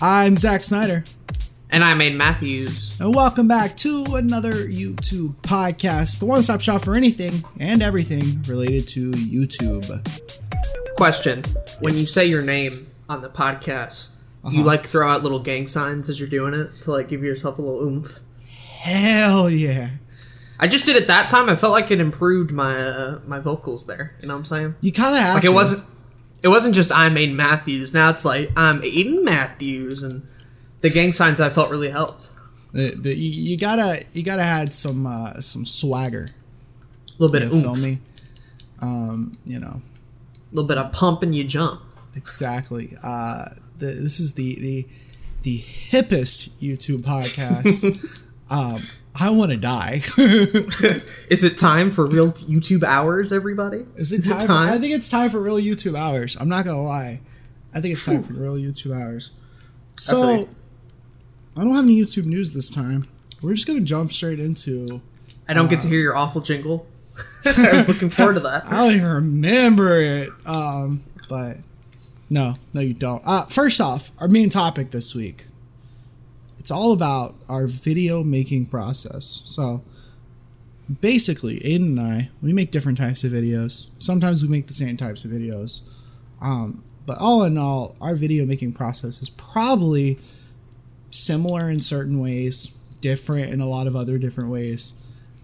I'm Zack Snyder. And I'm Aiden Matthews. And welcome back to another YouTube podcast, the one-stop shop for anything and everything related to YouTube. Question. When you say your name on the podcast, do you like throw out little gang signs as you're doing it to like give yourself a little oomph? Hell yeah. I just did it that time. I felt like it improved my my vocals there. You know what I'm saying? You kind of have like to. It wasn't just I'm Aiden Matthews. Now it's like I'm Aiden Matthews, and the gang signs I felt really helped. You gotta add some swagger, a little bit of oomph. Feel me? You know, a little bit of pump and you jump. Exactly. This is the hippest YouTube podcast. I want to die. Is it time for real YouTube hours, everybody? Is it time? I think it's time for real YouTube hours. I'm not going to lie. I think it's time for real YouTube hours. So, I don't have any YouTube news this time. We're just going to jump straight into... I don't get to hear your awful jingle. I was looking forward to that. I don't even remember it. But, no you don't. First off, our main topic this week. It's all about our video making process. So basically, Aiden and I, we make different types of videos. Sometimes we make the same types of videos. But all in all, our video making process is probably similar in certain ways, different in a lot of other different ways.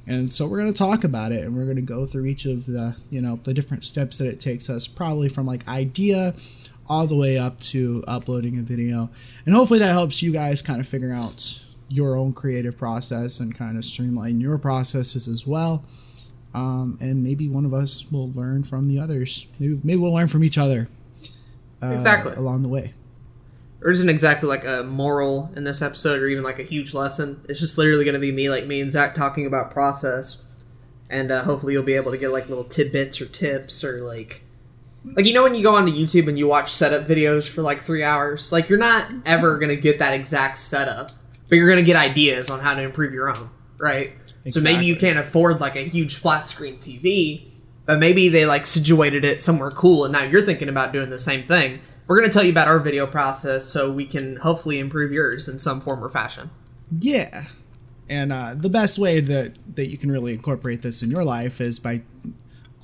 And so we're going to talk about it, and we're going to go through each of the, you know, the different steps that it takes us, probably from like idea all the way up to uploading a video. And hopefully that helps you guys kind of figure out your own creative process and kind of streamline your processes as well. And maybe one of us will learn from the others. Maybe we'll learn from each other along the way. There isn't exactly like a moral in this episode or even like a huge lesson. It's just literally going to be me and Zach talking about process. And hopefully you'll be able to get like little tidbits or tips or like... Like, you know when you go onto YouTube and you watch setup videos for, like, 3 hours? Like, you're not ever going to get that exact setup, but you're going to get ideas on how to improve your own, right? Exactly. So maybe you can't afford, like, a huge flat-screen TV, but maybe they, like, situated it somewhere cool, and now you're thinking about doing the same thing. We're going to tell you about our video process so we can hopefully improve yours in some form or fashion. Yeah. And the best way that you can really incorporate this in your life is by...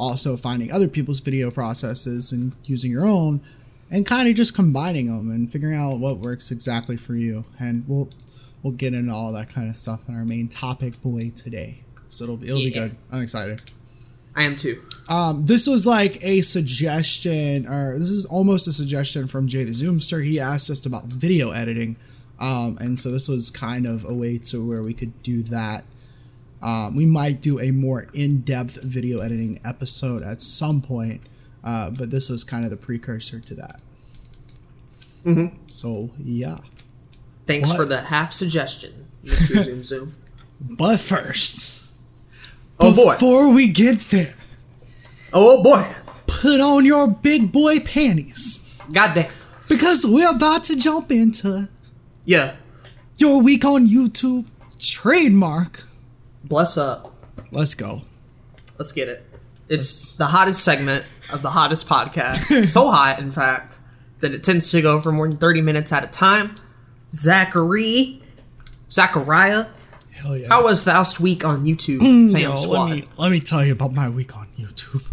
also finding other people's video processes and using your own and kind of just combining them and figuring out what works exactly for you. And we'll get into all that kind of stuff in our main topic boy today. So it'll be good. I'm excited. I am too. This was like a suggestion, or this is almost a suggestion from Jay the Zoomster. He asked us about video editing. And so this was kind of a way to where we could do that. We might do a more in-depth video editing episode at some point, but this was kind of the precursor to that. Mm-hmm. So, yeah. Thanks for the half suggestion, Mr. Zoom Zoom. But first, before we get there, put on your big boy panties. Goddamn. Because we're about to jump into your week on YouTube trademark. Bless up. Let's go. Let's get it. It's the hottest segment of the hottest podcast. So hot, in fact, that it tends to go for more than 30 minutes at a time. Zachariah. Hell yeah. How was the last week on YouTube, fam squad? Let me tell you about my week on YouTube.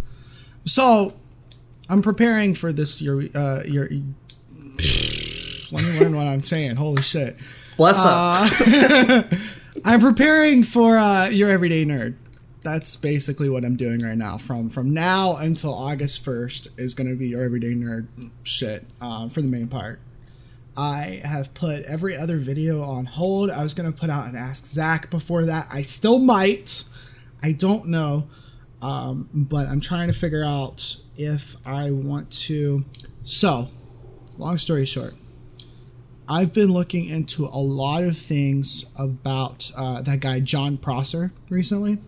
So, I'm preparing for this year. Let me learn what I'm saying. Holy shit. Bless up. I'm preparing for Your Everyday Nerd. That's basically what I'm doing right now. From now until August 1st is going to be Your Everyday Nerd shit for the main part. I have put every other video on hold. I was going to put out an Ask Zach before that. I still might. I don't know. But I'm trying to figure out if I want to. So, long story short. I've been looking into a lot of things about that guy, John Prosser, recently.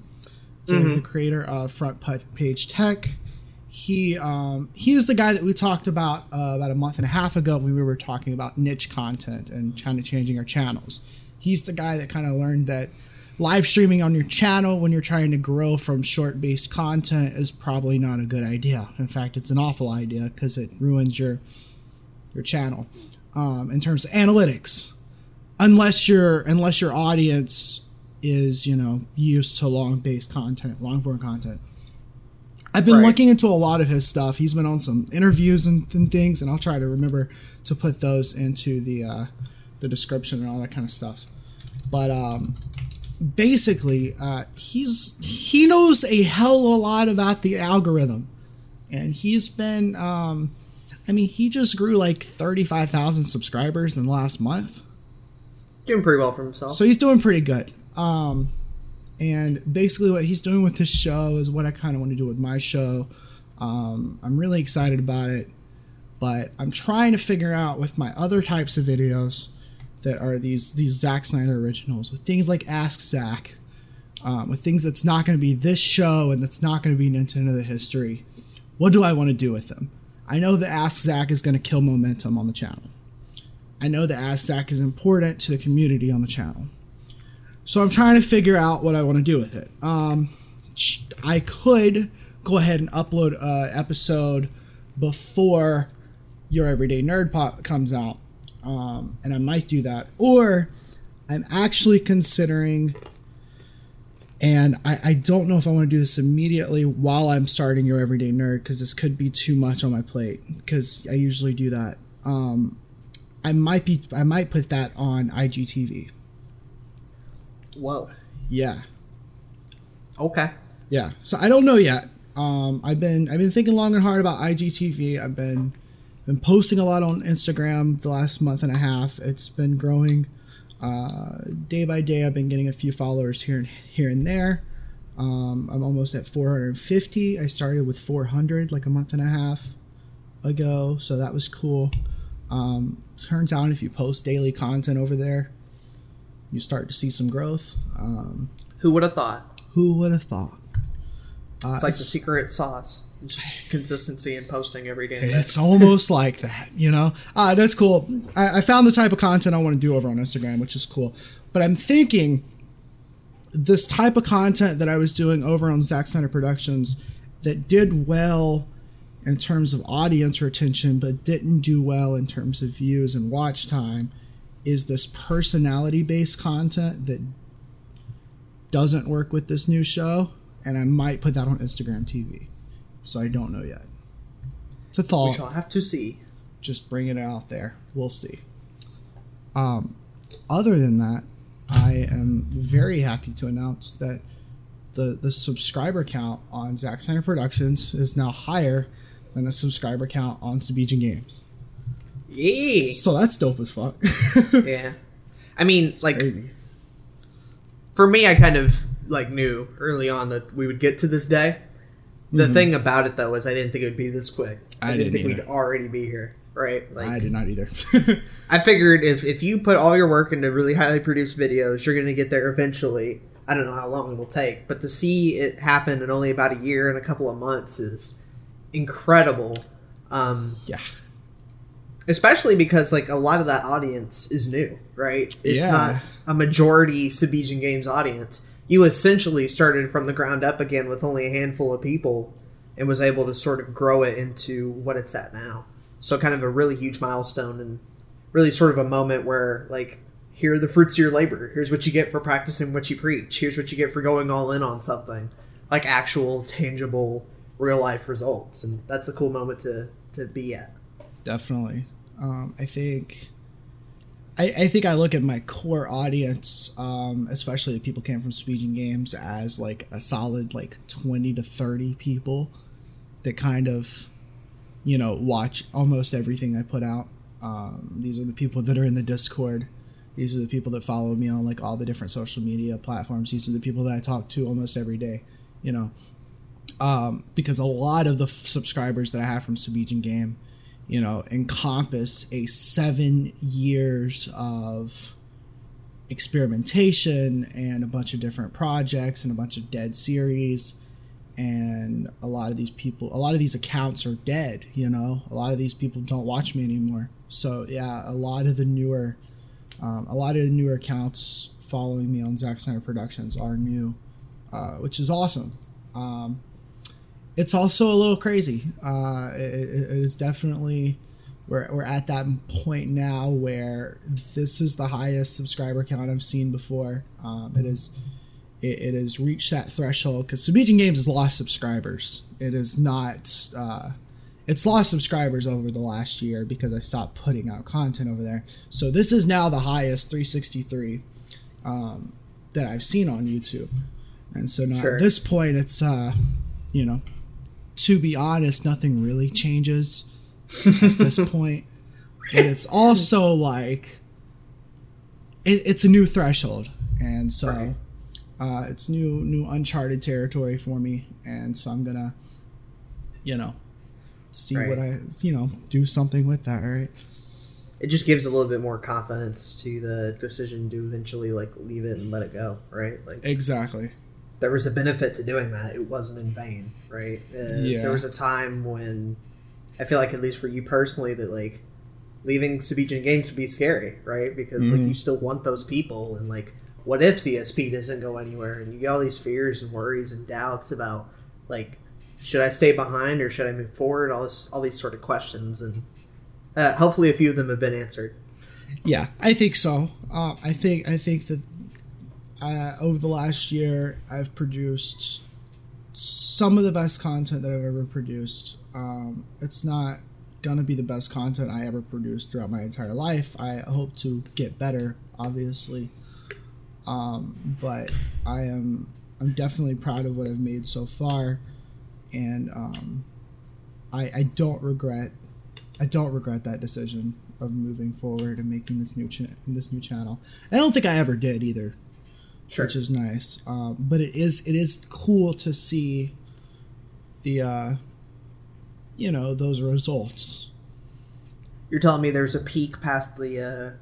Mm-hmm. The creator of Front Page Tech. He is the guy that we talked about a month and a half ago when we were talking about niche content and kind of changing our channels. He's the guy that kind of learned that live streaming on your channel when you're trying to grow from short-based content is probably not a good idea. In fact, it's an awful idea because it ruins your channel. in terms of analytics, unless your audience is, you know, used to long-based content, long-form content. I've been looking into a lot of his stuff. He's been on some interviews and things, and I'll try to remember to put those into the description and all that kind of stuff. But basically, he knows a hell of a lot about the algorithm, and he's been I mean, he just grew like 35,000 subscribers in the last month. Doing pretty well for himself. So he's doing pretty good. And basically what he's doing with his show is what I kind of want to do with my show. I'm really excited about it, but I'm trying to figure out with my other types of videos that are these Zack Snyder originals, with things like Ask Zack, with things that's not going to be this show and that's not going to be Nintendo the History. What do I want to do with them? I know that Ask Zack is going to kill momentum on the channel. I know that Ask Zack is important to the community on the channel. So I'm trying to figure out what I want to do with it. I could go ahead and upload an episode before Your Everyday Nerd Pop comes out, and I might do that. Or I'm actually considering, and I don't know if I want to do this immediately while I'm starting Your Everyday Nerd, because this could be too much on my plate, because I usually do that. I might put that on IGTV. Whoa. Yeah. Okay. Yeah. So I don't know yet. I've been thinking long and hard about IGTV. I've been posting a lot on Instagram the last month and a half. It's been growing day by day. I've been getting a few followers here and there. I'm almost at 450. I started with 400 like a month and a half ago, so that was cool. Turns out if you post daily content over there, you start to see some growth. Who would have thought? Who would have thought? It's like the secret sauce. It's just consistency and posting every day. It's almost like that, you know? That's cool. I found the type of content I want to do over on Instagram, which is cool. But I'm thinking this type of content that I was doing over on Zack Snyder Productions that did well in terms of audience retention but didn't do well in terms of views and watch time is this personality-based content that doesn't work with this new show, and I might put that on Instagram TV. So I don't know yet. It's a thought. We shall have to see. Just bring it out there. We'll see. Other than that, I am very happy to announce that the subscriber count on Zack Snyder Productions is now higher than the subscriber count on Subjigon Games. Yeah. So that's dope as fuck. Yeah. I mean, it's like crazy. For me, I kind of like knew early on that we would get to this day. The thing about it though is I didn't think it would be this quick. I didn't think we'd already be here, right? Like, I did not either. I figured if you put all your work into really highly produced videos, you're going to get there eventually. I don't know how long it will take, but to see it happen in only about a year and a couple of months is incredible. Yeah. Especially because, like, a lot of that audience is new, right? It's not a majority Subjigon Games audience. You essentially started from the ground up again with only a handful of people and was able to sort of grow it into what it's at now. So kind of a really huge milestone and really sort of a moment where, like, here are the fruits of your labor. Here's what you get for practicing what you preach. Here's what you get for going all in on something. Like, actual, tangible, real-life results. And that's a cool moment to be at. Definitely. I think I look at my core audience, especially the people who came from Subjigon Games, as like a solid like 20 to 30 people that kind of, you know, watch almost everything I put out. These are the people that are in the Discord. These are the people that follow me on like all the different social media platforms. These are the people that I talk to almost every day, you know, because a lot of the subscribers that I have from Subjigon Game, you know, encompass a 7 years of experimentation and a bunch of different projects and a bunch of dead series. And a lot of these accounts are dead, you know, a lot of these people don't watch me anymore. So yeah, a lot of the newer accounts following me on Zack Snyder Productions are new, which is awesome. It's also a little crazy. It is definitely we're at that point now where this is the highest subscriber count I've seen before. It has reached that threshold because Subjigon Games has lost subscribers. It is not, it's lost subscribers over the last year because I stopped putting out content over there. So this is now the highest 363 that I've seen on YouTube. And so now at this point, it's, you know, to be honest, nothing really changes at this point. But it's also like, it's a new threshold. And so... Right. It's new uncharted territory for me, and so I'm gonna, you know, see what I, you know, do something with that, right? It just gives a little bit more confidence to the decision to eventually, like, leave it and let it go, right? Like, exactly. There was a benefit to doing that. It wasn't in vain, right? Yeah. There was a time when, I feel like, at least for you personally, that, like, leaving Subjigon Games would be scary, right? Because, like, you still want those people, and, like, what if CSP doesn't go anywhere? And you get all these fears and worries and doubts about, like, should I stay behind or should I move forward? All these sort of questions. And hopefully a few of them have been answered. Yeah, I think so. I think that over the last year, I've produced some of the best content that I've ever produced. It's not going to be the best content I ever produced throughout my entire life. I hope to get better, obviously. But I'm definitely proud of what I've made so far, and I don't regret that decision of moving forward and making this new channel. I don't think I ever did either, which is nice. But it is cool to see the you know, those results. You're telling me there's a peak past the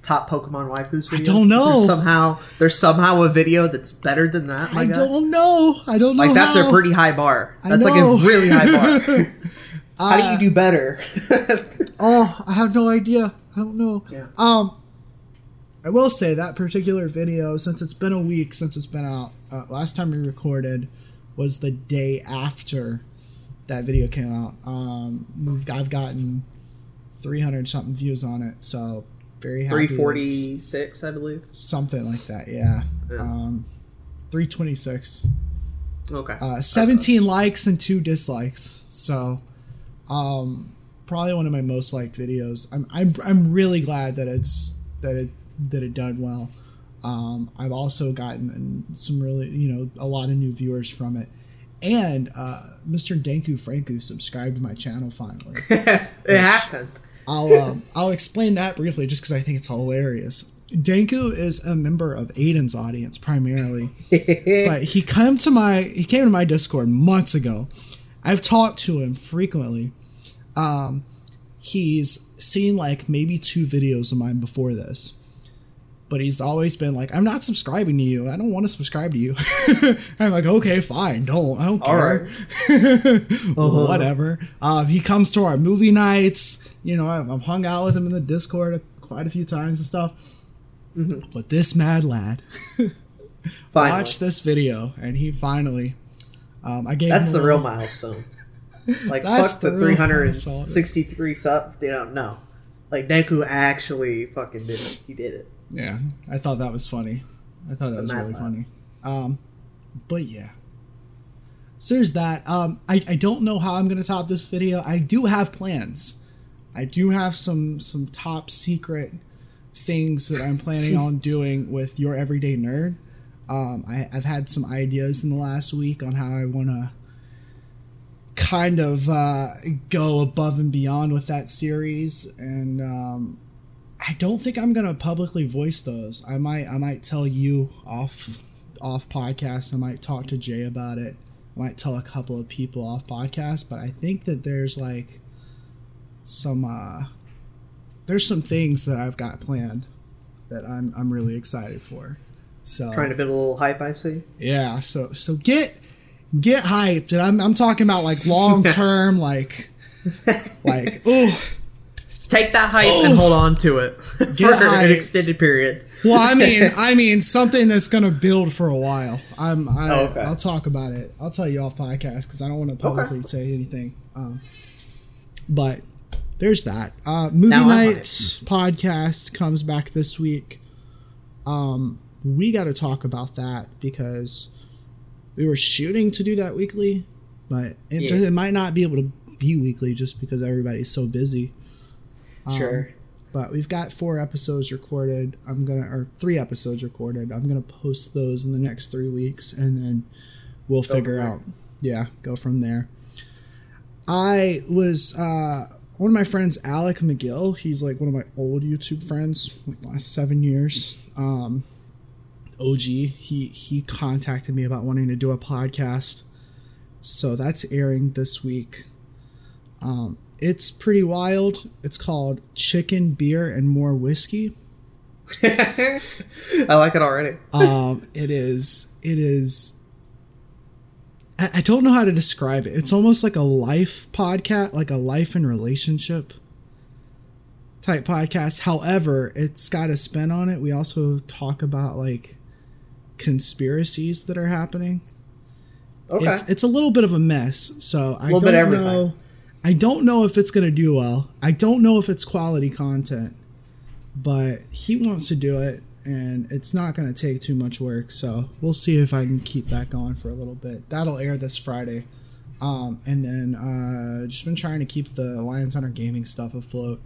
top Pokemon waifus video? I don't know. There's somehow a video that's better than that. My God. I don't know. Like, that's a pretty high bar. That's like a really high bar. How do you do better? I have no idea. I don't know. Yeah. I will say that particular video, since it's been a week since it's been out, last time we recorded was the day after that video came out. I've gotten 300 something views on it, so very happy. 346, I believe. Something like that, yeah. 326. Okay. 17 likes and 2 dislikes. So, probably one of my most liked videos. I'm really glad that it done well. I've also gotten some really, you know, a lot of new viewers from it. And Mr. Danku Franku subscribed to my channel finally. It happened. I'll explain that briefly just because I think it's hilarious. Danku is a member of Aiden's audience primarily, but he came to my Discord months ago. I've talked to him frequently. He's seen like maybe 2 videos of mine before this, but he's always been like, "I'm not subscribing to you. I don't want to subscribe to you." I'm like, "Okay, fine. I don't care. Right. Whatever." He comes to our movie nights. You know, I've hung out with him in the Discord quite a few times and stuff. Mm-hmm. But this mad lad watched this video, and he finally... That's the real milestone. Like, fuck the 363 sub. You know, no. Like, Danku actually fucking did it. He did it. Yeah, I thought that was funny. I thought that was really funny. But yeah. So there's that. I don't know how I'm going to top this video. I do have plans. I do have some top secret things that I'm planning on doing with Your Everyday Nerd. I've had some ideas in the last week on how I want to kind of go above and beyond with that series, and I don't think I'm gonna publicly voice those. I might tell you off podcast. I might talk to Jay about it. I might tell a couple of people off podcast, but I think that there's like some things that I've got planned that I'm really excited for. So trying to build a little hype, I see. Yeah, so get hyped, and I'm talking about like long term, like ooh, take that hype and hold on to it for an extended period. Well, I mean something that's gonna build for a while. I'll talk about it. I'll tell you off podcast because I don't want to publicly say anything. But there's that. Movie Nights podcast comes back this week. We got to talk about that because we were shooting to do that weekly, but it might not be able to be weekly just because everybody's so busy. Sure. But we've got 4 episodes recorded. Or 3 episodes recorded. I'm going to post those in the next 3 weeks, and then we'll figure out. Yeah, go from there. I was one of my friends, Alec McGill. He's like one of my old YouTube friends, like last 7 years. OG. He contacted me about wanting to do a podcast, so that's airing this week. It's pretty wild. It's called Chicken, Beer, and More Whiskey. I like it already. It is. I don't know how to describe it. It's almost like a life podcast, like a life and relationship type podcast. However, it's got a spin on it. We also talk about like conspiracies that are happening. Okay. It's a little bit of a mess. So I don't know. I don't know if it's going to do well. I don't know if it's quality content, but he wants to do it, and it's not going to take too much work. So we'll see if I can keep that going for a little bit. That'll air this Friday. And then just been trying to keep the Alliance Hunter Gaming stuff afloat.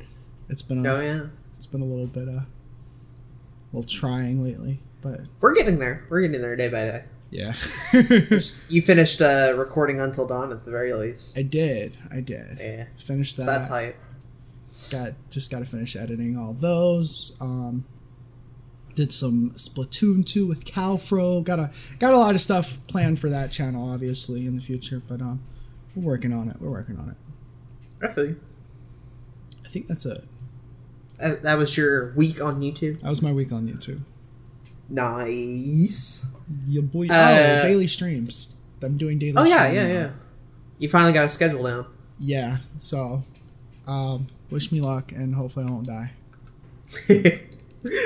It's been a little bit little trying lately, but we're getting there. We're getting there day by day. Yeah. You finished recording Until Dawn at the very least. I did. Yeah. Finished that. So that's hype. Got to finish editing all those. Did some Splatoon 2 with Calfro. Got a lot of stuff planned for that channel, obviously, in the future. But we're working on it. Roughly. I think that's it. That was your week on YouTube? That was my week on YouTube. Nice. Your boy, daily streams. I'm doing daily streams. Yeah. You finally got a schedule down. Yeah, so wish me luck, and hopefully I won't die.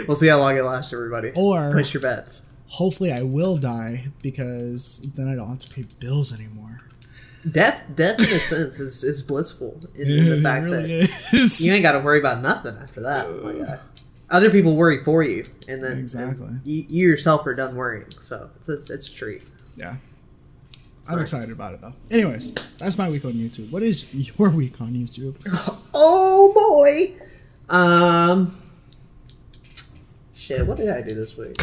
We'll see how long it lasts, everybody. Or place your bets. Hopefully I will die, because then I don't have to pay bills anymore. Death in a sense is blissful in the fact really that is. You ain't got to worry about nothing after that. Oh my God. Other people worry for you, and then exactly. And you yourself are done worrying, so it's a treat. Yeah. Sorry. I'm excited about it, though. Anyways, that's my week on YouTube. What is your week on YouTube? Oh, boy! Shit, what did I do this week?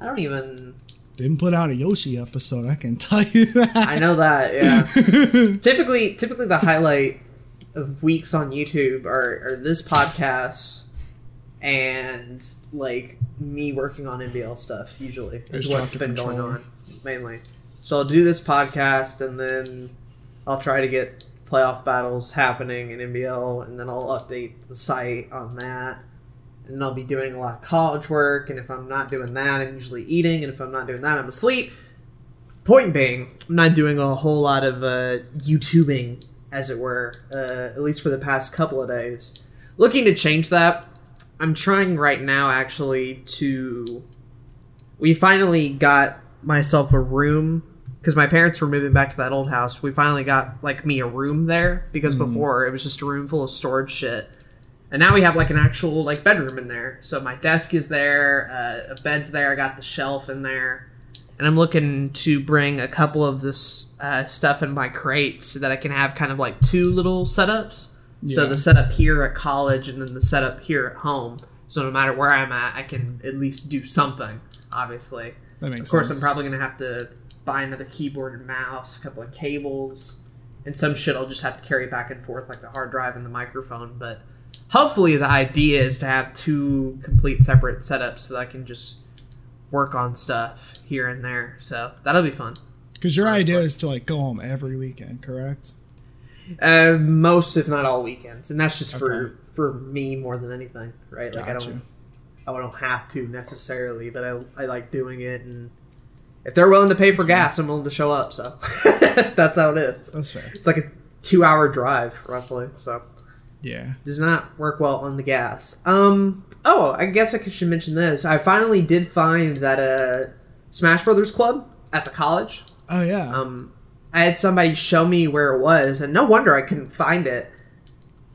I don't even... Didn't put out a Yoshi episode, I can tell you that. I know that, yeah. Typically the highlight of weeks on YouTube are this podcast... and like me working on NBL stuff usually is what's been going on mainly. So I'll do this podcast, and then I'll try to get playoff battles happening in NBL, and then I'll update the site on that, and I'll be doing a lot of college work, and if I'm not doing that, I'm usually eating, and if I'm not doing that, I'm asleep. Point being, I'm not doing a whole lot of YouTubing, as it were, at least for the past couple of days. Looking to change that. I'm trying right now, actually, we finally got myself a room, because my parents were moving back to that old house. We finally got, like, me a room there, because before, it was just a room full of storage shit. And now we have, like, an actual, like, bedroom in there. So my desk is there, a bed's there, I got the shelf in there. And I'm looking to bring a couple of this stuff in my crates so that I can have kind of, like, 2 little setups. Yeah. So the setup here at college, and then the setup here at home. So no matter where I'm at, I can at least do something, obviously. That makes sense. Of course, I'm probably going to have to buy another keyboard and mouse, a couple of cables, and some shit I'll just have to carry back and forth, like the hard drive and the microphone. But hopefully the idea is to have 2 complete separate setups so that I can just work on stuff here and there. So that'll be fun. Because your idea is to like go home every weekend, correct? Most, if not all, weekends, and that's just for me more than anything, right? Like I don't have to necessarily, but I like doing it, and if they're willing to pay for gas, I'm willing to show up. So that's how it is. That's fair. It's like a 2-hour drive roughly, so yeah, does not work well on the gas. Oh, I guess I should mention this. I finally did find that Smash Brothers club at the college. Oh yeah. I had somebody show me where it was, and no wonder I couldn't find it.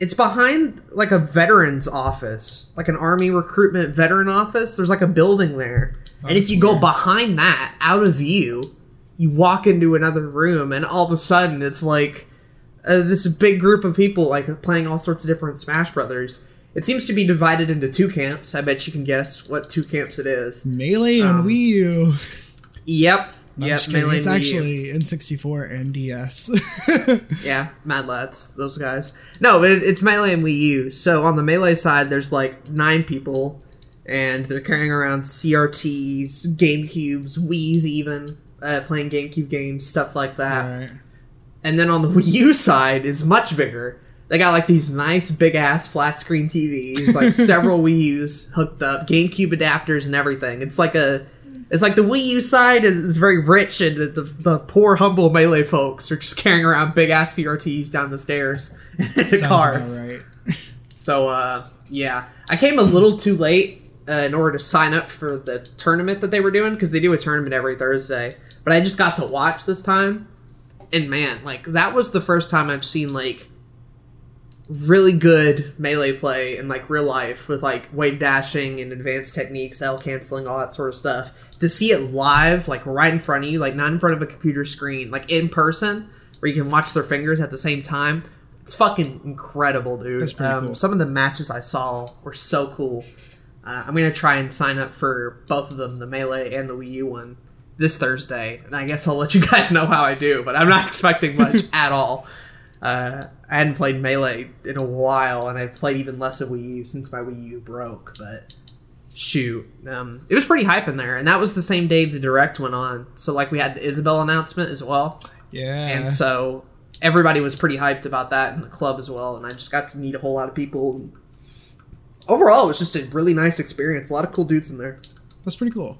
It's behind like a veterans office, like an army recruitment veteran office. There's like a building there. That's and if you weird. Go behind that out of view, you walk into another room and all of a sudden it's like this big group of people like playing all sorts of different Smash Brothers. It seems to be divided into two camps. I bet you can guess what two camps it is. Melee and Wii U. Yep. I'm yep, Melee it's and actually Wii U. N64 and DS. Yeah, mad lads, those guys. No, but it's Melee and Wii U. So on the Melee side, there's like 9 people, and they're carrying around CRTs, GameCubes, Wiis even, playing GameCube games, stuff like that. Right. And then on the Wii U side is much bigger. They got like these nice big ass flat screen TVs, like several Wii U's hooked up, GameCube adapters and everything. It's like the Wii U side is very rich, and the poor, humble Melee folks are just carrying around big-ass CRTs down the stairs and the cars. Sounds about right. So, yeah. I came a little too late in order to sign up for the tournament that they were doing, because they do a tournament every Thursday. But I just got to watch this time, and man, like, that was the first time I've seen, like, really good Melee play in, like, real life with, like, wave dashing and advanced techniques, L-canceling, all that sort of stuff. To see it live, like, right in front of you, like, not in front of a computer screen, like, in person, where you can watch their fingers at the same time, it's fucking incredible, dude. That's pretty cool. Some of the matches I saw were so cool. I'm going to try and sign up for both of them, the Melee and the Wii U one, this Thursday, and I guess I'll let you guys know how I do, but I'm not expecting much at all. I hadn't played Melee in a while, and I've played even less of Wii U since my Wii U broke, but... Shoot. It was pretty hype in there, and that was the same day the Direct went on. So, like, we had the Isabelle announcement as well. Yeah. And so everybody was pretty hyped about that in the club as well, and I just got to meet a whole lot of people. Overall, it was just a really nice experience. A lot of cool dudes in there. That's pretty cool.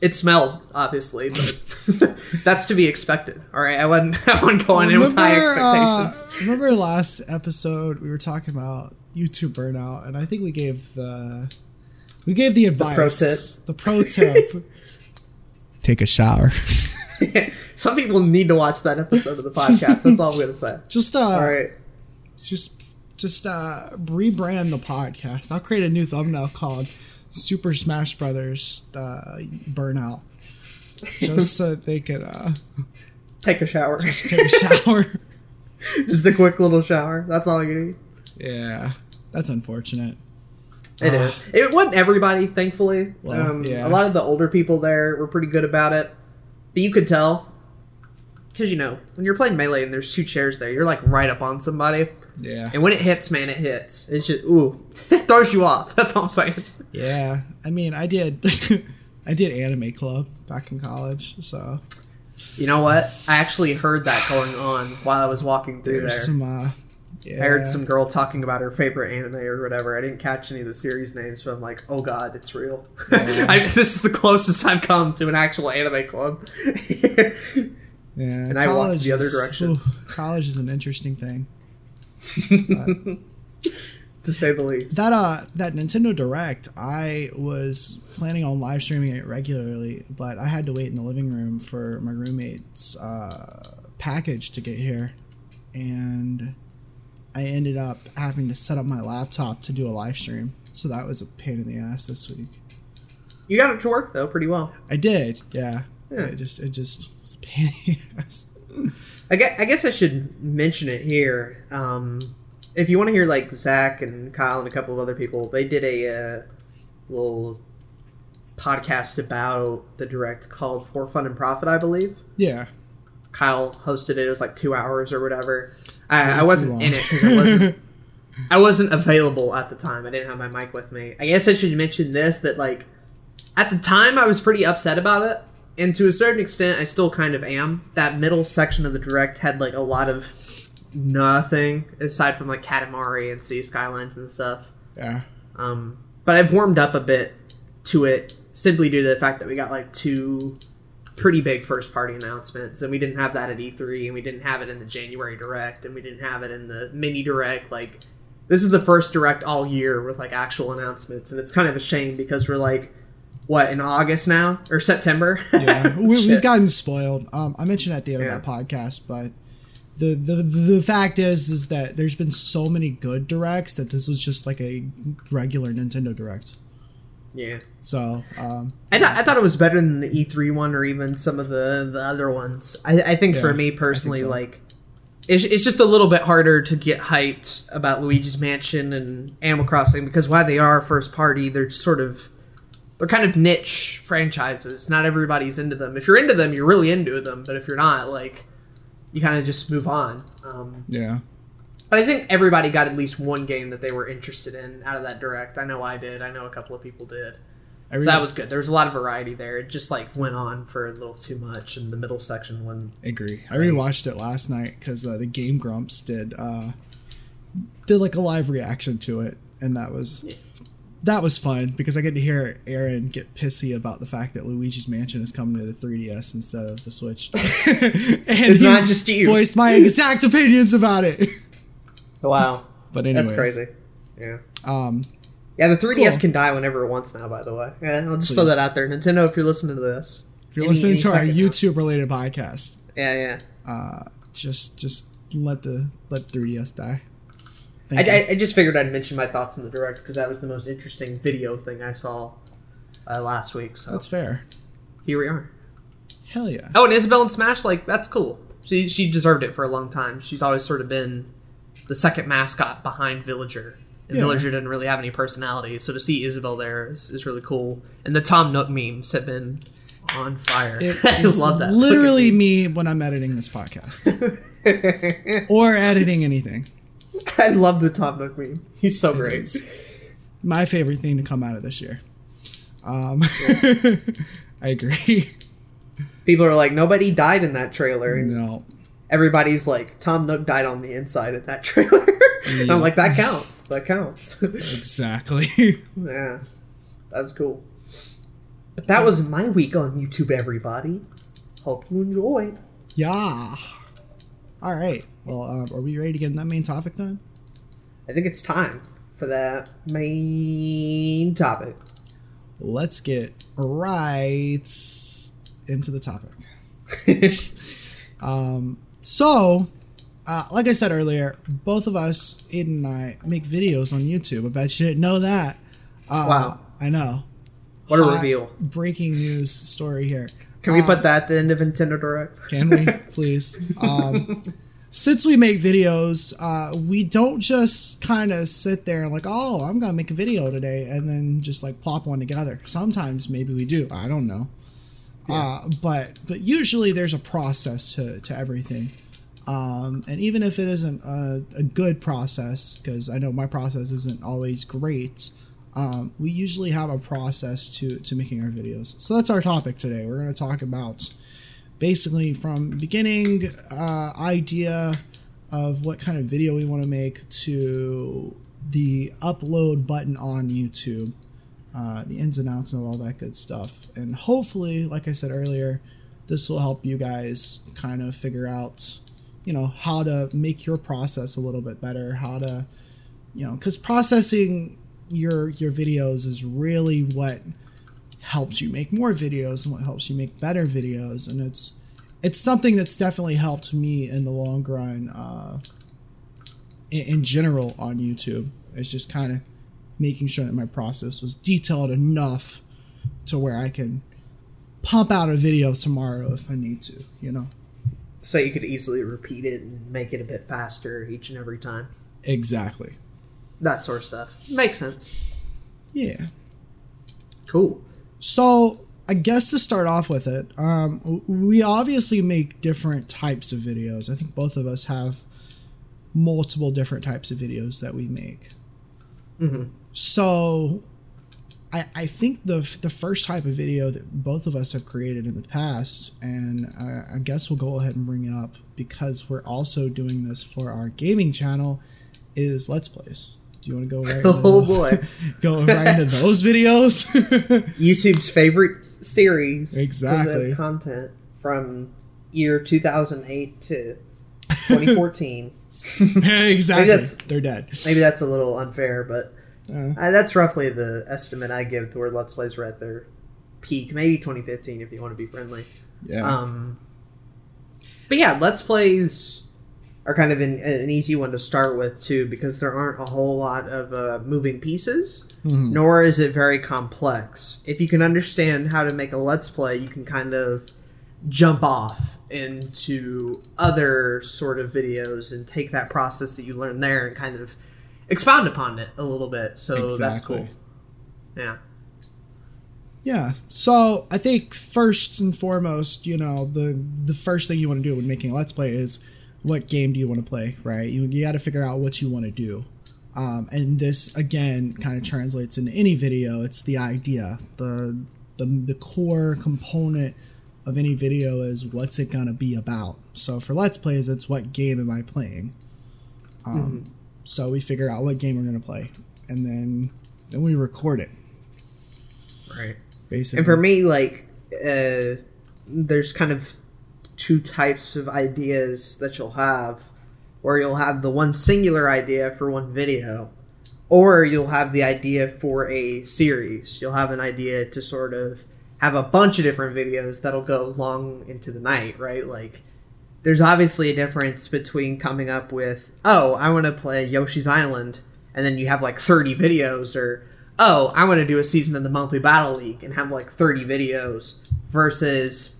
It smelled, obviously, but that's to be expected. All right, I wasn't going in with high expectations. Remember last episode, we were talking about YouTube burnout, and I think we gave the... We gave the advice, the pro tip. Take a shower. Some people need to watch that episode of the podcast. That's all I'm going to say. All right. Just rebrand the podcast. I'll create a new thumbnail called Super Smash Brothers Burnout. Just so they could... take a shower. Just take a shower. Just a quick little shower. That's all you need. Yeah. That's unfortunate. It is. It wasn't everybody, thankfully. Well, yeah. A lot of the older people there were pretty good about it. But you could tell. Because, you know, when you're playing Melee and there's two chairs there, you're, like, right up on somebody. Yeah. And when it hits, man, it hits. It's just, ooh. It throws you off. That's all I'm saying. Yeah. I mean, I did anime club back in college, so. You know what? I actually heard that going on while I was walking through there. Yeah. I heard some girl talking about her favorite anime or whatever. I didn't catch any of the series names, but I'm like, oh god, it's real. Yeah. This is the closest I've come to an actual anime club. Yeah, and I walked the other direction. College is an interesting thing. To say the least. That Nintendo Direct, I was planning on live streaming it regularly, but I had to wait in the living room for my roommate's package to get here. And... I ended up having to set up my laptop to do a live stream. So that was a pain in the ass this week. You got it to work, though, pretty well. I did, yeah. It just was a pain in the ass. I guess I should mention it here. If you want to hear, like, Zach and Kyle and a couple of other people, they did a little podcast about the Direct called For Fun and Profit, I believe. Yeah. Kyle hosted it. It was, like, 2 hours or whatever. I wasn't in it because I wasn't available at the time. I didn't have my mic with me. I guess I should mention this, that like at the time I was pretty upset about it, and to a certain extent I still kind of am. That middle section of the Direct had like a lot of nothing aside from like Katamari and City Skylines and stuff. Yeah. But I've warmed up a bit to it simply due to the fact that we got like 2 pretty big first party announcements, and we didn't have that at E3, and we didn't have it in the January Direct, and we didn't have it in the mini Direct. Like, this is the first Direct all year with like actual announcements, and it's kind of a shame because we're like what, in August now or September? Yeah. We've gotten spoiled. I mentioned at the end of that podcast, but the fact is that there's been so many good directs that this was just like a regular Nintendo Direct. Yeah. So, I thought it was better than the E3 one or even some of the other ones. I think for me personally, like, it's just a little bit harder to get hyped about Luigi's Mansion and Animal Crossing because while they are first party, they're kind of niche franchises. Not everybody's into them. If you're into them, you're really into them. But if you're not, like, you kind of just move on. Yeah. But I think everybody got at least one game that they were interested in out of that Direct. I know I did. I know a couple of people did. So that was good. There was a lot of variety there. It just, like, went on for a little too much in the middle section. I agree. I rewatched it last night because the Game Grumps did like a live reaction to it. And that was fun because I get to hear Aaron get pissy about the fact that Luigi's Mansion is coming to the 3DS instead of the Switch. And it's not just you. Voiced my exact opinions about it. Wow. But anyways. That's crazy. Yeah. Yeah, the 3DS can die whenever it wants now, by the way. Yeah, I'll just throw that out there. Nintendo, if you're listening to this. If you're listening to our YouTube-related podcast. Yeah, yeah. Just let 3DS die. I just figured I'd mention my thoughts on the Direct because that was the most interesting video thing I saw last week. So that's fair. Here we are. Hell yeah. Oh, and Isabelle and Smash, like, that's cool. She deserved it for a long time. She's always sort of been the second mascot behind Villager. And Villager didn't really have any personality. So to see Isabelle there is really cool. And the Tom Nook memes have been on fire. I love that. Literally me when I'm editing this podcast. Or editing anything. I love the Tom Nook meme. He's so great. My favorite thing to come out of this year. I agree. People are like, nobody died in that trailer. No. Everybody's like, Tom Nook died on the inside of that trailer. Yeah. And I'm like, that counts. That counts. Exactly. Yeah. That's cool. But that was my week on YouTube, everybody. Hope you enjoyed. Yeah. All right. Well, are we ready to get in that main topic then? I think it's time for that main topic. Let's get right into the topic. So, like I said earlier, both of us, Aiden and I, make videos on YouTube. I bet you didn't know that. Wow. I know. What a reveal. Breaking news story here. Can we put that at the end of Nintendo Direct? Can we? Please. Since we make videos, we don't just kind of sit there and like, oh, I'm going to make a video today and then just like plop one together. Sometimes maybe we do. I don't know. Yeah. But usually there's a process to everything. And even if it isn't a good process, because I know my process isn't always great, we usually have a process to making our videos. So that's our topic today. We're going to talk about basically from beginning idea of what kind of video we want to make to the upload button on YouTube. The ins and outs and all that good stuff. And hopefully, like I said earlier, this will help you guys kind of figure out, you know, how to make your process a little bit better, how to, you know, because processing your videos is really what helps you make more videos and what helps you make better videos. And it's something that's definitely helped me in the long run in general on YouTube. It's just kind of making sure that my process was detailed enough to where I can pump out a video tomorrow if I need to, you know? So you could easily repeat it and make it a bit faster each and every time. Exactly. That sort of stuff. Makes sense. Yeah. Cool. So I guess to start off with it, we obviously make different types of videos. I think both of us have multiple different types of videos that we make. Mm-hmm. So I think the first type of video that both of us have created in the past, and I guess we'll go ahead and bring it up because we're also doing this for our gaming channel, is Let's Plays. Do you want to go right into go right into those videos? YouTube's favorite series. Exactly. Content from year 2008 to 2014. Exactly. They're dead. Maybe that's a little unfair, but that's roughly the estimate I give to where Let's Plays were at their peak. Maybe 2015 if you want to be friendly. Yeah. But yeah, Let's Plays are kind of an easy one to start with, too, because there aren't a whole lot of moving pieces, mm-hmm. nor is it very complex. If you can understand how to make a Let's Play, you can kind of jump off into other sort of videos and take that process that you learned there and kind of expound upon it a little bit. So exactly. That's cool. Yeah. Yeah. So I think first and foremost, you know, the first thing you want to do when making a Let's Play is what game do you want to play, right? You got to figure out what you want to do. And this, again, kind of translates into any video. It's the idea. The core component of any video is what's it going to be about. So for Let's Plays, it's what game am I playing? Mm-hmm. So we figure out what game we're going to play. And then we record it. Right. Basically. And for me, like, there's kind of two types of ideas that you'll have, where you'll have the one singular idea for one video, or you'll have the idea for a series. You'll have an idea to sort of have a bunch of different videos that'll go long into the night, right? Like, there's obviously a difference between coming up with, oh, I want to play Yoshi's Island, and then you have like 30 videos, or, oh, I want to do a season of the Monthly Battle League and have like 30 videos, versus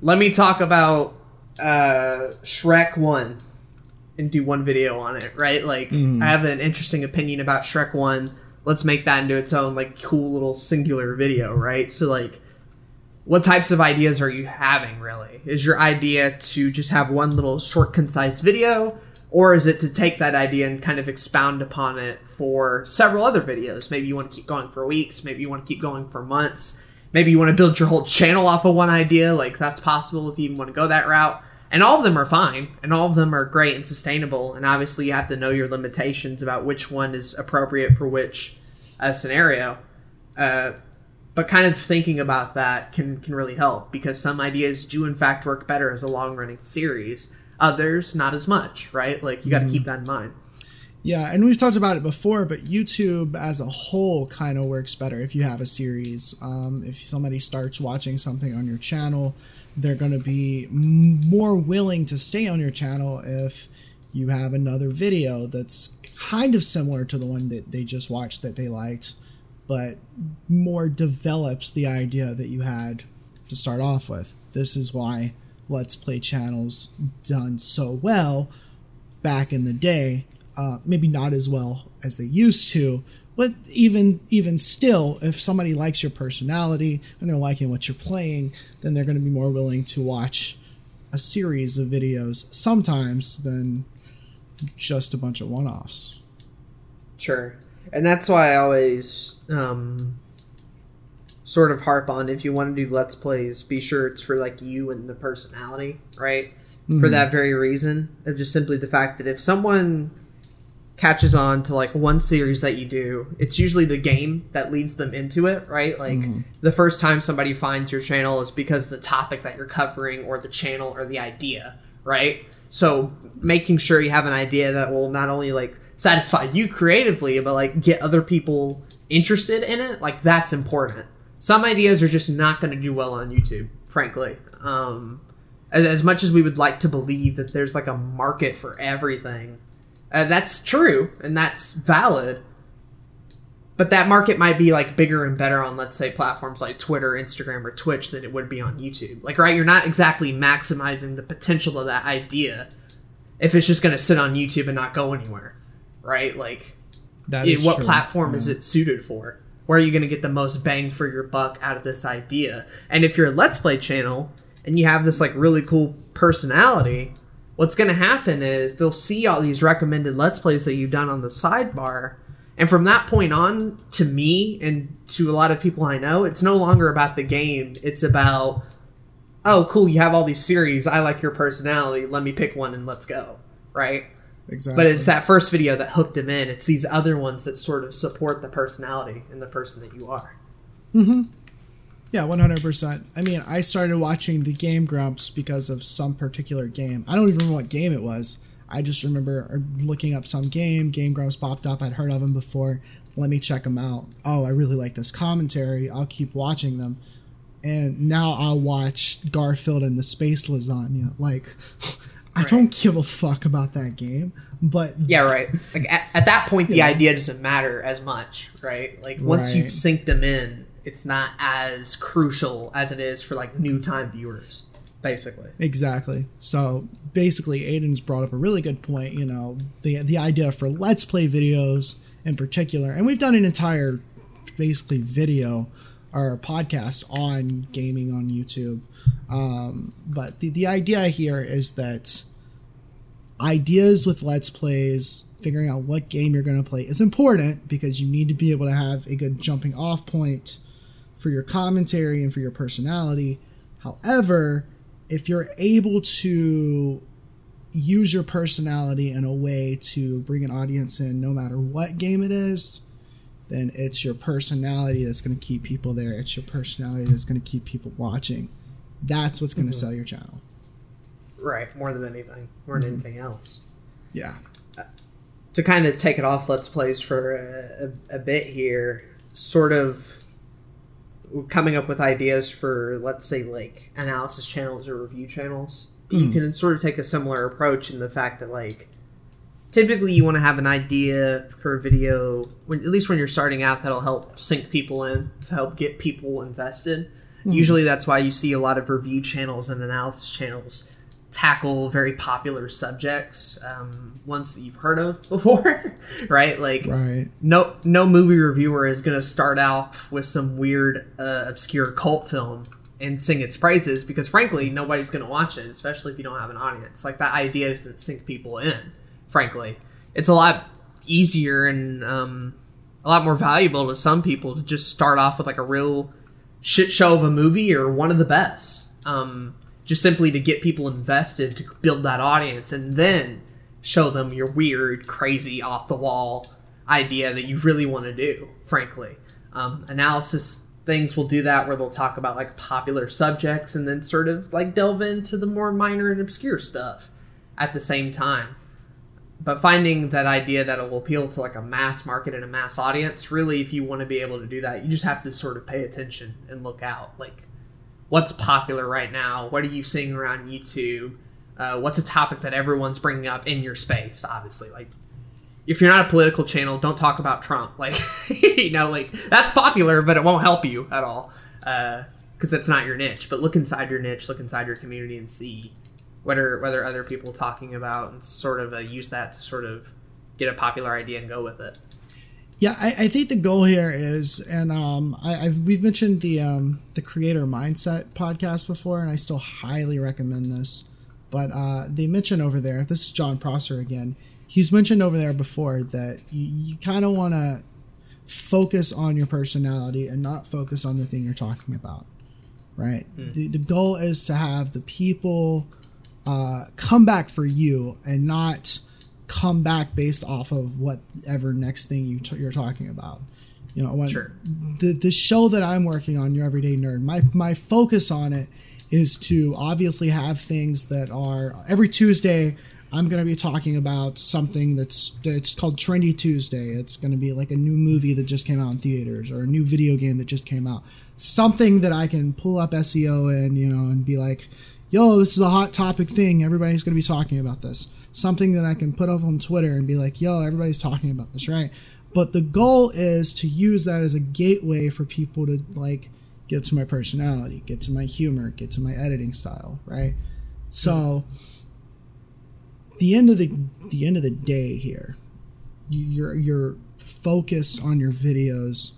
let me talk about Shrek 1 and do one video on it, right? Like, I have an interesting opinion about Shrek 1. Let's make that into its own like cool little singular video, right? So like, what types of ideas are you having, really? Is your idea to just have one little short, concise video? Or is it to take that idea and kind of expound upon it for several other videos? Maybe you want to keep going for weeks. Maybe you want to keep going for months. Maybe you want to build your whole channel off of one idea. Like, that's possible if you even want to go that route. And all of them are fine. And all of them are great and sustainable. And obviously, you have to know your limitations about which one is appropriate for which scenario. But kind of thinking about that can really help, because some ideas do, in fact, work better as a long-running series. Others, not as much, right? Like, you got to keep that in mind. Yeah, and we've talked about it before, but YouTube as a whole kind of works better if you have a series. If somebody starts watching something on your channel, they're going to be more willing to stay on your channel if you have another video that's kind of similar to the one that they just watched that they liked, but more develops the idea that you had to start off with. This is why Let's Play channels done so well back in the day, maybe not as well as they used to, but even still, if somebody likes your personality and they're liking what you're playing, then they're going to be more willing to watch a series of videos sometimes than just a bunch of one-offs. Sure. And that's why I always sort of harp on, if you want to do Let's Plays, be sure it's for like you and the personality, right? Mm-hmm. For that very reason of just simply the fact that if someone catches on to like one series that you do, it's usually the game that leads them into it, right? Like, the first time somebody finds your channel is because of the topic that you're covering or the channel or the idea, right? So making sure you have an idea that will not only like satisfy you creatively, but like get other people interested in it, like, that's important. Some ideas are just not going to do well on YouTube, frankly. As much as we would like to believe that there's like a market for everything, that's true and that's valid. But that market might be like bigger and better on, let's say, platforms like Twitter, Instagram, or Twitch than it would be on YouTube. Like, right, you're not exactly maximizing the potential of that idea if it's just going to sit on YouTube and not go anywhere, right? Like, that is what true. Platform is it suited for? Where are you going to get the most bang for your buck out of this idea? And if you're a Let's Play channel and you have this like really cool personality, what's going to happen is they'll see all these recommended Let's Plays that you've done on the sidebar. And from that point on, to me and to a lot of people I know, it's no longer about the game. It's about, oh, cool, you have all these series. I like your personality. Let me pick one and let's go. Right? Exactly. But it's that first video that hooked him in. It's these other ones that sort of support the personality and the person that you are. Mm-hmm. Yeah, 100%. I mean, I started watching the Game Grumps because of some particular game. I don't even remember what game it was. I just remember looking up some game. Game Grumps popped up. I'd heard of them before. Let me check them out. Oh, I really like this commentary. I'll keep watching them. And now I'll watch Garfield and the Space Lasagna. Like... Right. I don't give a fuck about that game, but yeah, right. Like at that point, the idea doesn't matter as much, right? Like once you sink them in, it's not as crucial as it is for like new time viewers, basically. Exactly. So basically, Aiden's brought up a really good point. You know, the idea for Let's Play videos in particular, and we've done an entire basically video or podcast on gaming on YouTube. But the idea here is that ideas with Let's Plays, figuring out what game you're going to play is important because you need to be able to have a good jumping off point for your commentary and for your personality. However, if you're able to use your personality in a way to bring an audience in no matter what game it is, then it's your personality that's going to keep people there. It's your personality that's going to keep people watching. That's what's going to sell your channel. Right, more than anything. More than anything else. Yeah. To kind of take it off Let's Plays for a bit here, sort of coming up with ideas for, let's say, like, analysis channels or review channels, you can sort of take a similar approach in the fact that, like, typically you want to have an idea for a video, when, at least when you're starting out, that'll help sink people in, to help get people invested. Usually that's why you see a lot of review channels and analysis channels tackle very popular subjects, ones that you've heard of before, right? Like no movie reviewer is going to start out with some weird, obscure cult film and sing its praises because, frankly, nobody's going to watch it, especially if you don't have an audience. Like, that idea doesn't sink people in, frankly. It's a lot easier and a lot more valuable to some people to just start off with, like, a real shit show of a movie or one of the best, just simply to get people invested, to build that audience, and then show them your weird, crazy, off the wall idea that you really want to do, frankly. Analysis things will do that, where they'll talk about, like, popular subjects and then sort of, like, delve into the more minor and obscure stuff at the same time. But finding that idea that will appeal to, like, a mass market and a mass audience, really, if you want to be able to do that, you just have to sort of pay attention and look out. Like, what's popular right now? What are you seeing around YouTube? What's a topic that everyone's bringing up in your space, obviously? Like, if you're not a political channel, don't talk about Trump. Like, you know, like, that's popular, but it won't help you at all because that's not your niche. But look inside your niche, look inside your community and see what are other people talking about, and sort of use that to sort of get a popular idea and go with it. Yeah, I think the goal here is, and we've mentioned the Creator Mindset podcast before, and I still highly recommend this. But they mention over there, this is John Prosser again, he's mentioned over there before that you kind of want to focus on your personality and not focus on the thing you're talking about, right? The goal is to have the people come back for you and not come back based off of whatever next thing you're talking about. You know, when the show that I'm working on, Your Everyday Nerd, my focus on it is to obviously have things that are every Tuesday. I'm going to be talking about something that's called Trendy Tuesday. It's going to be like a new movie that just came out in theaters or a new video game that just came out. Something that I can pull up SEO in, you know, and be like, yo, this is a hot topic thing. Everybody's going to be talking about this. Something that I can put up on Twitter and be like, yo, everybody's talking about this, right? But the goal is to use that as a gateway for people to, like, get to my personality, get to my humor, get to my editing style, right? So the end of the day here, your focus on your videos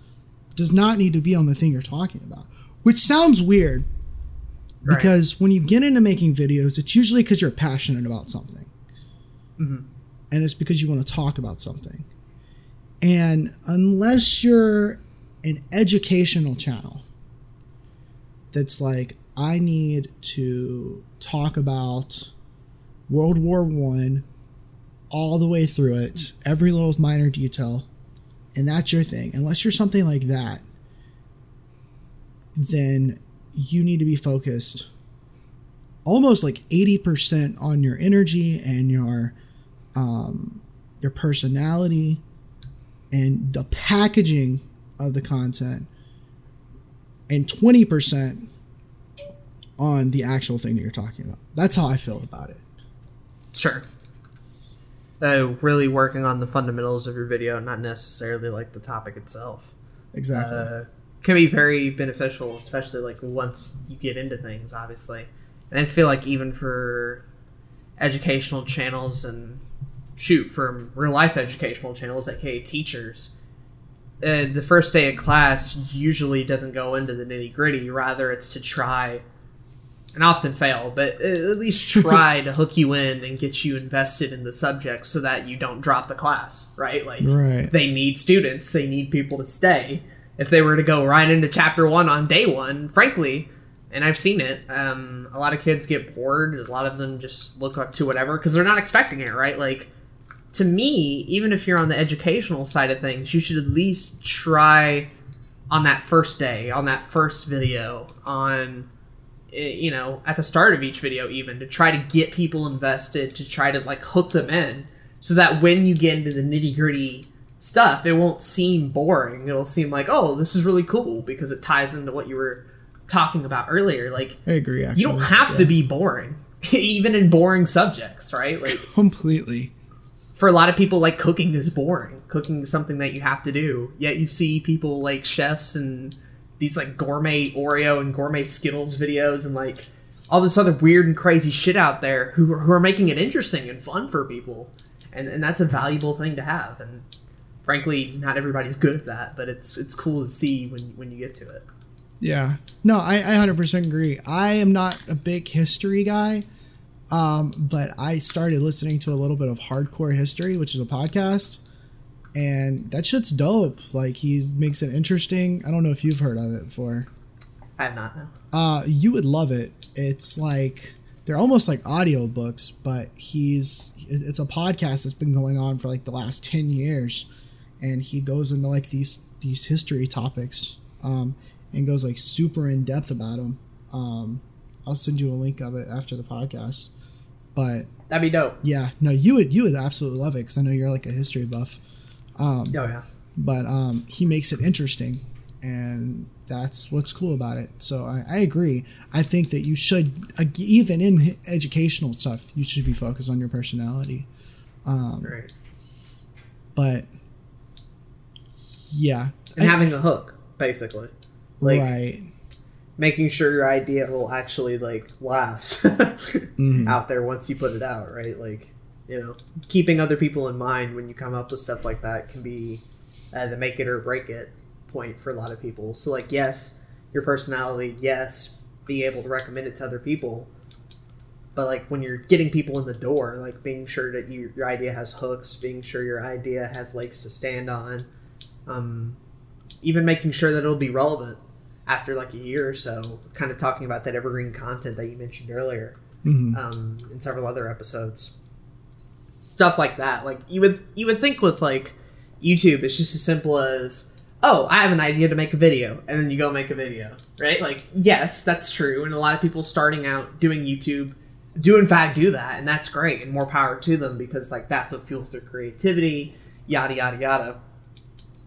does not need to be on the thing you're talking about, which sounds weird. Because when you get into making videos, it's usually because you're passionate about something. And it's because you want to talk about something. And unless you're an educational channel that's like, I need to talk about World War I all the way through it, every little minor detail, and that's your thing. Unless you're something like that, then you need to be focused almost like 80% on your energy and your personality and the packaging of the content, and 20% on the actual thing that you're talking about. That's how I feel about it. Sure. Really working on the fundamentals of your video, not necessarily like the topic itself. Exactly. Can be very beneficial, especially like once you get into things, obviously. And I feel like even for educational channels and shoot from real life educational channels, aka teachers, the first day of class usually doesn't go into the nitty gritty. Rather, it's to try and often fail, but at least try to hook you in and get you invested in the subject so that you don't drop the class, right? Like, right. They need students. They need people to stay. If they were to go right into chapter one on day one, frankly, and I've seen it, a lot of kids get bored. A lot of them just look up to whatever because they're not expecting it, right? Like, to me, even if you're on the educational side of things, you should at least try on that first day, on that first video, on, you know, at the start of each video even, to try to get people invested, to try to, like, hook them in so that when you get into the nitty-gritty stuff, it won't seem boring. It'll seem like, oh, this is really cool because it ties into what you were talking about earlier. Like, I agree, actually. You don't have to be boring, even in boring subjects, right? Like, completely. For a lot of people, like, cooking is boring. Cooking is something that you have to do. Yet you see people like chefs and these like gourmet Oreo and gourmet Skittles videos and like all this other weird and crazy shit out there who are making it interesting and fun for people. And that's a valuable thing to have. And frankly, not everybody's good at that, but it's cool to see when you get to it. Yeah. No, I 100% agree. I am not a big history guy. But I started listening to a little bit of Hardcore History, which is a podcast, and that shit's dope. Like, he makes it interesting. I don't know if you've heard of it before. I have not, no. You would love it. It's like, they're almost like audiobooks, but it's a podcast that's been going on for like the last 10 years. And he goes into like these history topics, and goes like super in depth about them. I'll send you a link of it after the podcast, but that'd be dope. Yeah, no, you would absolutely love it because I know you're like a history buff. Oh yeah. But he makes it interesting, and that's what's cool about it. So I agree. I think that you should, even in educational stuff, you should be focused on your personality. Right. But yeah, and having a hook, basically. Like, right. Making sure your idea will actually, like, last out there once you put it out, right? Like, you know, keeping other people in mind when you come up with stuff like that can be the make it or break it point for a lot of people. So, like, yes, your personality, yes, being able to recommend it to other people. But, like, when you're getting people in the door, like, being sure that your idea has hooks, being sure your idea has legs to stand on, even making sure that it'll be relevant after like a year or so, kind of talking about that evergreen content that you mentioned earlier in several other episodes. Stuff like that. Like, you would think with like YouTube, it's just as simple as, oh, I have an idea to make a video, and then you go make a video, right? Like, yes, that's true. And a lot of people starting out doing YouTube do in fact do that, and that's great, and more power to them because like that's what fuels their creativity, yada, yada, yada.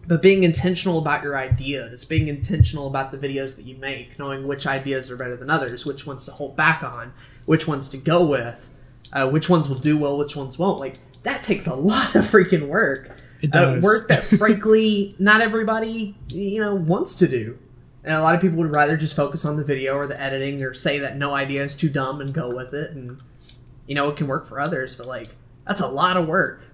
But being intentional about your ideas, being intentional about the videos that you make, knowing which ideas are better than others, which ones to hold back on, which ones to go with, which ones will do well, which ones won't. Like, that takes a lot of freaking work. It does. Work that, frankly, not everybody, you know, wants to do. And a lot of people would rather just focus on the video or the editing or say that no idea is too dumb and go with it. And, you know, it can work for others, but, like, that's a lot of work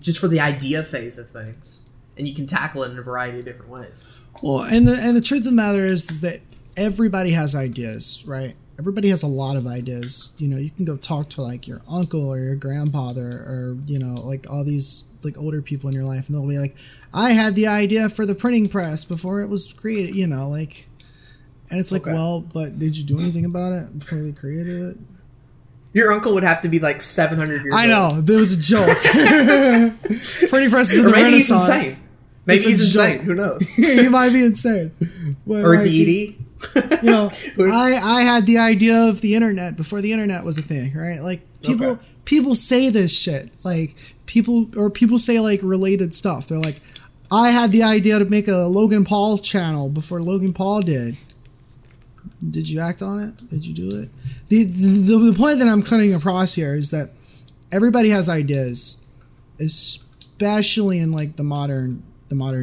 just for the idea phase of things. And you can tackle it in a variety of different ways. Well, and the truth of the matter is that everybody has ideas, right? Everybody has a lot of ideas. You know, you can go talk to like your uncle or your grandfather or, you know, like all these like older people in your life, and they'll be like, I had the idea for the printing press before it was created, you know, like, and it's like, okay, well, but did you do anything about it before they created it? Your uncle would have to be like 700 years old. I know. There was a joke. Printing presses in the Renaissance. Maybe he's insane. Who knows? He might be insane. But or deity. You know, I had the idea of the internet before the internet was a thing, right? Like, people say this shit. Like, people say like related stuff. They're like, I had the idea to make a Logan Paul channel before Logan Paul did. Did you act on it? Did you do it? The point that I'm cutting across here is that everybody has ideas, especially in like the modern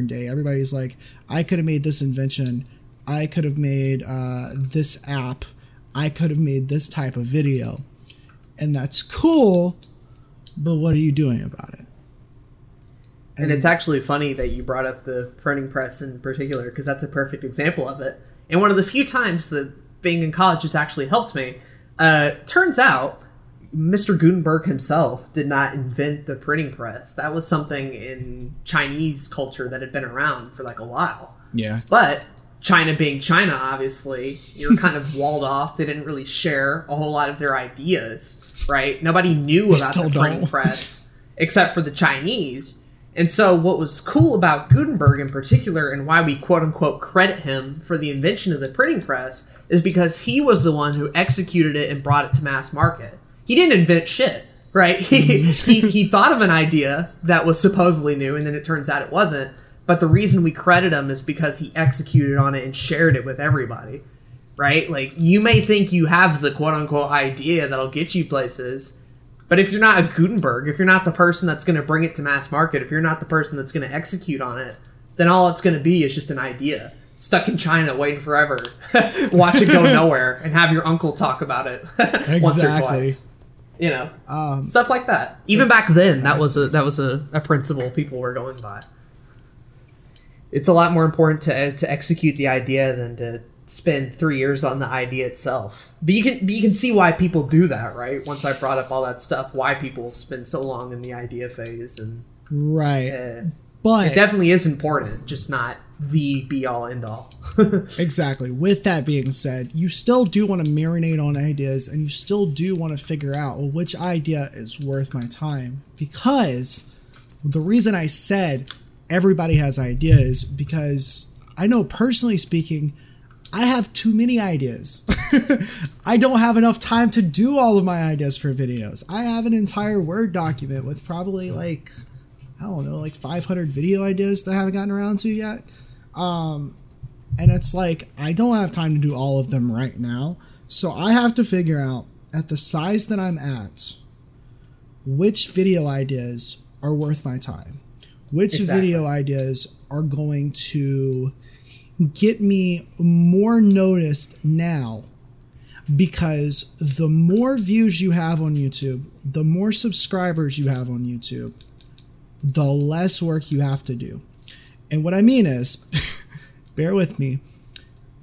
day. Everybody's like, I could have made this invention. I could have made this app. I could have made this type of video. And that's cool, but what are you doing about it? And it's actually funny that you brought up the printing press in particular, because that's a perfect example of it. And one of the few times that being in college has actually helped me, turns out Mr. Gutenberg himself did not invent the printing press. That was something in Chinese culture that had been around for like a while. Yeah. But China being China, obviously, you're kind of walled off. They didn't really share a whole lot of their ideas, right? Nobody knew about the printing press except for the Chinese. And so what was cool about Gutenberg in particular, and why we quote-unquote credit him for the invention of the printing press, is because he was the one who executed it and brought it to mass market. He didn't invent shit, right? He thought of an idea that was supposedly new, and then it turns out it wasn't. But the reason we credit him is because he executed on it and shared it with everybody, right? Like, you may think you have the quote-unquote idea that'll get you places, but if you're not a Gutenberg, if you're not the person that's going to bring it to mass market, if you're not the person that's going to execute on it, then all it's going to be is just an idea stuck in China waiting forever. Watch it go nowhere and have your uncle talk about it once or twice. You know, stuff like that. Even back then, that was a principle people were going by. It's a lot more important to execute the idea than to spend 3 years on the idea itself. But you can see why people do that, right? Once I brought up all that stuff, why people spend so long in the idea phase, and right. But it definitely is important, just not the be all end all. Exactly. With that being said, you still do want to marinate on ideas, and you still do want to figure out, well, which idea is worth my time, because the reason I said everybody has ideas, because I know, personally speaking, I have too many ideas. I don't have enough time to do all of my ideas for videos. I have an entire Word document with probably like, I don't know, like 500 video ideas that I haven't gotten around to yet. And it's like, I don't have time to do all of them right now. So I have to figure out, at the size that I'm at, which video ideas are worth my time. Which video ideas are going to get me more noticed now, because the more views you have on YouTube, the more subscribers you have on YouTube, the less work you have to do. And what I mean is, bear with me,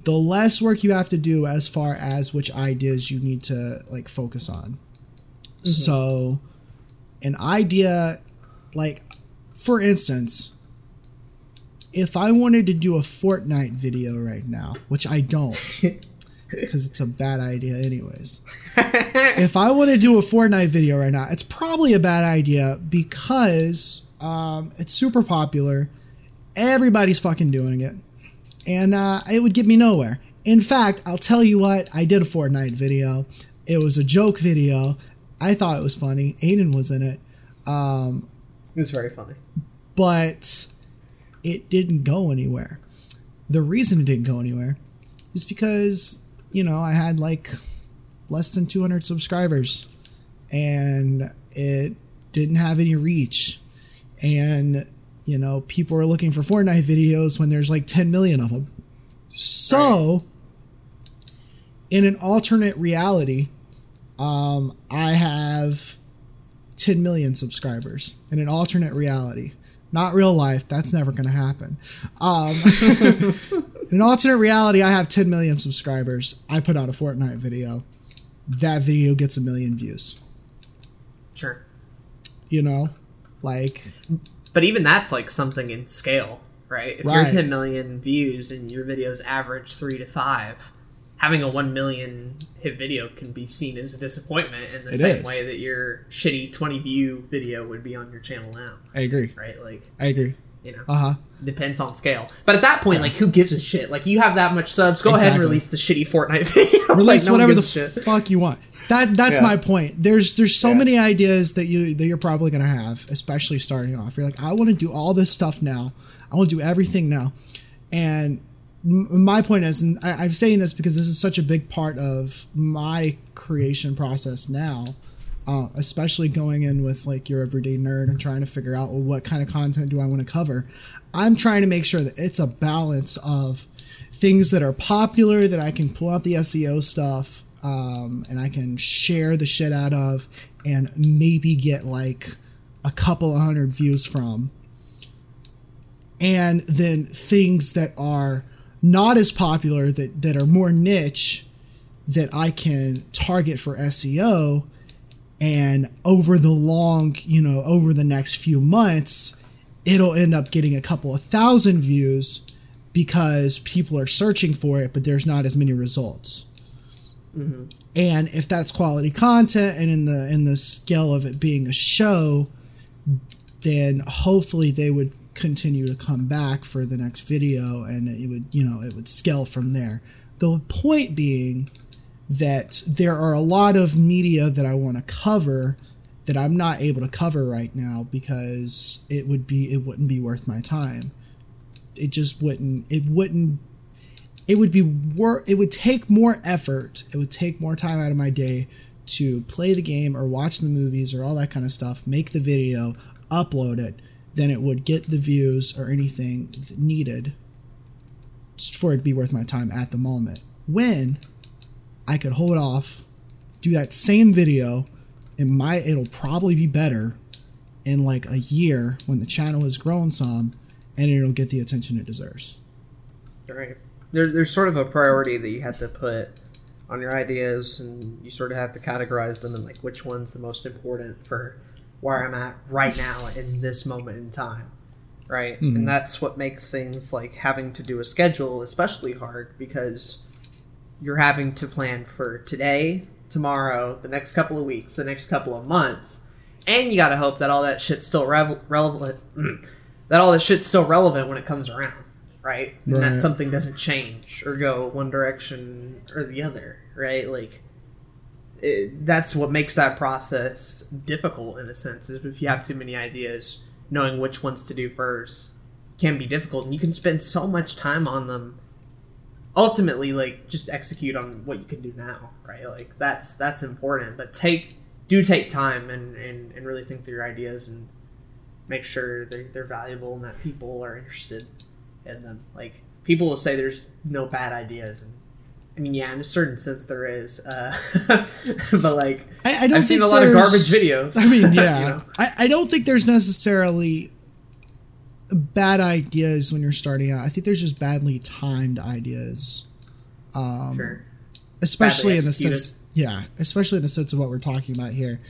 the less work you have to do as far as which ideas you need to like focus on. Mm-hmm. So an idea, like, for instance, if I wanted to do a Fortnite video right now, which I don't, because it's a bad idea anyways. If I want to do a Fortnite video right now, it's probably a bad idea, because it's super popular. Everybody's fucking doing it. And it would get me nowhere. In fact, I'll tell you what, I did a Fortnite video. It was a joke video. I thought it was funny. Aiden was in it. It was very funny. But it didn't go anywhere. The reason it didn't go anywhere is because, you know, I had like less than 200 subscribers, and it didn't have any reach. And, you know, people are looking for Fortnite videos when there's like 10 million of them. So in an alternate reality, I have 10 million subscribers in an alternate reality. Not real life. That's never going to happen. In alternate reality, I have 10 million subscribers. I put out a Fortnite video. That video gets 1 million views. Sure. You know, like... But even that's like something in scale, right? If you're 10 million views and your videos average 3 to 5, having a 1 million hit video can be seen as a disappointment in the same way that your shitty 20 view video would be on your channel now. I agree. Right? Like, I agree. You know, depends on scale. But at that point, like, who gives a shit? Like, you have that much subs, go ahead and release the shitty Fortnite video. Release like, whatever the fuck you want. That's my point. There's so many ideas that you're probably gonna have, especially starting off. You're like, I want to do all this stuff now. I want to do everything now. And my point is, and I'm saying this because this is such a big part of my creation process now, especially going in with like Your Everyday Nerd and trying to figure out, well, what kind of content do I want to cover? I'm trying to make sure that it's a balance of things that are popular that I can pull out the SEO stuff and I can share the shit out of and maybe get like a couple 100 views from. And then things that are not as popular that are more niche that I can target for SEO. And over the long, you know, over the next few months, it'll end up getting a couple of thousand views because people are searching for it, but there's not as many results. Mm-hmm. And if that's quality content and in the scale of it being a show, then hopefully they would continue to come back for the next video and it would scale from there. The point being that there are a lot of media that I want to cover that I'm not able to cover right now because it wouldn't be worth my time. It just wouldn't. It would take more effort. It would take more time out of my day to play the game or watch the movies or all that kind of stuff, make the video, upload it, than it would get the views or anything needed for it to be worth my time at the moment. When I could hold off, do that same video, and it'll probably be better in like a year when the channel has grown some, and it'll get the attention it deserves. All right. There's sort of a priority that you have to put on your ideas, and you sort of have to categorize them and like which one's the most important for where I'm at right now in this moment in time, right? Mm-hmm. And that's what makes things like having to do a schedule especially hard, because you're having to plan for today, tomorrow, the next couple of weeks, the next couple of months, and you gotta hope that all that shit's still relevant. That all that shit's still relevant when it comes around, right? And that something doesn't change or go one direction or the other, right? Like that's what makes that process difficult in a sense. Is if you have too many ideas, knowing which ones to do first can be difficult, and you can spend so much time on them. Ultimately, like, just execute on what you can do now, right? Like, that's important. But take time and really think through your ideas and make sure they're valuable and that people are interested in them. Like, people will say there's no bad ideas, and I mean, yeah, in a certain sense there is, but like I don't I've think seen a lot of garbage videos. I mean, yeah, you know? I don't think there's necessarily bad ideas when you're starting out. I think there's just badly timed ideas, sure. Especially in the sense, yeah, especially in the sense of what we're talking about here.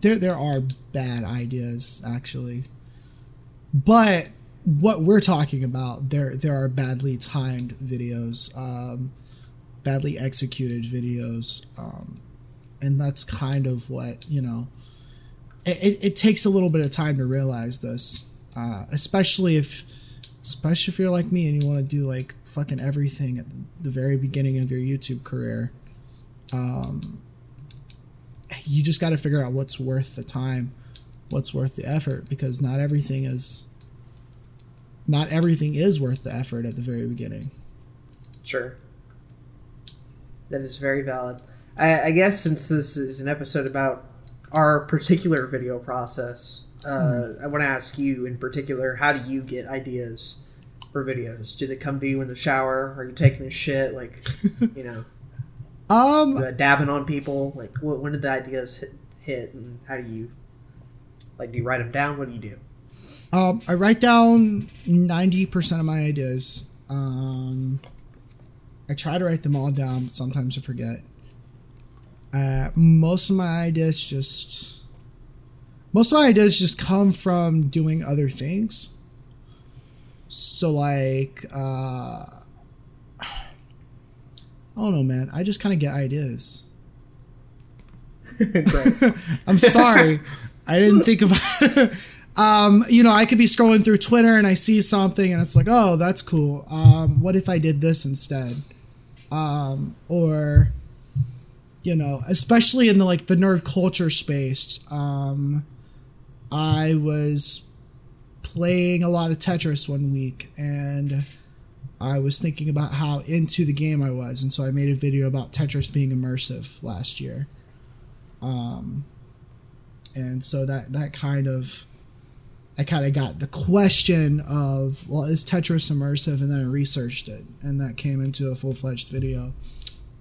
There are bad ideas actually, but what we're talking about, there are badly timed videos, badly executed videos, and that's kind of what, you know. It takes a little bit of time to realize this. Especially if you're like me and you want to do like fucking everything at the very beginning of your YouTube career, you just got to figure out what's worth the time, what's worth the effort, because not everything is worth the effort at the very beginning. Sure. That is very valid. I guess since this is an episode about our particular video process, I want to ask you in particular, how do you get ideas for videos? Do they come to you in the shower? Are you taking a shit? Like, you know, dabbing on people? Like, when did the ideas hit and how do you, like, do you write them down? What do you do? I write down 90% of my ideas. I try to write them all down, but sometimes I forget. Most of my ideas just come from doing other things. So, like, I don't know, man. I just kind of get ideas. I'm sorry. I didn't think of you know, I could be scrolling through Twitter and I see something and it's like, oh, that's cool. What if I did this instead? Or, you know, especially in the, like, the nerd culture space, I was playing a lot of Tetris one week and I was thinking about how into the game I was. And so I made a video about Tetris being immersive last year. And so I kind of got the question of, well, is Tetris immersive? And then I researched it, and that came into a full-fledged video.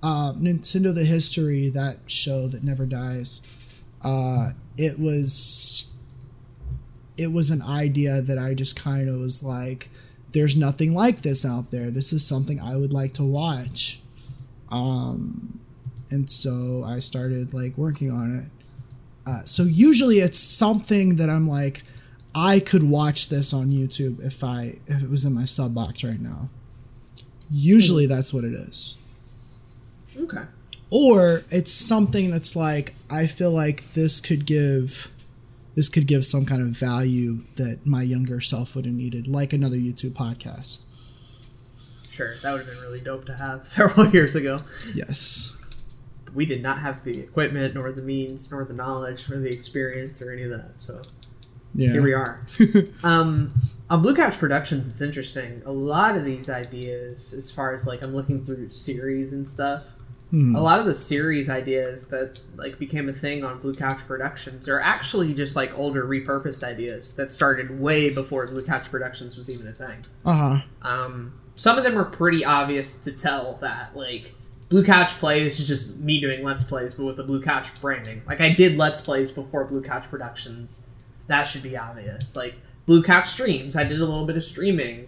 Nintendo the History, that show that never dies, it was an idea that I just kind of was like, there's nothing like this out there. This is something I would like to watch. And so I started like working on it. So usually it's something that I'm like, I could watch this on YouTube if it was in my sub box right now. Usually that's what it is. Okay. Or it's something that's like, I feel like this could give some kind of value that my younger self would have needed, like another YouTube podcast. Sure, that would have been really dope to have several years ago. Yes. We did not have the equipment, nor the means, nor the knowledge, nor the experience, or any of that, so... Yeah. Here we are. On Blue Couch Productions, it's interesting. A lot of these ideas, as far as like I'm looking through series and stuff, a lot of the series ideas that like became a thing on Blue Couch Productions are actually just like older repurposed ideas that started way before Blue Couch Productions was even a thing. Some of them are pretty obvious to tell that like Blue Couch Plays is just me doing Let's Plays, but with the Blue Couch branding. Like I did Let's Plays before Blue Couch Productions. That should be obvious. Like Blue Couch Streams, I did a little bit of streaming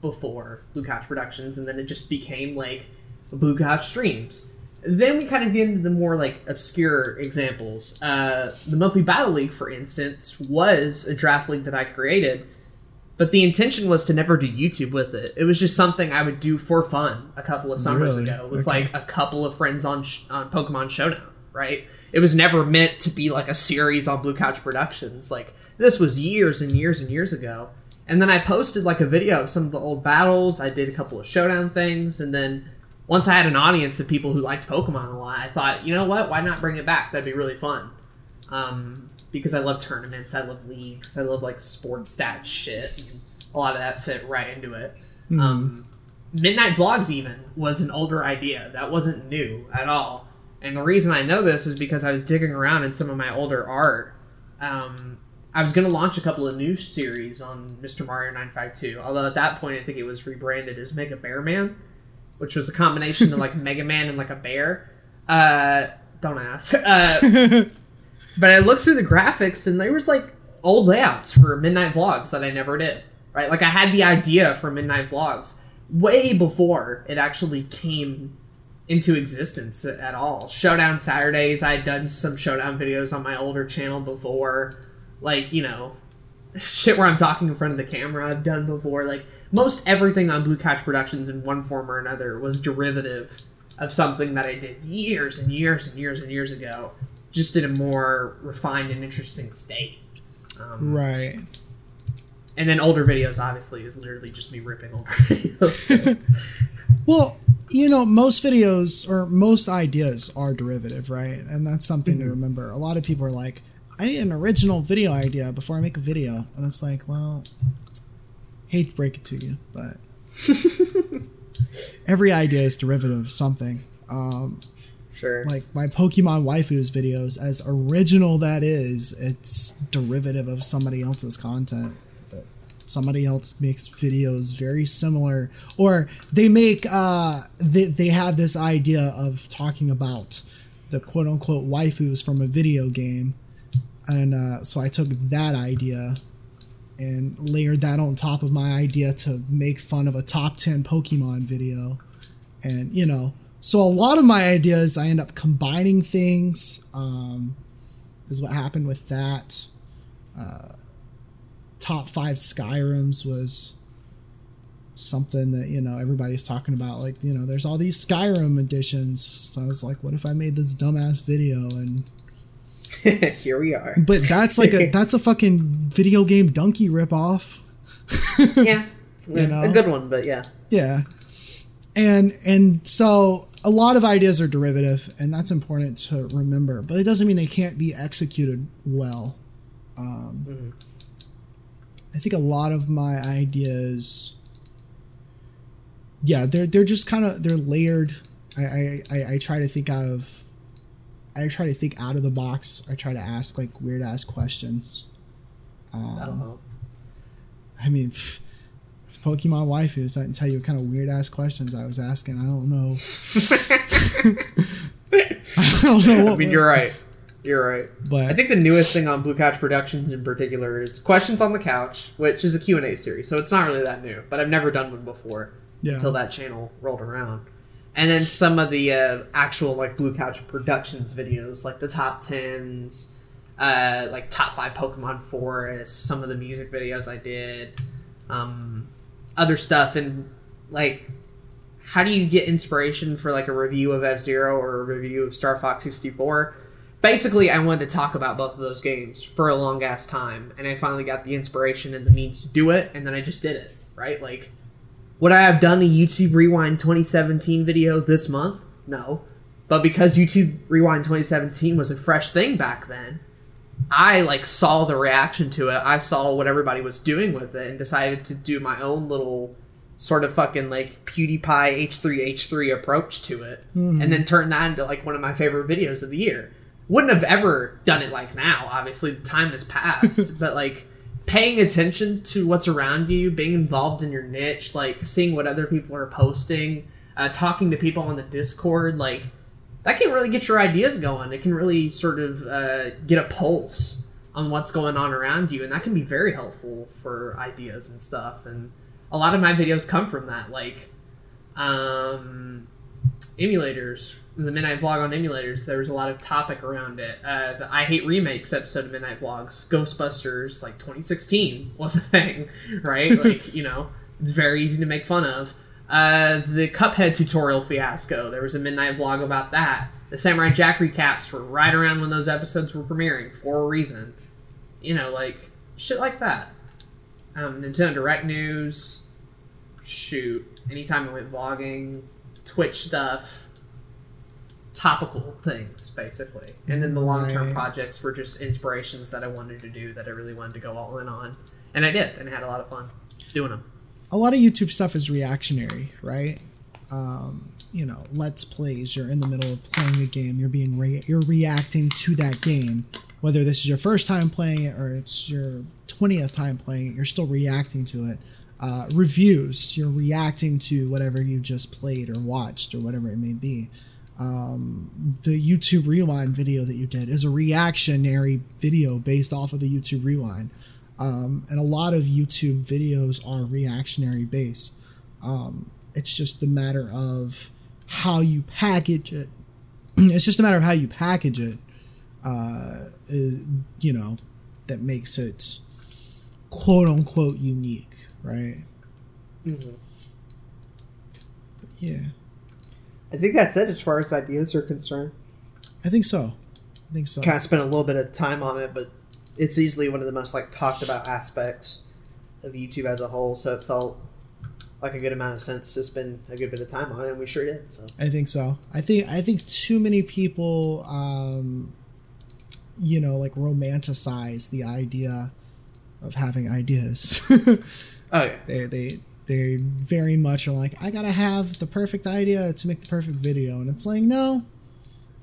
before Blue Couch Productions, and then it just became like Blue Couch Streams. Then we kind of get into the more like obscure examples. The Monthly Battle League, for instance, was a draft league that I created, but the intention was to never do YouTube with it. It was just something I would do for fun a couple of summers ago with like a couple of friends on Pokemon Showdown, right? It was never meant to be like a series on Blue Couch Productions. Like this was years and years and years ago. And then I posted like a video of some of the old battles. I did a couple of showdown things. And then once I had an audience of people who liked Pokemon a lot, I thought, you know what? Why not bring it back? That'd be really fun. Because I love tournaments. I love leagues. I love like sports stats shit. And a lot of that fit right into it. Midnight Vlogs even was an older idea. That wasn't new at all. And the reason I know this is because I was digging around in some of my older art. I was going to launch a couple of new series on Mr. Mario 952, although at that point I think it was rebranded as Mega Bear Man, which was a combination of like Mega Man and like a bear. Don't ask. But I looked through the graphics and there was like old layouts for Midnight Vlogs that I never did. Right? Like I had the idea for Midnight Vlogs way before it actually came into existence at all. Showdown Saturdays, I had done some showdown videos on my older channel before. Like, you know, shit where I'm talking in front of the camera I've done before. Like, most everything on Blue Couch Productions in one form or another was derivative of something that I did years and years and years and years ago, just in a more refined and interesting state. Right. And then older videos, obviously, is literally just me ripping older videos. Well, you know, most videos or most ideas are derivative, right? And that's something to remember. A lot of people are like, I need an original video idea before I make a video. And it's like, well, hate to break it to you, but every idea is derivative of something. Sure. Like my Pokemon Waifus videos, as original that is, it's derivative of somebody else's content. Somebody else makes videos very similar, or they make they have this idea of talking about the quote unquote waifus from a video game, and so I took that idea and layered that on top of my idea to make fun of a top 10 Pokemon video, and you know, so a lot of my ideas I end up combining things. Is what happened with that. Top 5 Skyrims was something that, you know, everybody's talking about. Like, you know, there's all these Skyrim editions. So I was like, what if I made this dumbass video? And here we are. But that's like that's a fucking video game donkey ripoff. Yeah. You know? A good one, but yeah. Yeah. And so a lot of ideas are derivative, and that's important to remember. But it doesn't mean they can't be executed well. I think a lot of my ideas, they're just kind of, they're layered. I try to think out of I try to think out of the box. I try to ask like weird ass questions. That'll help. I mean, Pokemon Waifus, I can tell you what kind of weird ass questions I was asking. I don't know. I don't know what. I mean, you're right. You're right. But I think the newest thing on Blue Couch Productions in particular is Questions on the Couch, which is a Q&A series. So it's not really that new, but I've never done one before until that channel rolled around. And then some of the actual like Blue Couch Productions videos, like the top 10s, like top 5 Pokemon forests, some of the music videos I did, other stuff. And like, how do you get inspiration for like a review of F-Zero or a review of Star Fox 64? Basically, I wanted to talk about both of those games for a long-ass time, and I finally got the inspiration and the means to do it, and then I just did it, right? Like, would I have done the YouTube Rewind 2017 video this month? No. But because YouTube Rewind 2017 was a fresh thing back then, I, like, saw the reaction to it. I saw what everybody was doing with it and decided to do my own little sort of fucking, like, PewDiePie H3H3 approach to it, and then turn that into, like, one of my favorite videos of the year. Wouldn't have ever done it like now, obviously the time has passed, but like paying attention to what's around you, being involved in your niche, like seeing what other people are posting, talking to people on the Discord, like that can really get your ideas going. It can really sort of get a pulse on what's going on around you, and that can be very helpful for ideas and stuff. And a lot of my videos come from that, like emulators, the Midnight Vlog on emulators, there was a lot of topic around it. The I Hate Remakes episode of Midnight Vlogs, Ghostbusters, like 2016 was a thing, right? Like, you know, it's very easy to make fun of. The Cuphead tutorial fiasco, there was a Midnight Vlog about that. The Samurai Jack recaps were right around when those episodes were premiering for a reason. You know, like, shit like that. Nintendo Direct news, shoot, anytime I went vlogging, Twitch stuff, topical things basically, and then the long-term projects were just inspirations that I wanted to do, that I really wanted to go all in on, and I did, and I had a lot of fun doing them. A lot of YouTube stuff is reactionary, right? You know, let's plays, you're in the middle of playing a game, you're being you're reacting to that game, whether this is your first time playing it or it's your 20th time playing it, you're still reacting to it. Reviews, you're reacting to whatever you just played or watched or whatever it may be. The YouTube Rewind video that you did is a reactionary video based off of the YouTube Rewind. And a lot of YouTube videos are reactionary based. It's just a matter of how you package it. It's just a matter of how you package it, you know, that makes it quote unquote unique. Right. Mm-hmm. But yeah, I think that's it as far as ideas are concerned. I think so. I think so. Kind of spent a little bit of time on it, but it's easily one of the most like talked about aspects of YouTube as a whole. So it felt like a good amount of sense to spend a good bit of time on it, and we sure did. So I think so. I think too many people, you know, like romanticize the idea of having ideas. Oh, yeah. They very much are like, I gotta have the perfect idea to make the perfect video. And it's like, no,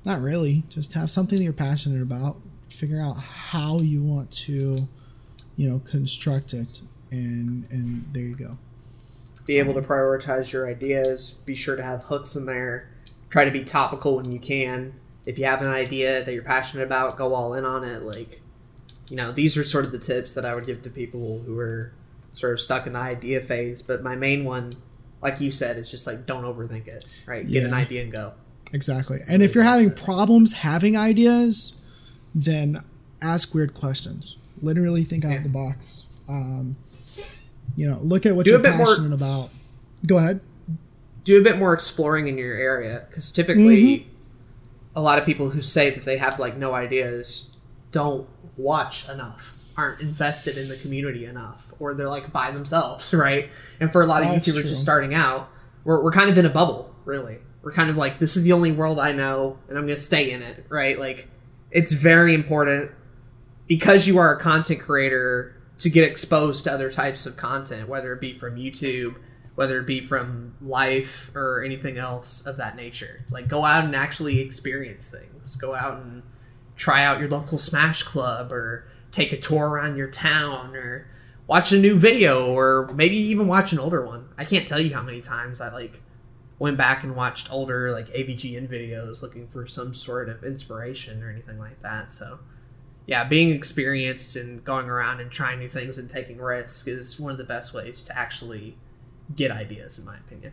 not really. Just have something that you're passionate about. Figure out how you want to, you know, construct it. And there you go. Be able to prioritize your ideas. Be sure to have hooks in there. Try to be topical when you can. If you have an idea that you're passionate about, go all in on it. Like, you know, these are sort of the tips that I would give to people who are sort of stuck in the idea phase, but my main one, like you said, is just like, don't overthink it, right? Get an idea and go. Exactly. And if you're having problems having ideas, then ask weird questions. Literally think out of the box. You know, look at what you're passionate about. Go ahead. Do a bit more exploring in your area, because typically a lot of people who say that they have like no ideas don't watch enough, aren't invested in the community enough, or they're like by themselves, right? And for a lot of YouTubers just starting out, we're kind of in a bubble, really. We're kind of like, this is the only world I know, and I'm going to stay in it, right? Like, it's very important, because you are a content creator, to get exposed to other types of content, whether it be from YouTube, whether it be from life, or anything else of that nature. Like, go out and actually experience things. things. Go out and try out your local Smash Club, or take a tour around your town, or watch a new video, or maybe even watch an older one. I can't tell you how many times I went back and watched older AVGN videos looking for some sort of inspiration or anything like that. So yeah, being experienced and going around and trying new things and taking risks is one of the best ways to actually get ideas, in my opinion.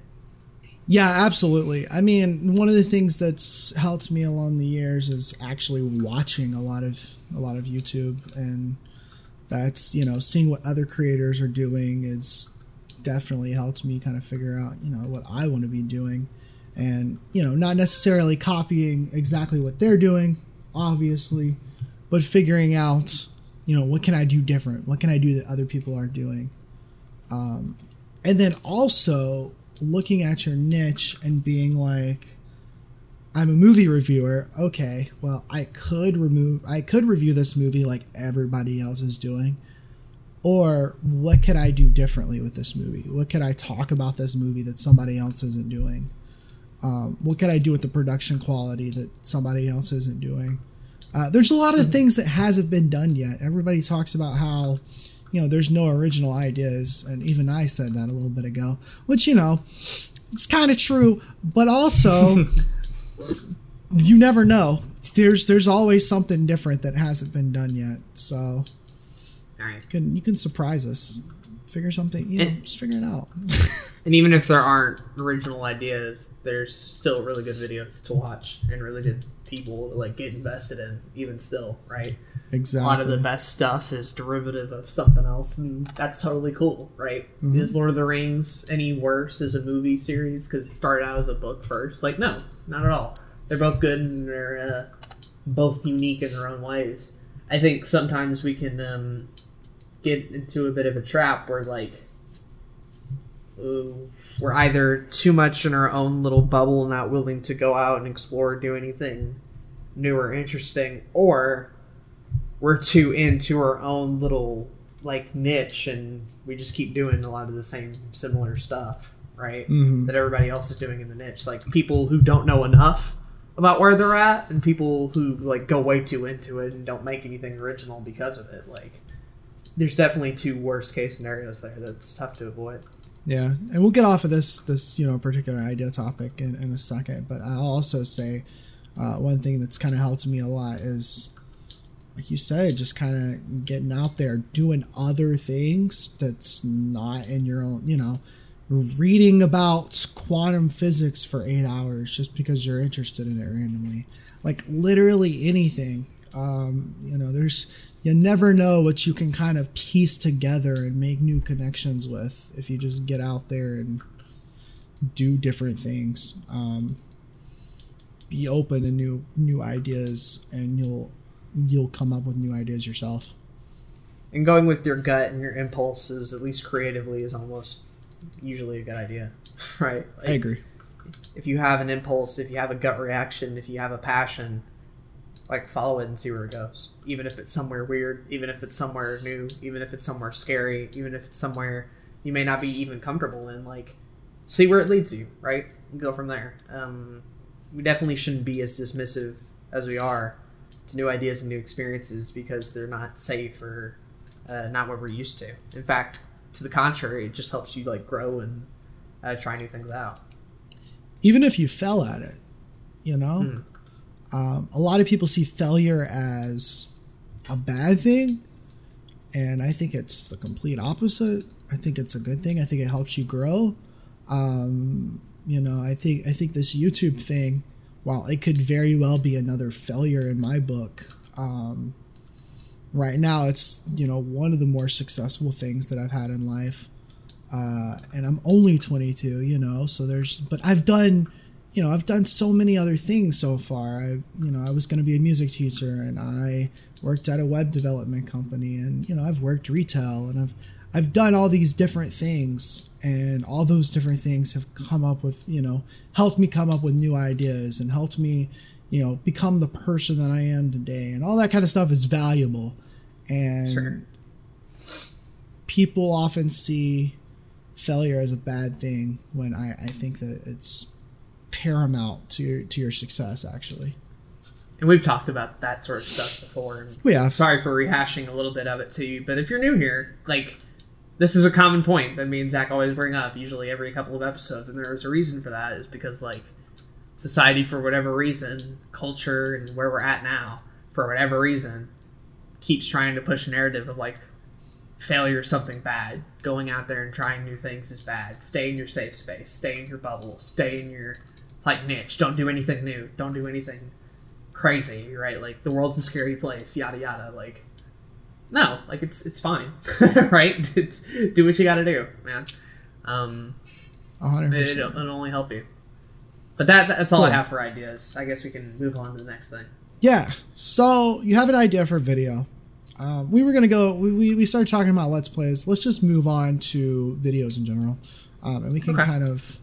Yeah, absolutely. I mean, one of the things that's helped me along the years is actually watching a lot of YouTube, and that's, seeing what other creators are doing is definitely helped me kind of figure out, what I want to be doing, and, not necessarily copying exactly what they're doing, obviously, but figuring out, what can I do different? What can I do that other people are doing? And then also looking at your niche and being like, I'm a movie reviewer. Okay, well, I could review this movie like everybody else is doing, or what could I do differently with this movie? What could I talk about this movie that somebody else isn't doing? What could I do with the production quality that somebody else isn't doing? There's a lot of things that hasn't been done yet. Everybody talks about how, there's no original ideas. And even I said that a little bit ago, which, it's kind of true, but also you never know. There's always something different that hasn't been done yet. So you can surprise us, figure something, just figure it out. And even if there aren't original ideas, there's still really good videos to watch and really good people to get invested in, even still, right? Exactly. A lot of the best stuff is derivative of something else, and that's totally cool, right? Mm-hmm. Is Lord of the Rings any worse as a movie series because it started out as a book first? No, not at all. They're both good, and they're both unique in their own ways. I think sometimes we can get into a bit of a trap where we're either too much in our own little bubble, not willing to go out and explore or do anything new or interesting, or we're too into our own little niche, and we just keep doing a lot of the same similar stuff, right? Mm-hmm. That everybody else is doing in the niche. People who don't know enough about where they're at, and people who go way too into it and don't make anything original because of it. There's definitely two worst case scenarios there that's tough to avoid. Yeah, and we'll get off of this particular idea topic in a second, but I'll also say one thing that's kind of helped me a lot is, like you said, just kind of getting out there, doing other things that's not in your own, reading about quantum physics for 8 hours just because you're interested in it randomly. Literally anything. You never know what you can kind of piece together and make new connections with if you just get out there and do different things. Be open to new ideas, and you'll come up with new ideas yourself. And going with your gut and your impulses, at least creatively, is almost usually a good idea, right? I agree. If you have an impulse, if you have a gut reaction, if you have a passion, follow it and see where it goes. Even if it's somewhere weird, even if it's somewhere new, even if it's somewhere scary, even if it's somewhere you may not be even comfortable in, see where it leads you, right? And go from there. We definitely shouldn't be as dismissive as we are to new ideas and new experiences because they're not safe or not what we're used to. In fact, to the contrary, it just helps you, grow and try new things out. Even if you fell at it, Mm. A lot of people see failure as a bad thing, and I think it's the complete opposite. I think it's a good thing. I think it helps you grow. I think this YouTube thing, while it could very well be another failure in my book, right now it's, one of the more successful things that I've had in life. And I'm only 22, so but I've done... I've done so many other things so far. I was going to be a music teacher, and I worked at a web development company, and, I've worked retail, and I've done all these different things, and all those different things have come up with, helped me come up with new ideas and helped me, become the person that I am today. And all that kind of stuff is valuable. And sure. People often see failure as a bad thing when I think that it's paramount to your success, actually. And we've talked about that sort of stuff before. And yeah. Sorry for rehashing a little bit of it to you, but if you're new here, like, this is a common point that me and Zach always bring up, usually every couple of episodes, and there is a reason for that, is because, like, society, for whatever reason, culture, and where we're at now, for whatever reason, keeps trying to push a narrative of, like, failure is something bad. Going out there and trying new things is bad. Stay in your safe space. Stay in your bubble. Stay in your, like, niche. Don't do anything new. Don't do anything crazy, right? Like, the world's a scary place, yada yada. Like, no, like, it's fine. Right? It's, do what you gotta do, man. 100%. It'll only help you. But that's all cool. I have for ideas. I guess we can move on to the next thing. Yeah, so you have an idea for a video. We were gonna go, we started talking about Let's Plays. Let's just move on to videos in general, and we can kind of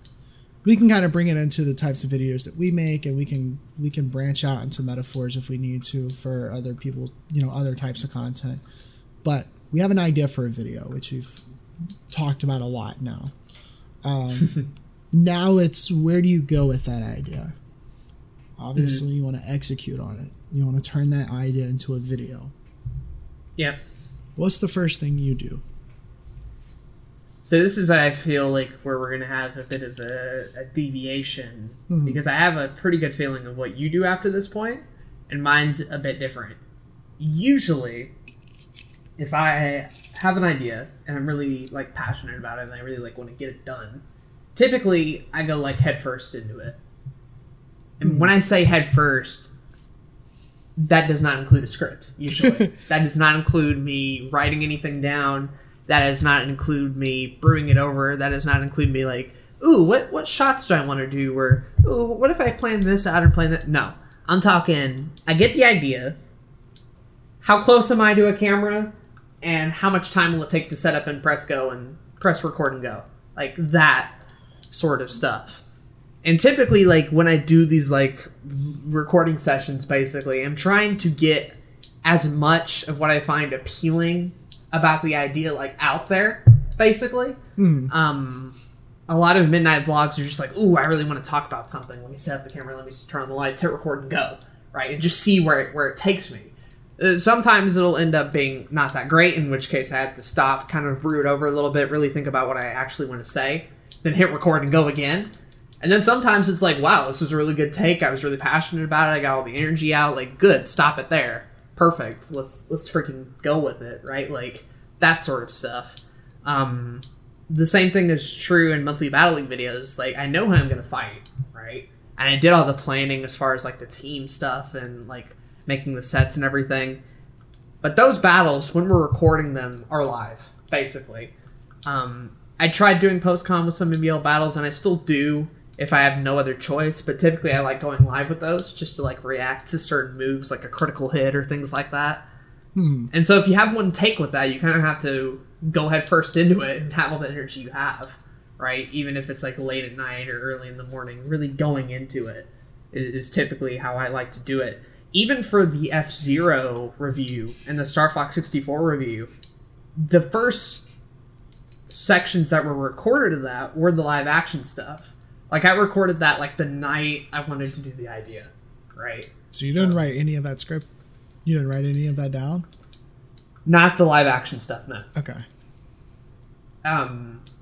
bring it into the types of videos that we make, and we can branch out into metaphors if we need to for other people, you know, other types of content. But we have an idea for a video, which we've talked about a lot now. Now it's, where do you go with that idea? Obviously, you want to execute on it. You want to turn that idea into a video. Yeah. What's the first thing you do? So this is, I feel like, where we're going to have a bit of a deviation, because I have a pretty good feeling of what you do after this point, and mine's a bit different. Usually, if I have an idea and I'm really, like, passionate about it and I really, like, want to get it done, typically I go, like, headfirst into it. And when I say headfirst, that does not include a script, usually. That does not include me writing anything down. That does not include me brewing it over. That does not include me, like, ooh, what shots do I want to do? Or, ooh, what if I plan this out and plan that? No. I'm talking, I get the idea. How close am I to a camera? And how much time will it take to set up and press go and press record and go? Like, that sort of stuff. And typically, like, when I do these, like, recording sessions, basically, I'm trying to get as much of what I find appealing about the idea, like, out there, basically. A lot of Midnight Vlogs are just like, ooh, I really want to talk about something. Let me set up the camera, let me turn on the lights, hit record and go, right? And just see where it takes me. Sometimes it'll end up being not that great, in which case I have to stop, kind of brew it over a little bit, really think about what I actually want to say, then hit record and go again. And then sometimes it's like, wow, this was a really good take. I was really passionate about it. I got all the energy out. Like, good, stop it there. Perfect. Let's freaking go with it, right? Like, that sort of stuff. The same thing is true in Monthly Battle League videos. Like, I know who I'm going to fight, right? And I did all the planning as far as, like, the team stuff and, like, making the sets and everything. But those battles, when we're recording them, are live, basically. I tried doing post-con with some NBL battles, and I still do if I have no other choice, but typically I like going live with those just to, like, react to certain moves, like a critical hit or things like that. And so if you have one take with that, you kind of have to go head first into it and have all the energy you have, right? Even if it's, like, late at night or early in the morning, really going into it is typically how I like to do it. Even for the F-Zero review and the Star Fox 64 review, the first sections that were recorded of that were the live action stuff. Like, I recorded that, like, the night I wanted to do the idea, right? So you didn't write any of that script? You didn't write any of that down? Not the live-action stuff, no. Okay.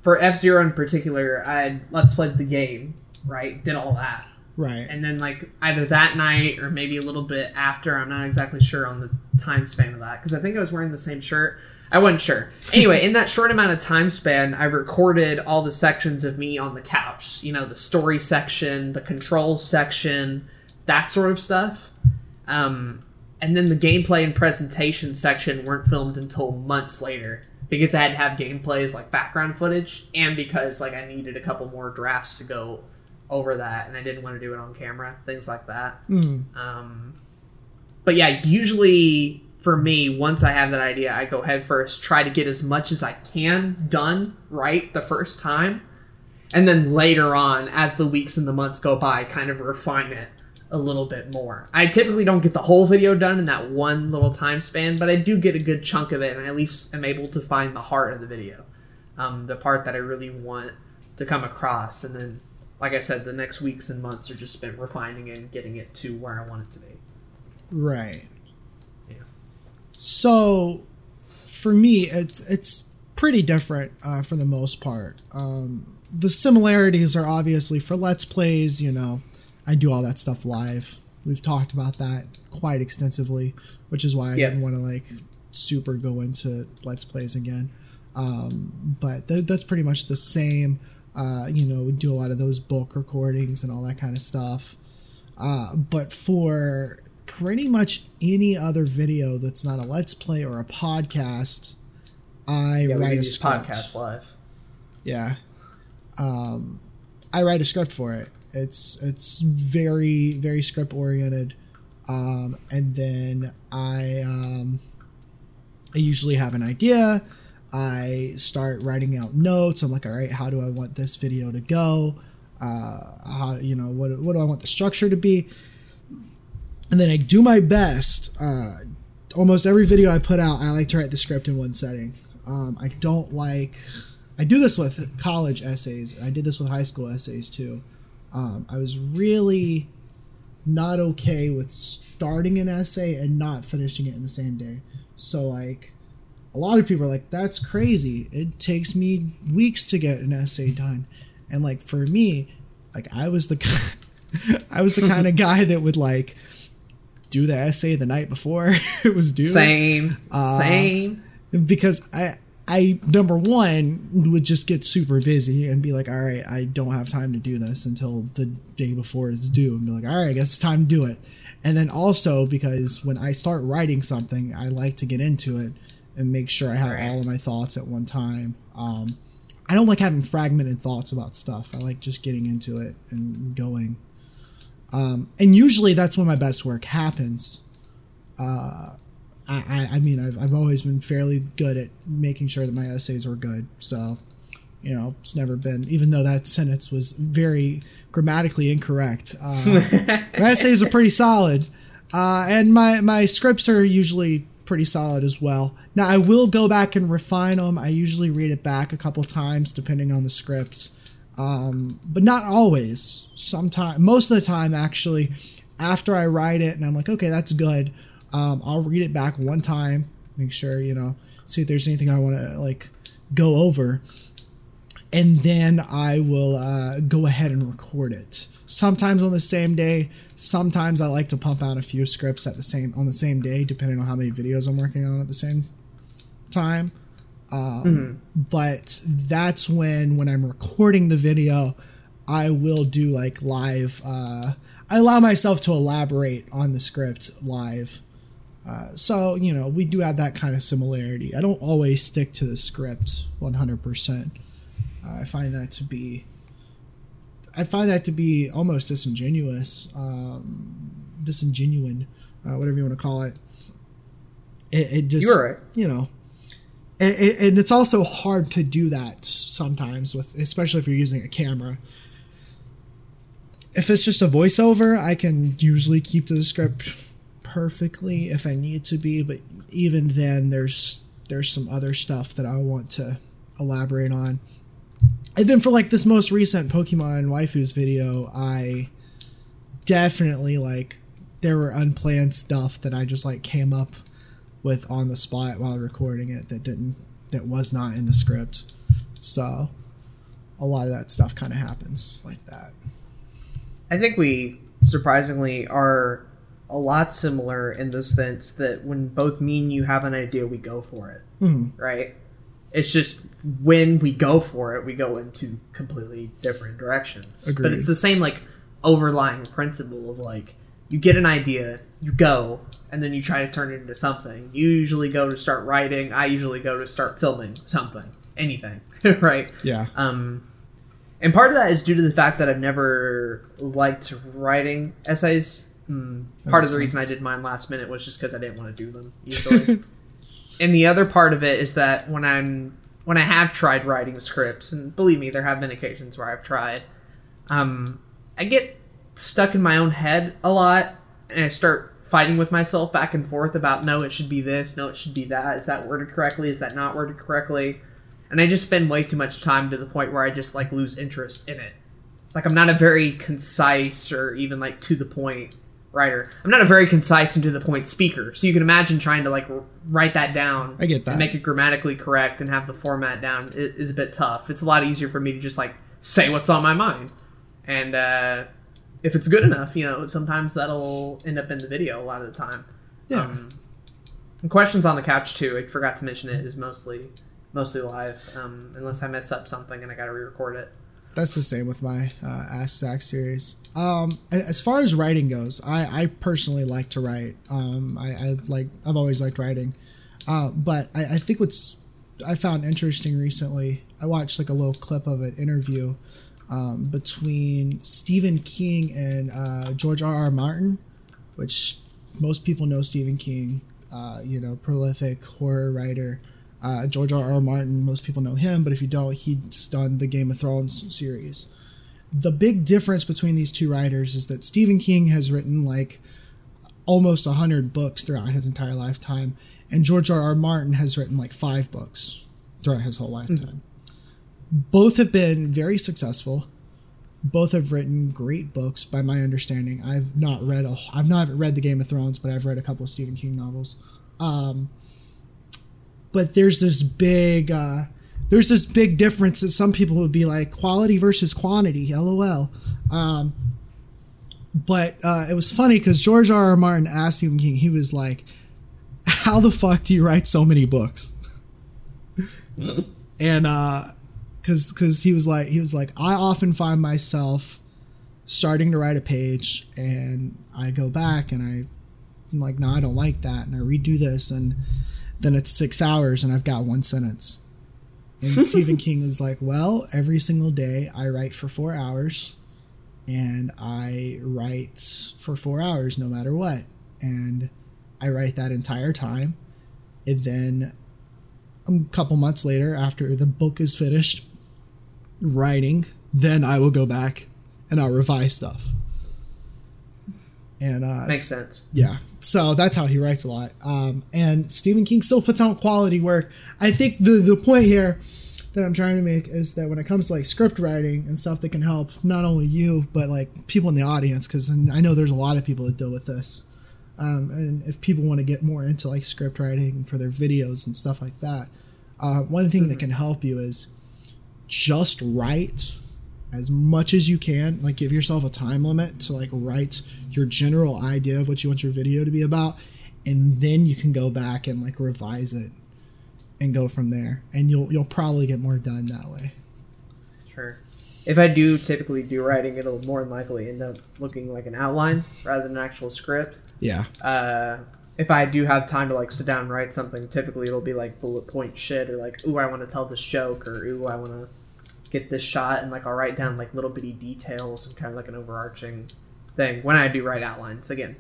For F-Zero in particular, I Let's Played the game, right? Did all that. Right. And then, like, either that night or maybe a little bit after, I'm not exactly sure on the time span of that, because I think I was wearing the same shirt. I wasn't sure. Anyway, in that short amount of time span, I recorded all the sections of me on the couch. You know, the story section, the control section, that sort of stuff. And then the gameplay and presentation section weren't filmed until months later, because I had to have gameplay as, like, background footage, and because, like, I needed a couple more drafts to go over that, and I didn't want to do it on camera, things like that. But yeah, usually, for me, once I have that idea, I go head first, try to get as much as I can done right the first time. And then later on, as the weeks and the months go by, kind of refine it a little bit more. I typically don't get the whole video done in that one little time span, but I do get a good chunk of it, and I at least am able to find the heart of the video, the part that I really want to come across. And then, like I said, the next weeks and months are just spent refining it and getting it to where I want it to be. Right. Yeah. So, for me, it's pretty different for the most part. The similarities are obviously for Let's Plays, you know, I do all that stuff live. We've talked about that quite extensively, which is why I didn't want to, like, super go into Let's Plays again. But that's pretty much the same. You know, we do a lot of those bulk recordings and all that kind of stuff. But for pretty much any other video that's not a Let's Play or a podcast, I write a script. Podcast live. Yeah. I write a script for it. It's very, very script oriented. And then I usually have an idea. I start writing out notes. I'm like, all right, how do I want this video to go? How, you know, what do I want the structure to be? And then I do my best. Almost every video I put out, I like to write the script in one setting. I don't like... I do this with college essays. I did this with high school essays, too. I was really not okay with starting an essay and not finishing it in the same day. So, like... a lot of people are like, that's crazy. It takes me weeks to get an essay done. And like, for me, like I was the kind of guy that would like do the essay the night before it was due. Same. Because I number one would just get super busy and be like, all right, I don't have time to do this until the day before it's due, and be like, all right, I guess it's time to do it. And then also because when I start writing something, I like to get into it and make sure I have all of my thoughts at one time. I don't like having fragmented thoughts about stuff. I like just getting into it and going. And usually that's when my best work happens. I mean, I've always been fairly good at making sure that my essays were good. So, you know, it's never been, even though that sentence was very grammatically incorrect. My essays are pretty solid. And my scripts are usually pretty solid as well. Now, I will go back and refine them. I usually read it back a couple times depending on the scripts, but not always. Sometimes, most of the time, actually, after I write it and I'm like, okay, that's good, I'll read it back one time, make sure, you know, see if there's anything I want to like go over, and then I will go ahead and record it. Sometimes on the same day. Sometimes I like to pump out a few scripts on the same day, depending on how many videos I'm working on at the same time. But that's when I'm recording the video, I will do like live. I allow myself to elaborate on the script live. So, you know, we do have that kind of similarity. I don't always stick to the script 100%. I find that to be almost disingenuous, whatever you want to call it. It just, you're right. You know, and it's also hard to do that sometimes, especially if you're using a camera. If it's just a voiceover, I can usually keep to the script perfectly if I need to be, but even then, there's some other stuff that I want to elaborate on. And then for, like, this most recent Pokemon Waifus video, I definitely, like, there were unplanned stuff that I just, like, came up with on the spot while recording it that was not in the script. So, a lot of that stuff kind of happens like that. I think we, surprisingly, are a lot similar in the sense that when both me and you have an idea, we go for it. Mm-hmm. Right? It's just when we go for it, we go into completely different directions. Agreed. But it's the same, like, overlying principle of, like, you get an idea, you go, and then you try to turn it into something. You usually go to start writing. I usually go to start filming something, anything, right? Yeah. And part of that is due to the fact that I've never liked writing essays. Part of the reason I did mine last minute was just because I didn't want to do them usually. And the other part of it is that when I have tried writing scripts, and believe me, there have been occasions where I've tried, I get stuck in my own head a lot, and I start fighting with myself back and forth about, no, it should be this, no, it should be that. Is that worded correctly? Is that not worded correctly? And I just spend way too much time to the point where I just, like, lose interest in it. Like, I'm not a very concise or even, like, to the point writer. I'm not a very concise and to the point speaker, so you can imagine trying to like write that down. I get that. And make it grammatically correct and have the format down is a bit tough. It's a lot easier for me to just like say what's on my mind, and if it's good enough, you know, sometimes that'll end up in the video a lot of the time. Yeah. And Questions on the Couch too, I forgot to mention, it is mostly live, unless I mess up something and I gotta re-record it. That's the same with my Ask Zach series. As far as writing goes, I personally like to write. I've always liked writing, but I think what's I found interesting recently, I watched like a little clip of an interview between Stephen King and George R. R. Martin, which most people know Stephen King, prolific horror writer. George R. R. Martin, most people know him, but if you don't, he's done the Game of Thrones series. The big difference between these two writers is that Stephen King has written like almost 100 books throughout his entire lifetime, and George R. R. Martin has written like 5 books throughout his whole lifetime. Mm-hmm. Both have been very successful. Both have written great books, by my understanding. I've not read the Game of Thrones, but I've read a couple of Stephen King novels. But there's this big difference that some people would be like, quality versus quantity, LOL. But it was funny because George R. R. Martin asked Stephen King, he was like, how the fuck do you write so many books? And because he was like, I often find myself starting to write a page and I go back and I'm like, no, I don't like that. And I redo this, and then it's 6 hours and I've got one sentence. And Stephen King was like, well, every single day I write for 4 hours, and I write for 4 hours no matter what. And I write that entire time. And then a couple months later, after the book is finished writing, then I will go back and I'll revise stuff. And makes sense. Yeah. So that's how he writes a lot. And Stephen King still puts out quality work. I think the point here that I'm trying to make is that when it comes to like script writing and stuff that can help not only you, but like people in the audience, because I know there's a lot of people that deal with this. And if people want to get more into like script writing for their videos and stuff like that, one thing that can help you is just write as much as you can. Like, give yourself a time limit to like write your general idea of what you want your video to be about, and then you can go back and like revise it and go from there, and you'll probably get more done that way. Sure. If I do typically do writing, it'll more than likely end up looking like an outline rather than an actual script. Yeah. If I do have time to like sit down and write something, typically it'll be like bullet point shit, or like, ooh, I want to tell this joke, or ooh, I want to get this shot, and like I'll write down like little bitty details and kind of like an overarching thing when I do write outlines. Again,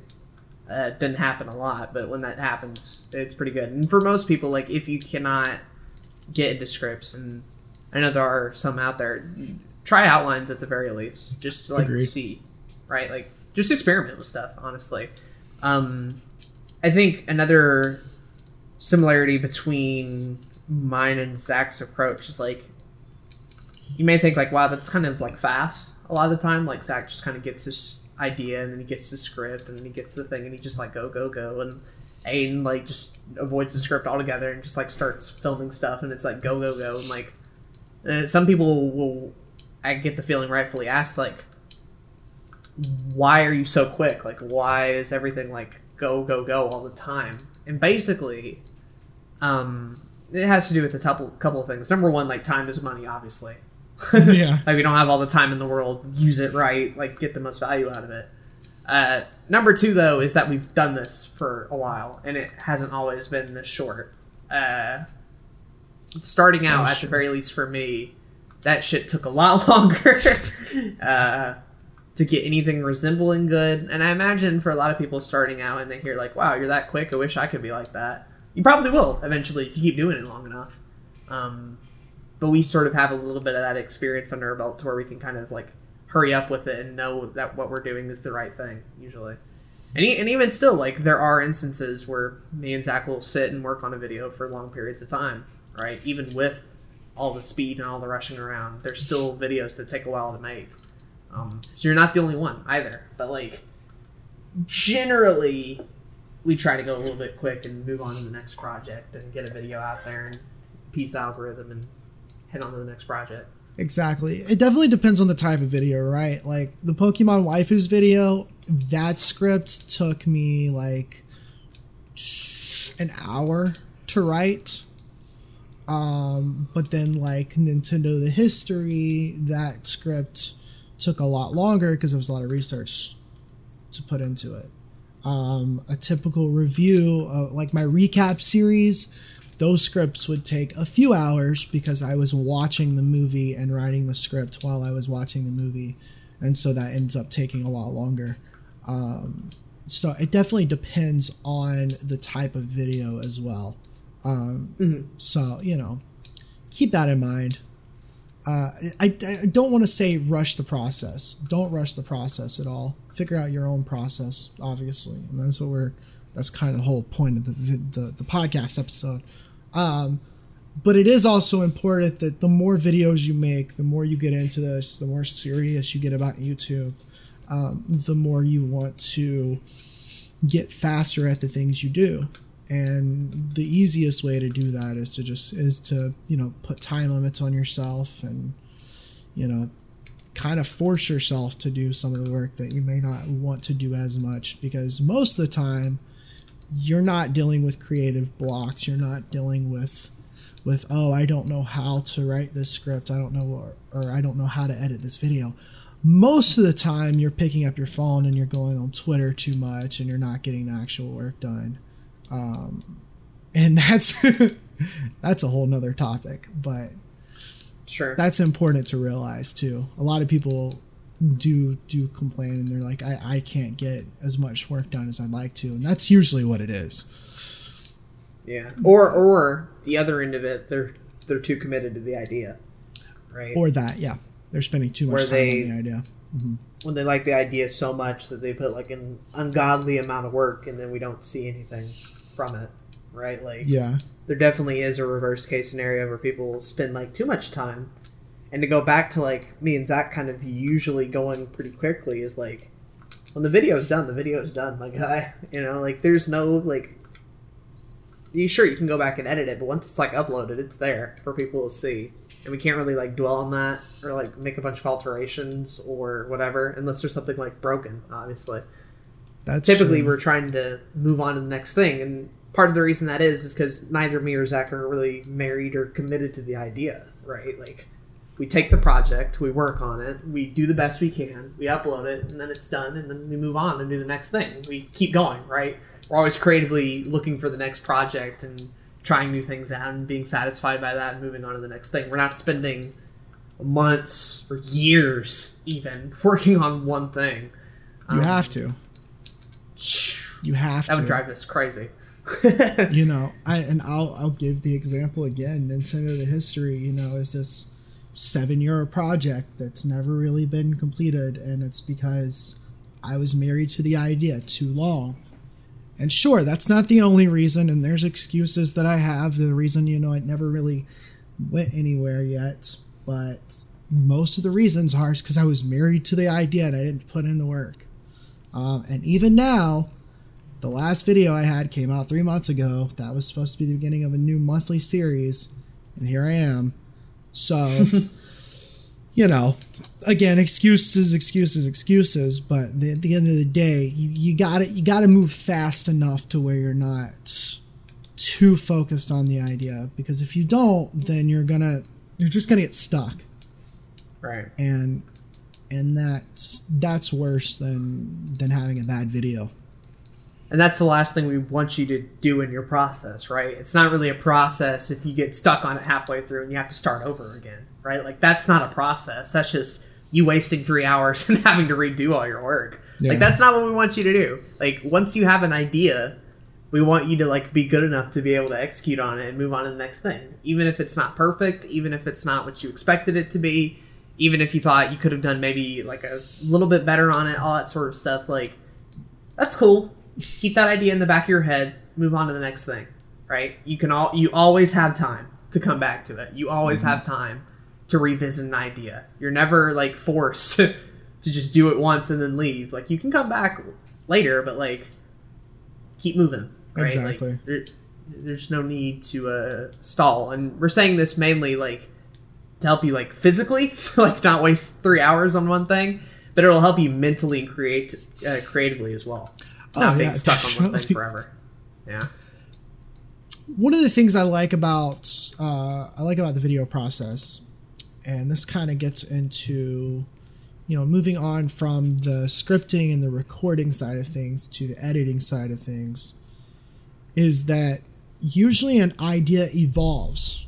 it doesn't happen a lot, but when that happens, it's pretty good. And for most people, like, if you cannot get into scripts, and I know there are some out there, try outlines at the very least, just to like see, right? Like, just experiment with stuff, honestly. I think another similarity between mine and Zach's approach is like, you may think like, wow, that's kind of like fast a lot of the time. Like, Zach just kind of gets this idea, and then he gets the script, and then he gets the thing, and he just like go, and Aiden like just avoids the script altogether and just like starts filming stuff, and it's like go, and like some people will, I get the feeling, rightfully ask like, why are you so quick? Like, why is everything like go all the time? And basically, it has to do with a couple of things. Number one, like, time is money, obviously. Yeah. Like, we don't have all the time in the world. Use it right. Like, get the most value out of it. Number two, though, is that we've done this for a while, and it hasn't always been this short. Starting out, at the very least for me, that shit took a lot longer to get anything resembling good. And I imagine for a lot of people starting out, and they hear, like, wow, you're that quick, I wish I could be like that. You probably will eventually if you keep doing it long enough. But we sort of have a little bit of that experience under our belt to where we can kind of like hurry up with it and know that what we're doing is the right thing, usually. And even still, like, there are instances where me and Zach will sit and work on a video for long periods of time, right? Even with all the speed and all the rushing around, there's still videos that take a while to make. So you're not the only one either. But like, generally we try to go a little bit quick and move on to the next project and get a video out there and piece the algorithm and head on to the next project. Exactly. It definitely depends on the type of video, right? Like the Pokemon Waifus video, that script took me like an hour to write. But then like Nintendo the History, that script took a lot longer because there was a lot of research to put into it. A typical review of like my recap series, those scripts would take a few hours because I was watching the movie and writing the script while I was watching the movie. And so that ends up taking a lot longer. So it definitely depends on the type of video as well. So, you know, keep that in mind. I don't want to say rush the process. Don't rush the process at all. Figure out your own process, obviously. And that's what we're... That's kind of the whole point of the podcast episode. But it is also important that the more videos you make, the more you get into this, the more serious you get about YouTube, the more you want to get faster at the things you do. And the easiest way to do that is to put time limits on yourself and, kind of force yourself to do some of the work that you may not want to do as much, because most of the time, you're not dealing with creative blocks. You're not dealing with I don't know how to write this script. I don't know, or I don't know how to edit this video. Most of the time, you're picking up your phone and you're going on Twitter too much, and you're not getting the actual work done. And that's that's a whole nother topic, but sure, that's important to realize too. A lot of people do complain, and they're like, I can't get as much work done as I'd like to, and that's usually what it is. Yeah, or the other end of it, they're too committed to the idea, right? Or that, yeah, they're spending too much time on the idea. Mm-hmm. When they like the idea so much that they put like an ungodly amount of work, and then we don't see anything from it, right? Like, yeah, there definitely is a reverse case scenario where people spend like too much time. And to go back to, like, me and Zach kind of usually going pretty quickly is, like, when the video's done, my guy. You know, like, there's no, like... Sure, you can go back and edit it, but once it's, like, uploaded, it's there for people to see. And we can't really, like, dwell on that or, like, make a bunch of alterations or whatever, unless there's something, like, broken, obviously. That's typically, we're trying to move on to the next thing, and part of the reason that is because neither me or Zach are really married or committed to the idea, right? Like... We take the project, we work on it, we do the best we can, we upload it, and then it's done, and then we move on and do the next thing. We keep going, right? We're always creatively looking for the next project and trying new things out and being satisfied by that and moving on to the next thing. We're not spending months or years even working on one thing. You have to. You have to. That would drive us crazy. You know, I'll give the example again. Nintendo the History, is this 7-year project that's never really been completed, and it's because I was married to the idea too long. And sure, that's not the only reason, and there's excuses that I have. The reason, it never really went anywhere yet, but most of the reasons are because I was married to the idea and I didn't put in the work. And even now, the last video I had came out 3 months ago. That was supposed to be the beginning of a new monthly series, and here I am. So, again, excuses, but at the end of the day, you gotta move fast enough to where you're not too focused on the idea, because if you don't, then you're just gonna get stuck. Right. And that's worse than having a bad video. And that's the last thing we want you to do in your process, right? It's not really a process if you get stuck on it halfway through and you have to start over again, right? Like, that's not a process. That's just you wasting 3 hours and having to redo all your work. Yeah. Like, that's not what we want you to do. Like, once you have an idea, we want you to, like, be good enough to be able to execute on it and move on to the next thing. Even if it's not perfect, even if it's not what you expected it to be, even if you thought you could have done maybe, like, a little bit better on it, all that sort of stuff. Like, that's cool. Keep that idea in the back of your head, move on to the next thing, right? You always have time to come back to it. You always have time to revisit an idea. You're never, like, forced to just do it once and then leave. Like, you can come back later, but like keep moving. Right? Exactly. Like, there's no need to stall. And we're saying this mainly like to help you like physically, like not waste 3 hours on one thing, but it'll help you mentally and creatively as well. It's not being stuck on one thing forever. Yeah. One of the things I like about the video process, and this kind of gets into, you know, moving on from the scripting and the recording side of things to the editing side of things, is that usually an idea evolves.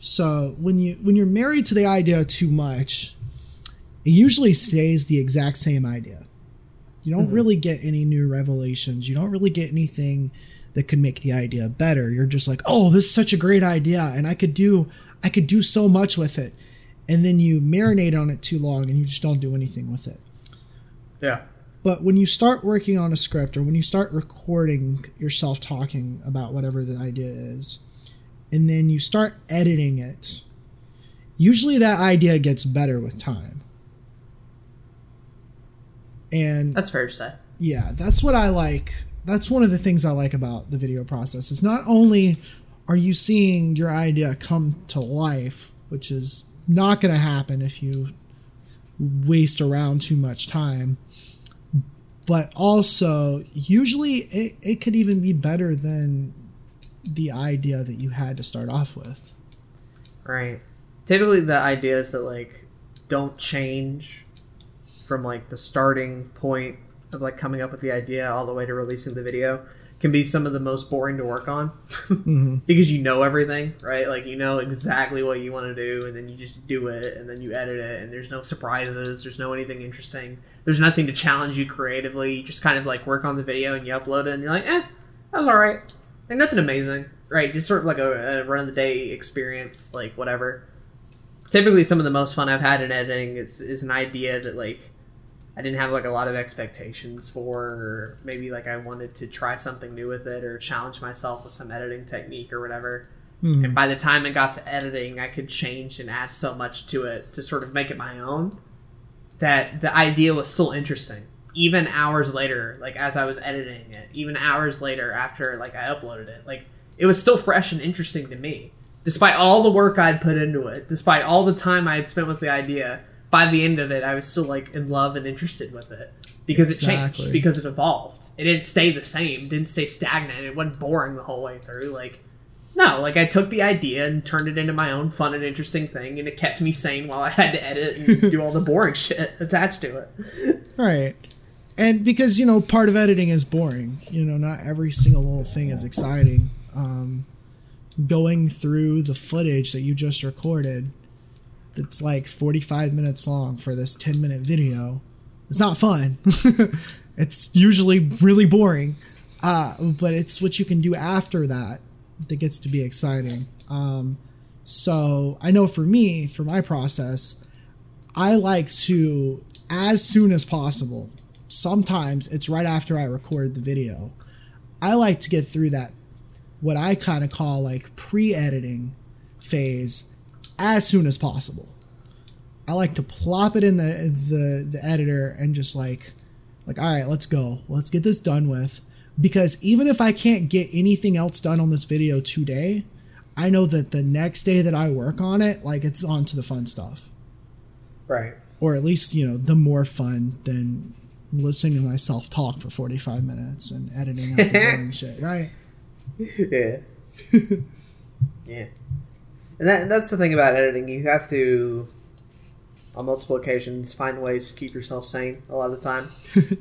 So when you're married to the idea too much, it usually stays the exact same idea. You don't really get any new revelations. You don't really get anything that could make the idea better. You're just like, oh, this is such a great idea, and I could do so much with it. And then you marinate on it too long, and you just don't do anything with it. Yeah. But when you start working on a script, or when you start recording yourself talking about whatever the idea is, and then you start editing it, usually that idea gets better with time. And that's fair to say. Yeah, that's what I like. That's one of the things I like about the video process, is not only are you seeing your idea come to life, which is not going to happen if you waste around too much time, but also usually it could even be better than the idea that you had to start off with. Right. Typically the ideas that like don't change from like the starting point of like coming up with the idea all the way to releasing the video can be some of the most boring to work on because you know everything, right? Like you know exactly what you want to do, and then you just do it, and then you edit it, and there's no surprises, there's no anything interesting, there's nothing to challenge you creatively. You just kind of like work on the video and you upload it, and you're like, that was all right, like nothing amazing, right? Just sort of like a run of the day experience, like whatever. Typically, some of the most fun I've had in editing is an idea that like I didn't have like a lot of expectations for, or maybe like I wanted to try something new with it or challenge myself with some editing technique or whatever. Mm-hmm. And by the time it got to editing, I could change and add so much to it to sort of make it my own that the idea was still interesting. Even hours later, like as I was editing it, even hours later after like I uploaded it, like it was still fresh and interesting to me. Despite all the work I'd put into it, despite all the time I had spent with the idea, by the end of it, I was still like in love and interested with it because it changed, because it evolved. It didn't stay the same, didn't stay stagnant. It wasn't boring the whole way through. Like, no, like I took the idea and turned it into my own fun and interesting thing, and it kept me sane while I had to edit and do all the boring shit attached to it. Right. And because, you know, part of editing is boring, you know, not every single little thing is exciting. Going through the footage that you just recorded, it's like 45 minutes long for this 10-minute video. It's not fun. It's usually really boring. But it's what you can do after that that gets to be exciting. So I know for me, for my process, I like to, as soon as possible, sometimes it's right after I record the video, I like to get through that, what I kind of call like pre-editing phase, as soon as possible. I like to plop it in the editor and just like, all right, let's go. Let's get this done with. Because even if I can't get anything else done on this video today, I know that the next day that I work on it, like it's on to the fun stuff. Right. Or at least, you know, the more fun than listening to myself talk for 45 minutes and editing out the boring shit, right? Yeah. Yeah. And that's the thing about editing. You have to, on multiple occasions, find ways to keep yourself sane a lot of the time.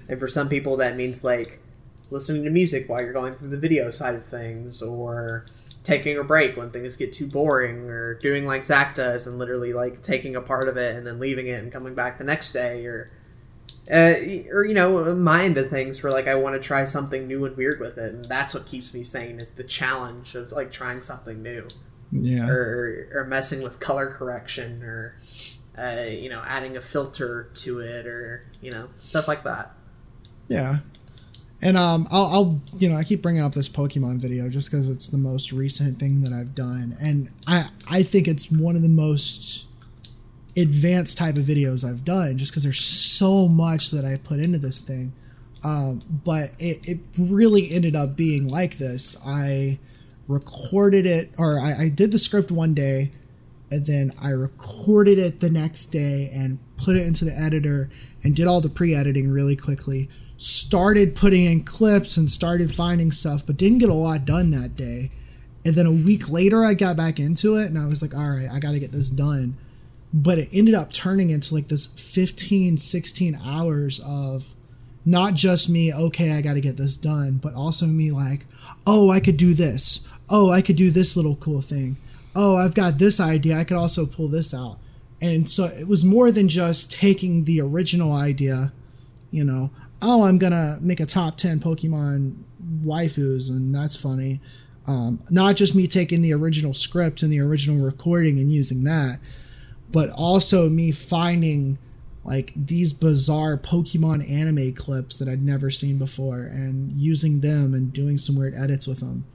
And for some people, that means, like, listening to music while you're going through the video side of things, or taking a break when things get too boring, or doing like Zach does and literally, like, taking a part of it and then leaving it and coming back the next day, or you know, my end of things where, like, I want to try something new and weird with it. And that's what keeps me sane, is the challenge of, like, trying something new. Yeah. Or messing with color correction, or you know, adding a filter to it, or you know, stuff like that. Yeah. And I'll you know, I keep bringing up this Pokemon video just because it's the most recent thing that I've done, and I think it's one of the most advanced type of videos I've done, just because there's so much that I put into this thing. But it really ended up being like this. I recorded it, or I did the script one day, and then I recorded it the next day and put it into the editor and did all the pre-editing really quickly. Started putting in clips and started finding stuff, but didn't get a lot done that day. And then a week later, I got back into it, and I was like, all right, I got to get this done. But it ended up turning into like this 15, 16 hours of not just me, okay, I got to get this done, but also me like, oh, I could do this. Oh, I could do this little cool thing. Oh, I've got this idea. I could also pull this out. And so it was more than just taking the original idea, you know, oh, I'm going to make a top 10 Pokemon waifus, and that's funny. Not just me taking the original script and the original recording and using that, but also me finding like these bizarre Pokemon anime clips that I'd never seen before and using them and doing some weird edits with them.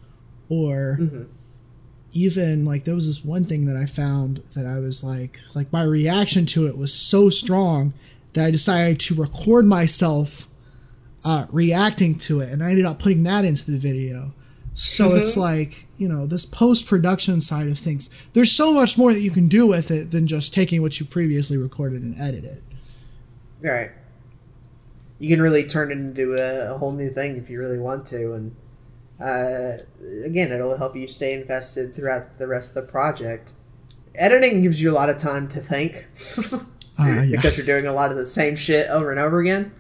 Or even like there was this one thing that I found that I was like my reaction to it was so strong that I decided to record myself reacting to it. And I ended up putting that into the video. So it's like, you know, this post-production side of things, there's so much more that you can do with it than just taking what you previously recorded and edited. Right. You can really turn it into a whole new thing if you really want to. And again, it'll help you stay invested throughout the rest of the project. Editing gives you a lot of time to think because you're doing a lot of the same shit over and over again.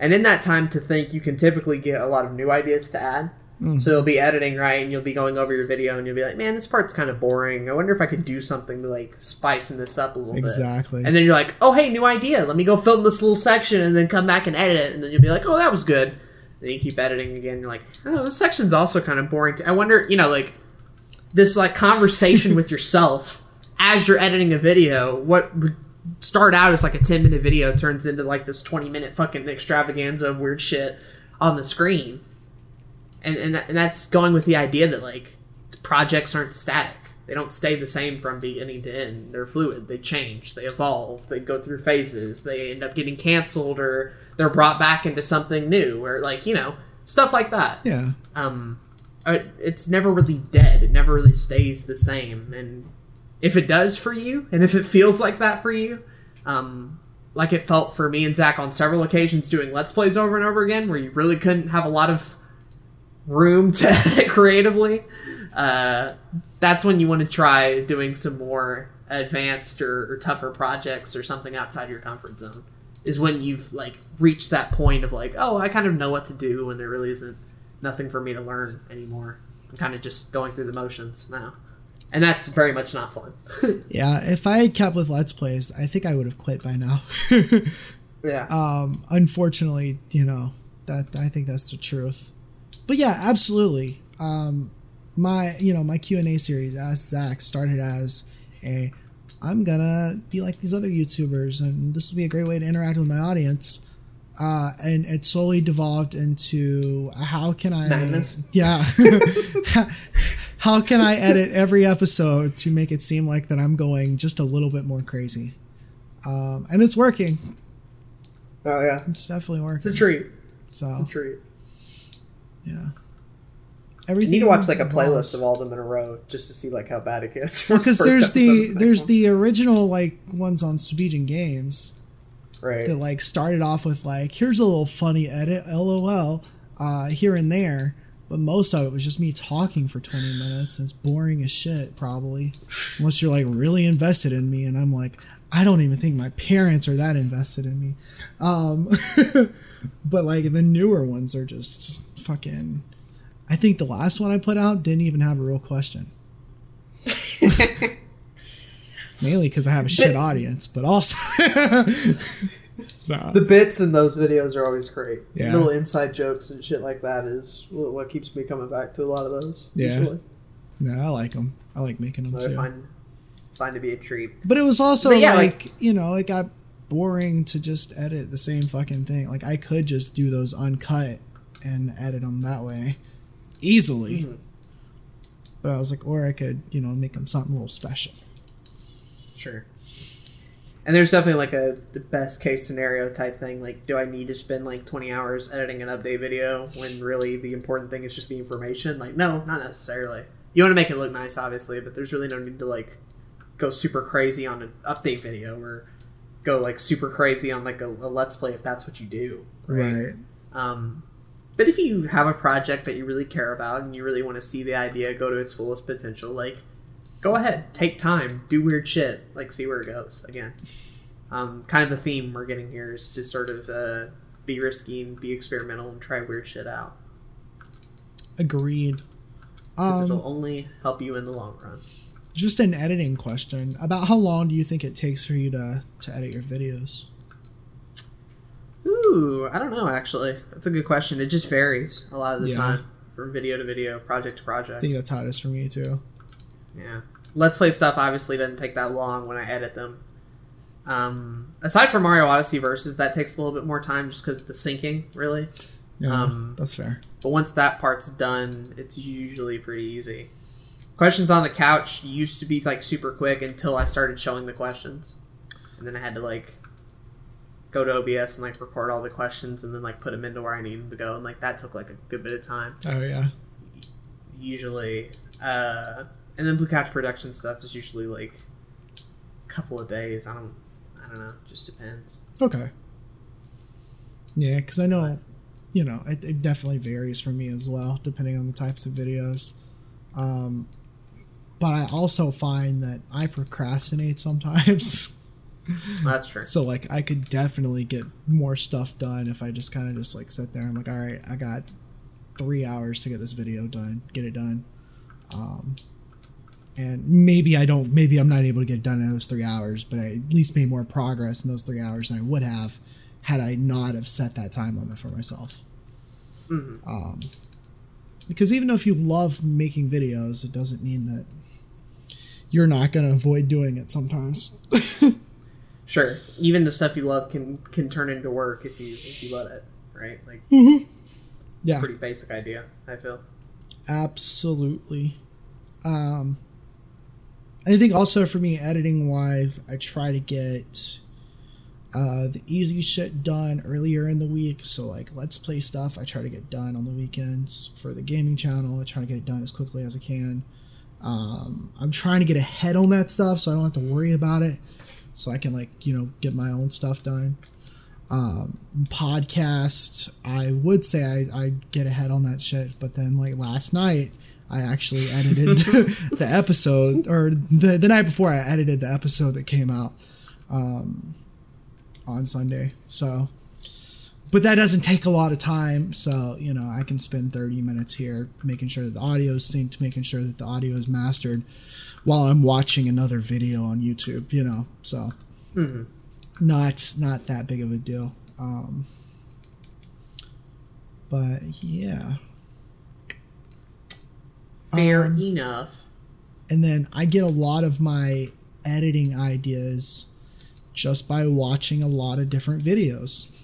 And in that time to think, you can typically get a lot of new ideas to add. So you'll be editing, right, and you'll be going over your video, and you'll be like, man, this part's kind of boring. I wonder if I could do something to, like, spicing this up a little bit. Exactly. And then you're like, oh, hey, new idea. Let me go film this little section and then come back and edit it. And then you'll be like, oh, that was good. And then you keep editing again. And you're like, oh, this section's also kind of boring. I wonder, you know, like, this, like, conversation with yourself as you're editing a video, what would start out as, like, a 10-minute video turns into, like, this 20-minute fucking extravaganza of weird shit on the screen. And that's going with the idea that, like, projects aren't static. They don't stay the same from beginning to end. They're fluid. They change. They evolve. They go through phases. They end up getting canceled or they're brought back into something new or, like, you know, stuff like that. Yeah. It's never really dead. It never really stays the same. And if it does for you and if it feels like that for you, like it felt for me and Zach on several occasions doing Let's Plays over and over again where you really couldn't have a lot of room to edit creatively, that's when you want to try doing some more advanced or tougher projects or something outside your comfort zone, is when you've like reached that point of like, oh, I kind of know what to do and there really isn't nothing for me to learn anymore. I'm kind of just going through the motions now. And that's very much not fun. Yeah, if I had kept with Let's Plays, I think I would have quit by now. Yeah. Unfortunately, you know, that I think that's the truth. But yeah, absolutely. My Q&A series, Ask Zach, started as I'm gonna be like these other YouTubers and this will be a great way to interact with my audience. And it slowly devolved into how can I... Madness. Yeah. How can I edit every episode to make it seem like that I'm going just a little bit more crazy? And it's working. Oh, yeah. It's definitely working. It's a treat. It's a treat. Yeah. Everything. You need to watch like a playlist of all of them in a row just to see like how bad it gets. Because there's the original like ones on Subjigon Games, right? That like started off with like here's a little funny edit, LOL, here and there, but most of it was just me talking for 20 minutes. And it's boring as shit, probably, unless you're like really invested in me. And I'm like, I don't even think my parents are that invested in me. But like the newer ones are just. Fucking, I think the last one I put out didn't even have a real question. Mainly because I have a shit audience, but also the bits in those videos are always great. Yeah. Little inside jokes and shit like that is what keeps me coming back to a lot of those. Yeah, usually. No, I like them. I like making them too. Fine to be a treat. But it was also you know, it got boring to just edit the same fucking thing. Like I could just do those uncut. And edit them that way easily. But I was like, or I could, you know, make them something a little special. Sure. And there's definitely like a best case scenario type thing. Like, do I need to spend like 20 hours editing an update video when really the important thing is just the information? Like, no, not necessarily. You want to make it look nice, obviously, but there's really no need to like go super crazy on an update video or go like super crazy on like a let's play if that's what you do. Right. But if you have a project that you really care about and you really want to see the idea go to its fullest potential, like, go ahead, take time, do weird shit, like, see where it goes. Again, kind of the theme we're getting here is to sort of be risky and be experimental and try weird shit out. Agreed. Because it'll only help you in the long run. Just an editing question. About how long do you think it takes for you to edit your videos? Ooh, I don't know, actually. That's a good question. It just varies a lot of the time from video to video, project to project. I think that's how it is for me, too. Yeah. Let's Play stuff obviously doesn't take that long when I edit them. Aside from Mario Odyssey Versus, that takes a little bit more time just because of the syncing, really. Yeah, that's fair. But once that part's done, it's usually pretty easy. Questions on the Couch used to be like super quick until I started showing the questions. And then I had to like go to OBS and like record all the questions and then like put them into where I needed them to go. And like that took like a good bit of time. Oh, yeah. Usually. And then Blue Couch production stuff is usually like a couple of days. I don't know. It just depends. Okay. Yeah, because I know, you know, it definitely varies for me as well, depending on the types of videos. But I also find that I procrastinate sometimes. That's true. So like, I could definitely get more stuff done if I just kind of just like sit there. I'm like, all right, I got 3 hours to get this video done. Get it done. And maybe I don't, maybe I'm not able to get it done in those 3 hours, but I at least made more progress in those 3 hours than I would have had I not have set that time limit for myself. Mm-hmm. Because even though if you love making videos, it doesn't mean that you're not going to avoid doing it sometimes. Sure. Even the stuff you love can turn into work if you let it, right? Like, mm-hmm. Yeah. Pretty basic idea, I feel. Absolutely. I think also for me, editing wise, I try to get the easy shit done earlier in the week. So like Let's Play stuff, I try to get done on the weekends. For the gaming channel, I try to get it done as quickly as I can. I'm trying to get ahead on that stuff so I don't have to worry about it, so I can like, you know, get my own stuff done. Podcast, I would say I get ahead on that shit, but then like last night I actually edited the episode, or the night before I edited the episode that came out on Sunday. So, but that doesn't take a lot of time. So, you know, I can spend 30 minutes here making sure that the audio is synced, making sure that the audio is mastered while I'm watching another video on YouTube, you know, so mm-hmm. not that big of a deal. But yeah. Fair enough. And then I get a lot of my editing ideas just by watching a lot of different videos.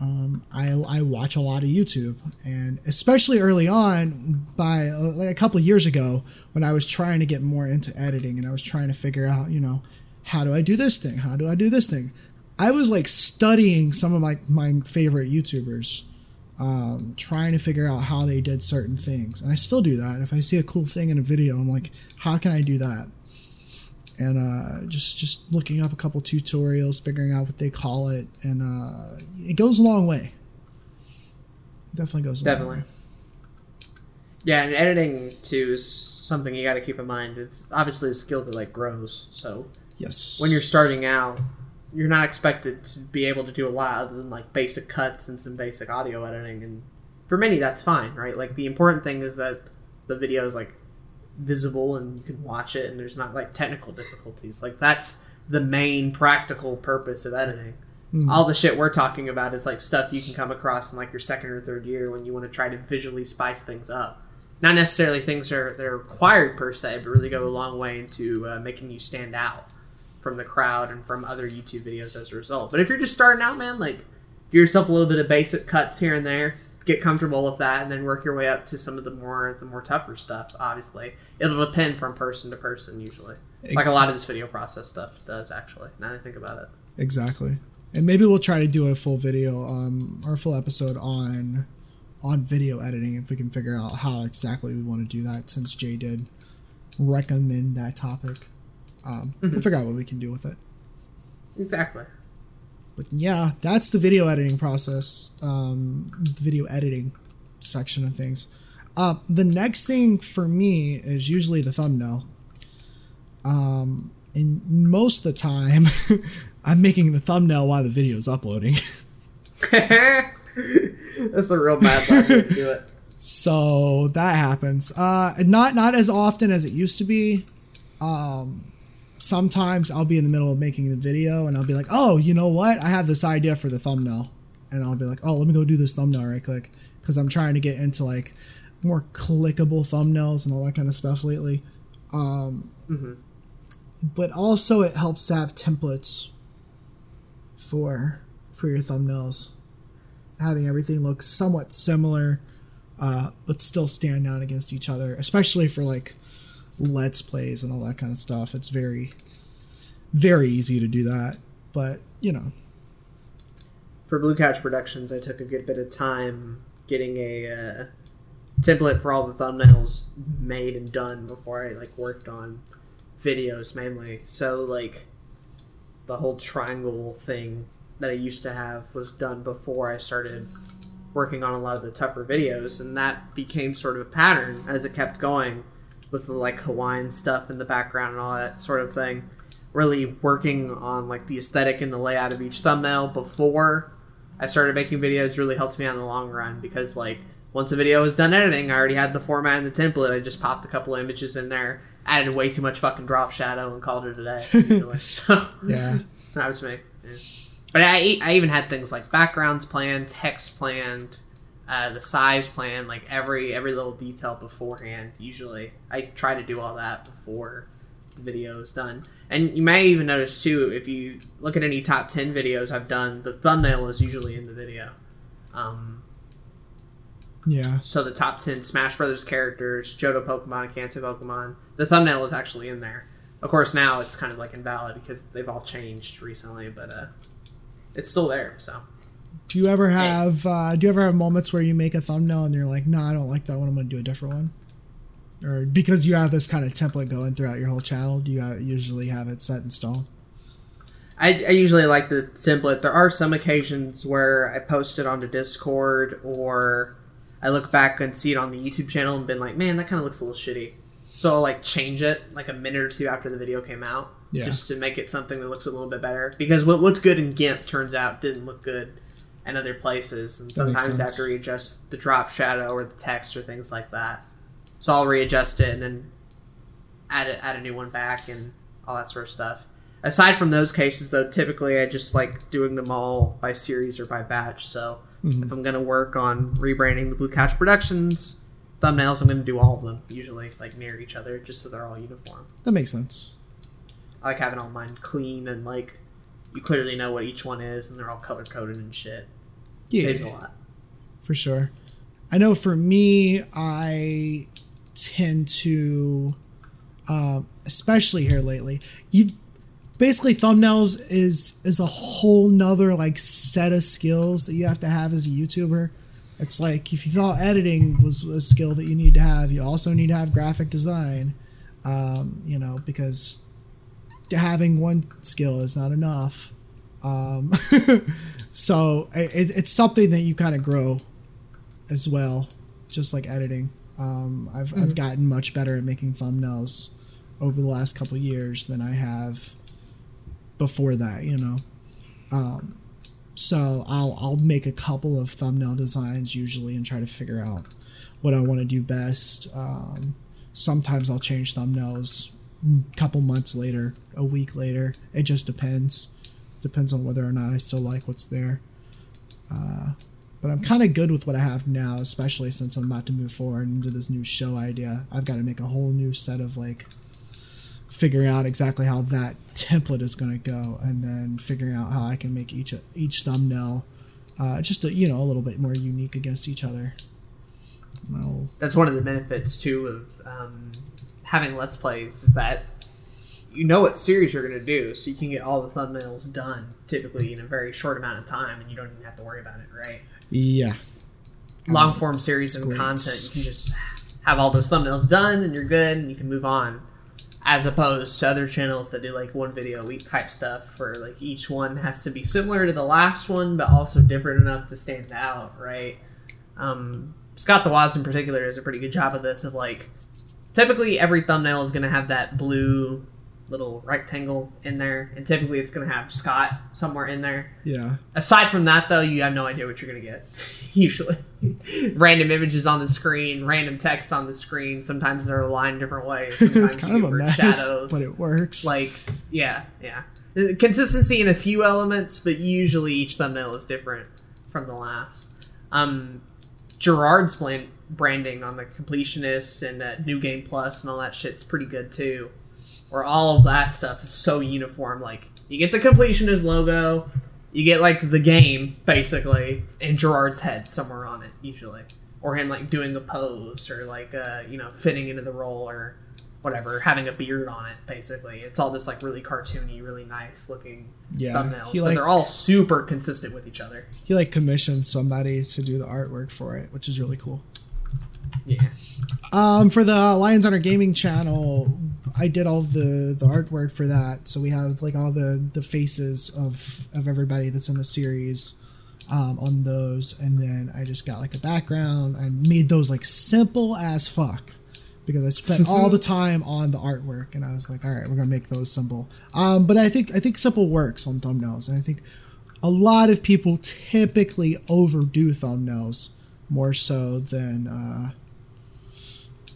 I watch a lot of YouTube, and especially early on, by like a couple of years ago, when I was trying to get more into editing and I was trying to figure out, you know, how do I do this thing? How do I do this thing? I was like studying some of my favorite YouTubers. Trying to figure out how they did certain things. And I still do that. And if I see a cool thing in a video, I'm like, how can I do that? And just looking up a couple tutorials, figuring out what they call it. And it goes a long way. Definitely goes a long way. Yeah, and editing, too, is something you got to keep in mind. It's obviously a skill that, like, grows. So yes, when you're starting out, you're not expected to be able to do a lot other than like basic cuts and some basic audio editing. And for many, that's fine, right? Like the important thing is that the video is like visible and you can watch it and there's not like technical difficulties. Like that's the main practical purpose of editing. Mm-hmm. All the shit we're talking about is like stuff you can come across in like your second or third year when you want to try to visually spice things up. Not necessarily things that are required per se, but really go a long way into making you stand out from the crowd and from other YouTube videos as a result. But if you're just starting out, man, like do yourself a little bit of basic cuts here and there, get comfortable with that and then work your way up to some of the more tougher stuff. Obviously, it'll depend from person to person usually. Like a lot of this video process stuff does actually. Now that I think about it. Exactly. And maybe we'll try to do a full video or a full episode on video editing if we can figure out how exactly we want to do that, since Jay did recommend that topic. We'll figure out what we can do with it. Exactly. But yeah, that's the video editing process, the video editing section of things. The next thing for me is usually the thumbnail. And most of the time, I'm making the thumbnail while the video is uploading. That's a real bad part to do it. So that happens. Not as often as it used to be. Sometimes I'll be in the middle of making the video and I'll be like, oh, you know what? I have this idea for the thumbnail. And I'll be like, oh, let me go do this thumbnail right quick. Because I'm trying to get into like more clickable thumbnails and all that kind of stuff lately. But also it helps to have templates for your thumbnails. Having everything look somewhat similar, but still stand out against each other, especially for like Let's Plays and all that kind of stuff. It's very, very easy to do that, but you know. For Blue Couch Productions, I took a good bit of time getting a template for all the thumbnails made and done before I like worked on videos mainly. So like the whole triangle thing that I used to have was done before I started working on a lot of the tougher videos, and that became sort of a pattern as it kept going with the like Hawaiian stuff in the background and all that sort of thing. Really working on like the aesthetic and the layout of each thumbnail before I started making videos really helped me on the long run, because like once a video was done editing, I already had the format and the template. I just popped a couple of images in there, added way too much fucking drop shadow and called it a day. So yeah, that was me. Yeah. But I even had things like backgrounds planned, text planned, the size planned, like every little detail beforehand. Usually, I try to do all that before the video is done. And you may even notice too, if you look at any top 10 videos I've done, the thumbnail is usually in the video. Yeah. So the top 10 Smash Brothers characters, Johto Pokemon, and Kanto Pokemon, the thumbnail is actually in there. Of course, now it's kind of like invalid because they've all changed recently, but it's still there. So, do you ever have moments where you make a thumbnail and you're like, nah, I don't like that one, I'm gonna do a different one? Or because you have this kind of template going throughout your whole channel, do you usually have it set in stone? I usually like the template. There are some occasions where I post it onto Discord, or I look back and see it on the YouTube channel and been like, man, that kind of looks a little shitty. So I'll like change it like a minute or two after the video came out. Yeah. Just to make it something that looks a little bit better. Because what looked good in GIMP turns out didn't look good in other places. And sometimes I have to readjust the drop shadow or the text or things like that. So I'll readjust it and then add a new one back and all that sort of stuff. Aside from those cases, though, typically I just like doing them all by series or by batch. So if I'm going to work on rebranding the Blue Couch Productions thumbnails, I'm going to do all of them, usually, like near each other, just so they're all uniform. That makes sense. I like having all mine clean and like you clearly know what each one is, and they're all color coded and shit. Yeah, saves a lot for sure. I know for me, I tend to, especially here lately, you basically thumbnails is a whole nother like set of skills that you have to have as a YouTuber. It's like if you thought editing was a skill that you need to have, you also need to have graphic design, because having one skill is not enough. So it's something that you kind of grow as well, just like editing. I've gotten much better at making thumbnails over the last couple of years than I have before that, so I'll make a couple of thumbnail designs usually and try to figure out what I want to do best. Sometimes I'll change thumbnails couple months later, a week later. It just depends on whether or not I still like what's there, but I'm kind of good with what I have now, especially since I'm about to move forward into this new show idea. I've got to make a whole new set of like figuring out exactly how that template is going to go, and then figuring out how I can make each thumbnail just a, you know, a little bit more unique against each other. Well, that's one of the benefits too of having Let's Plays, is that you know what series you're going to do, so you can get all the thumbnails done typically in a very short amount of time, and you don't even have to worry about it, right? Yeah. Long form series and content, you can just have all those thumbnails done and you're good and you can move on, as opposed to other channels that do like one video a week type stuff where like each one has to be similar to the last one but also different enough to stand out, right? Scott the Waz in particular does a pretty good job of this, of like typically every thumbnail is going to have that blue little rectangle in there, and typically it's going to have Scott somewhere in there. Yeah. Aside from that, though, you have no idea what you're going to get, usually. Random images on the screen, random text on the screen. Sometimes they're aligned different ways. It's kind of a mess, shadows. But it works. Like, yeah, yeah. Consistency in a few elements, but usually each thumbnail is different from the last. Gerard's branding on the Completionist and that New Game Plus and all that shit's pretty good, too. Where all of that stuff is so uniform. Like, you get the Completionist logo, you get, like, the game, basically, and Gerard's head somewhere on it, usually. Or him, like, doing a pose, or, like, you know, fitting into the role, or whatever, having a beard on it, basically. It's all this, like, really cartoony, really nice-looking thumbnails. But they're all super consistent with each other. He, like, commissioned somebody to do the artwork for it, which is really cool. Yeah. For the Lions on Our Gaming channel, I did all the artwork for that. So we have like all the faces of everybody that's in the series on those. And then I just got like a background. I made those like simple as fuck because I spent all the time on the artwork, and I was like, all right, we're going to make those simple. But I think simple works on thumbnails. And I think a lot of people typically overdo thumbnails more so than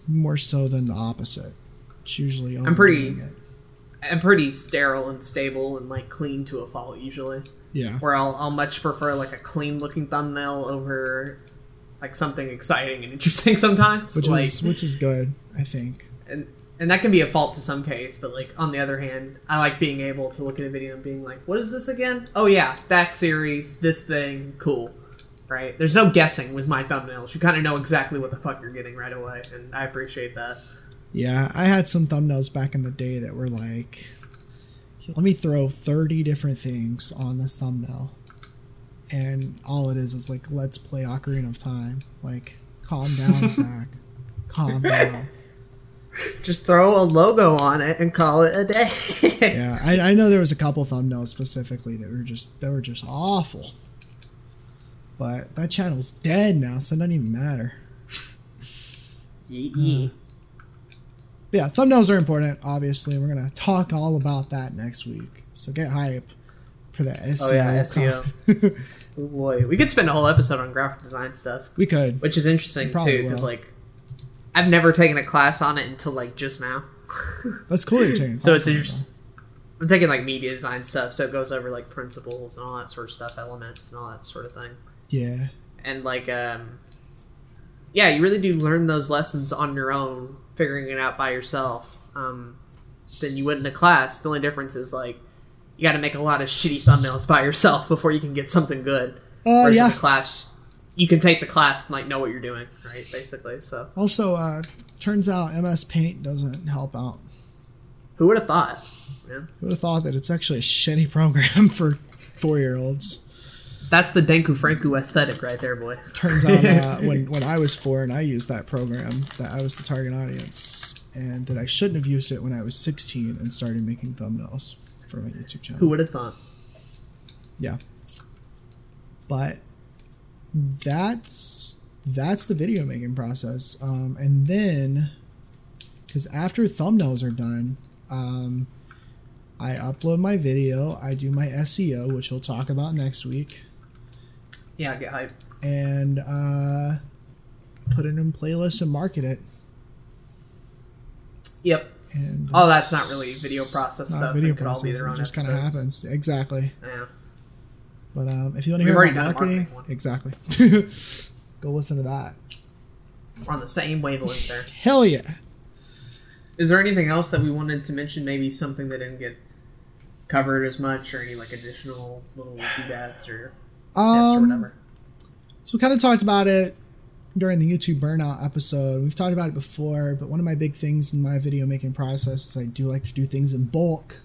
the opposite. It's usually I'm pretty sterile and stable and like clean to a fault usually. Yeah. Where I'll much prefer like a clean looking thumbnail over like something exciting and interesting sometimes. Which is good, I think. And that can be a fault to some case, but like on the other hand, I like being able to look at a video and being like, what is this again? Oh yeah, that series, this thing, cool. Right? There's no guessing with my thumbnails. You kind of know exactly what the fuck you're getting right away, and I appreciate that. Yeah, I had some thumbnails back in the day that were like, let me throw 30 different things on this thumbnail. And all it is like, let's play Ocarina of Time. Like, calm down, Zach. Calm down. Just throw a logo on it and call it a day. Yeah, I know there was a couple thumbnails specifically that were just awful. But that channel's dead now, so it doesn't even matter. Yeah, thumbnails are important, obviously. We're going to talk all about that next week. So get hype for that SEO. Oh, yeah, SEO. Boy, we could spend a whole episode on graphic design stuff. We could. Which is interesting, too, because, like, I've never taken a class on it until, like, just now. That's cool you're taking. So it's interesting. I'm taking, like, media design stuff, so it goes over, like, principles and all that sort of stuff, elements and all that sort of thing. Yeah. And, like, yeah, you really do learn those lessons on your own, figuring it out by yourself than you would in a class. The only difference is, like, you got to make a lot of shitty thumbnails by yourself before you can get something good. Oh, yeah. In a class, you can take the class and, like, know what you're doing, right, basically. So also, turns out MS Paint doesn't help out. Who would have thought? Yeah. Who would have thought that it's actually a shitty program for 4-year-olds? That's the Danku Franku aesthetic right there, boy. Turns out when I was 4 and I used that program, that I was the target audience, and that I shouldn't have used it when I was 16 and started making thumbnails for my YouTube channel. Who would have thought? Yeah. But that's the video making process. And then, because after thumbnails are done, I upload my video, I do my SEO, which we'll talk about next week. Yeah, get hyped. And put it in playlists and market it. Yep. And that's not really video process stuff. Video it could process. All be their own. It just kind of happens. Exactly. Yeah. But if you want to hear about marketing exactly. Go listen to that. We're on the same wavelength there. Hell yeah. Is there anything else that we wanted to mention? Maybe something that didn't get covered as much, or any like additional little wiki bats or Yeah, store number. So we kind of talked about it during the YouTube burnout episode. We've talked about it before, but one of my big things in my video making process is I do like to do things in bulk.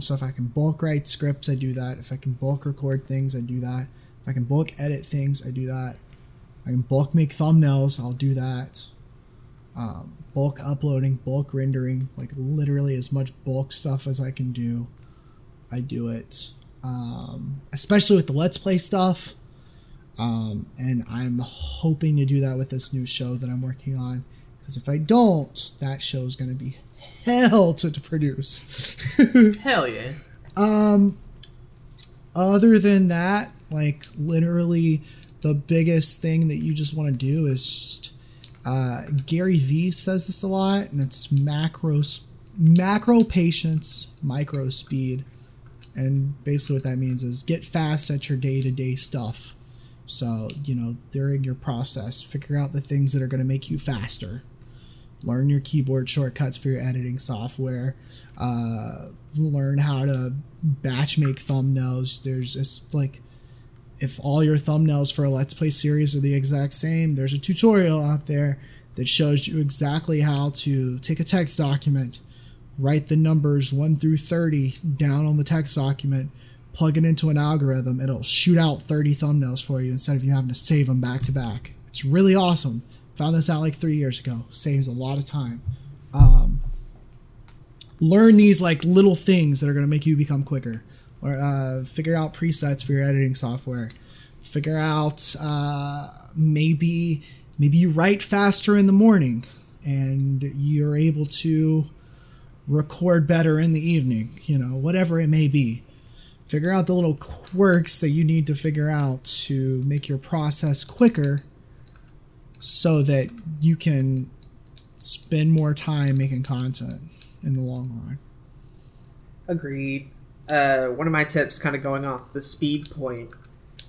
So if I can bulk write scripts, I do that. If I can bulk record things, I do that. If I can bulk edit things, I do that. If I can bulk make thumbnails, I'll do that. Bulk uploading, bulk rendering, like literally as much bulk stuff as I can do, I do it. Especially with the Let's Play stuff. And I'm hoping to do that with this new show that I'm working on, because if I don't, that show is going to be hell to produce. Hell yeah. Other than that, like literally the biggest thing that you just want to do is just, Gary V says this a lot, and it's macro patience, micro speed. And basically what that means is get fast at your day-to-day stuff. So, you know, during your process, figure out the things that are going to make you faster. Learn your keyboard shortcuts for your editing software. Learn how to batch make thumbnails. There's just like, if all your thumbnails for a Let's Play series are the exact same, there's a tutorial out there that shows you exactly how to take a text document, write the numbers 1 through 30 down on the text document, plug it into an algorithm, it'll shoot out 30 thumbnails for you instead of you having to save them back to back. It's really awesome. Found this out like 3 years ago. Saves a lot of time. Learn these like little things that are going to make you become quicker. Or figure out presets for your editing software. Figure out maybe you write faster in the morning and you're able to record better in the evening. You know, whatever it may be. Figure out the little quirks that you need to figure out to make your process quicker so that you can spend more time making content in the long run. Agreed. One of my tips, kind of going off the speed point,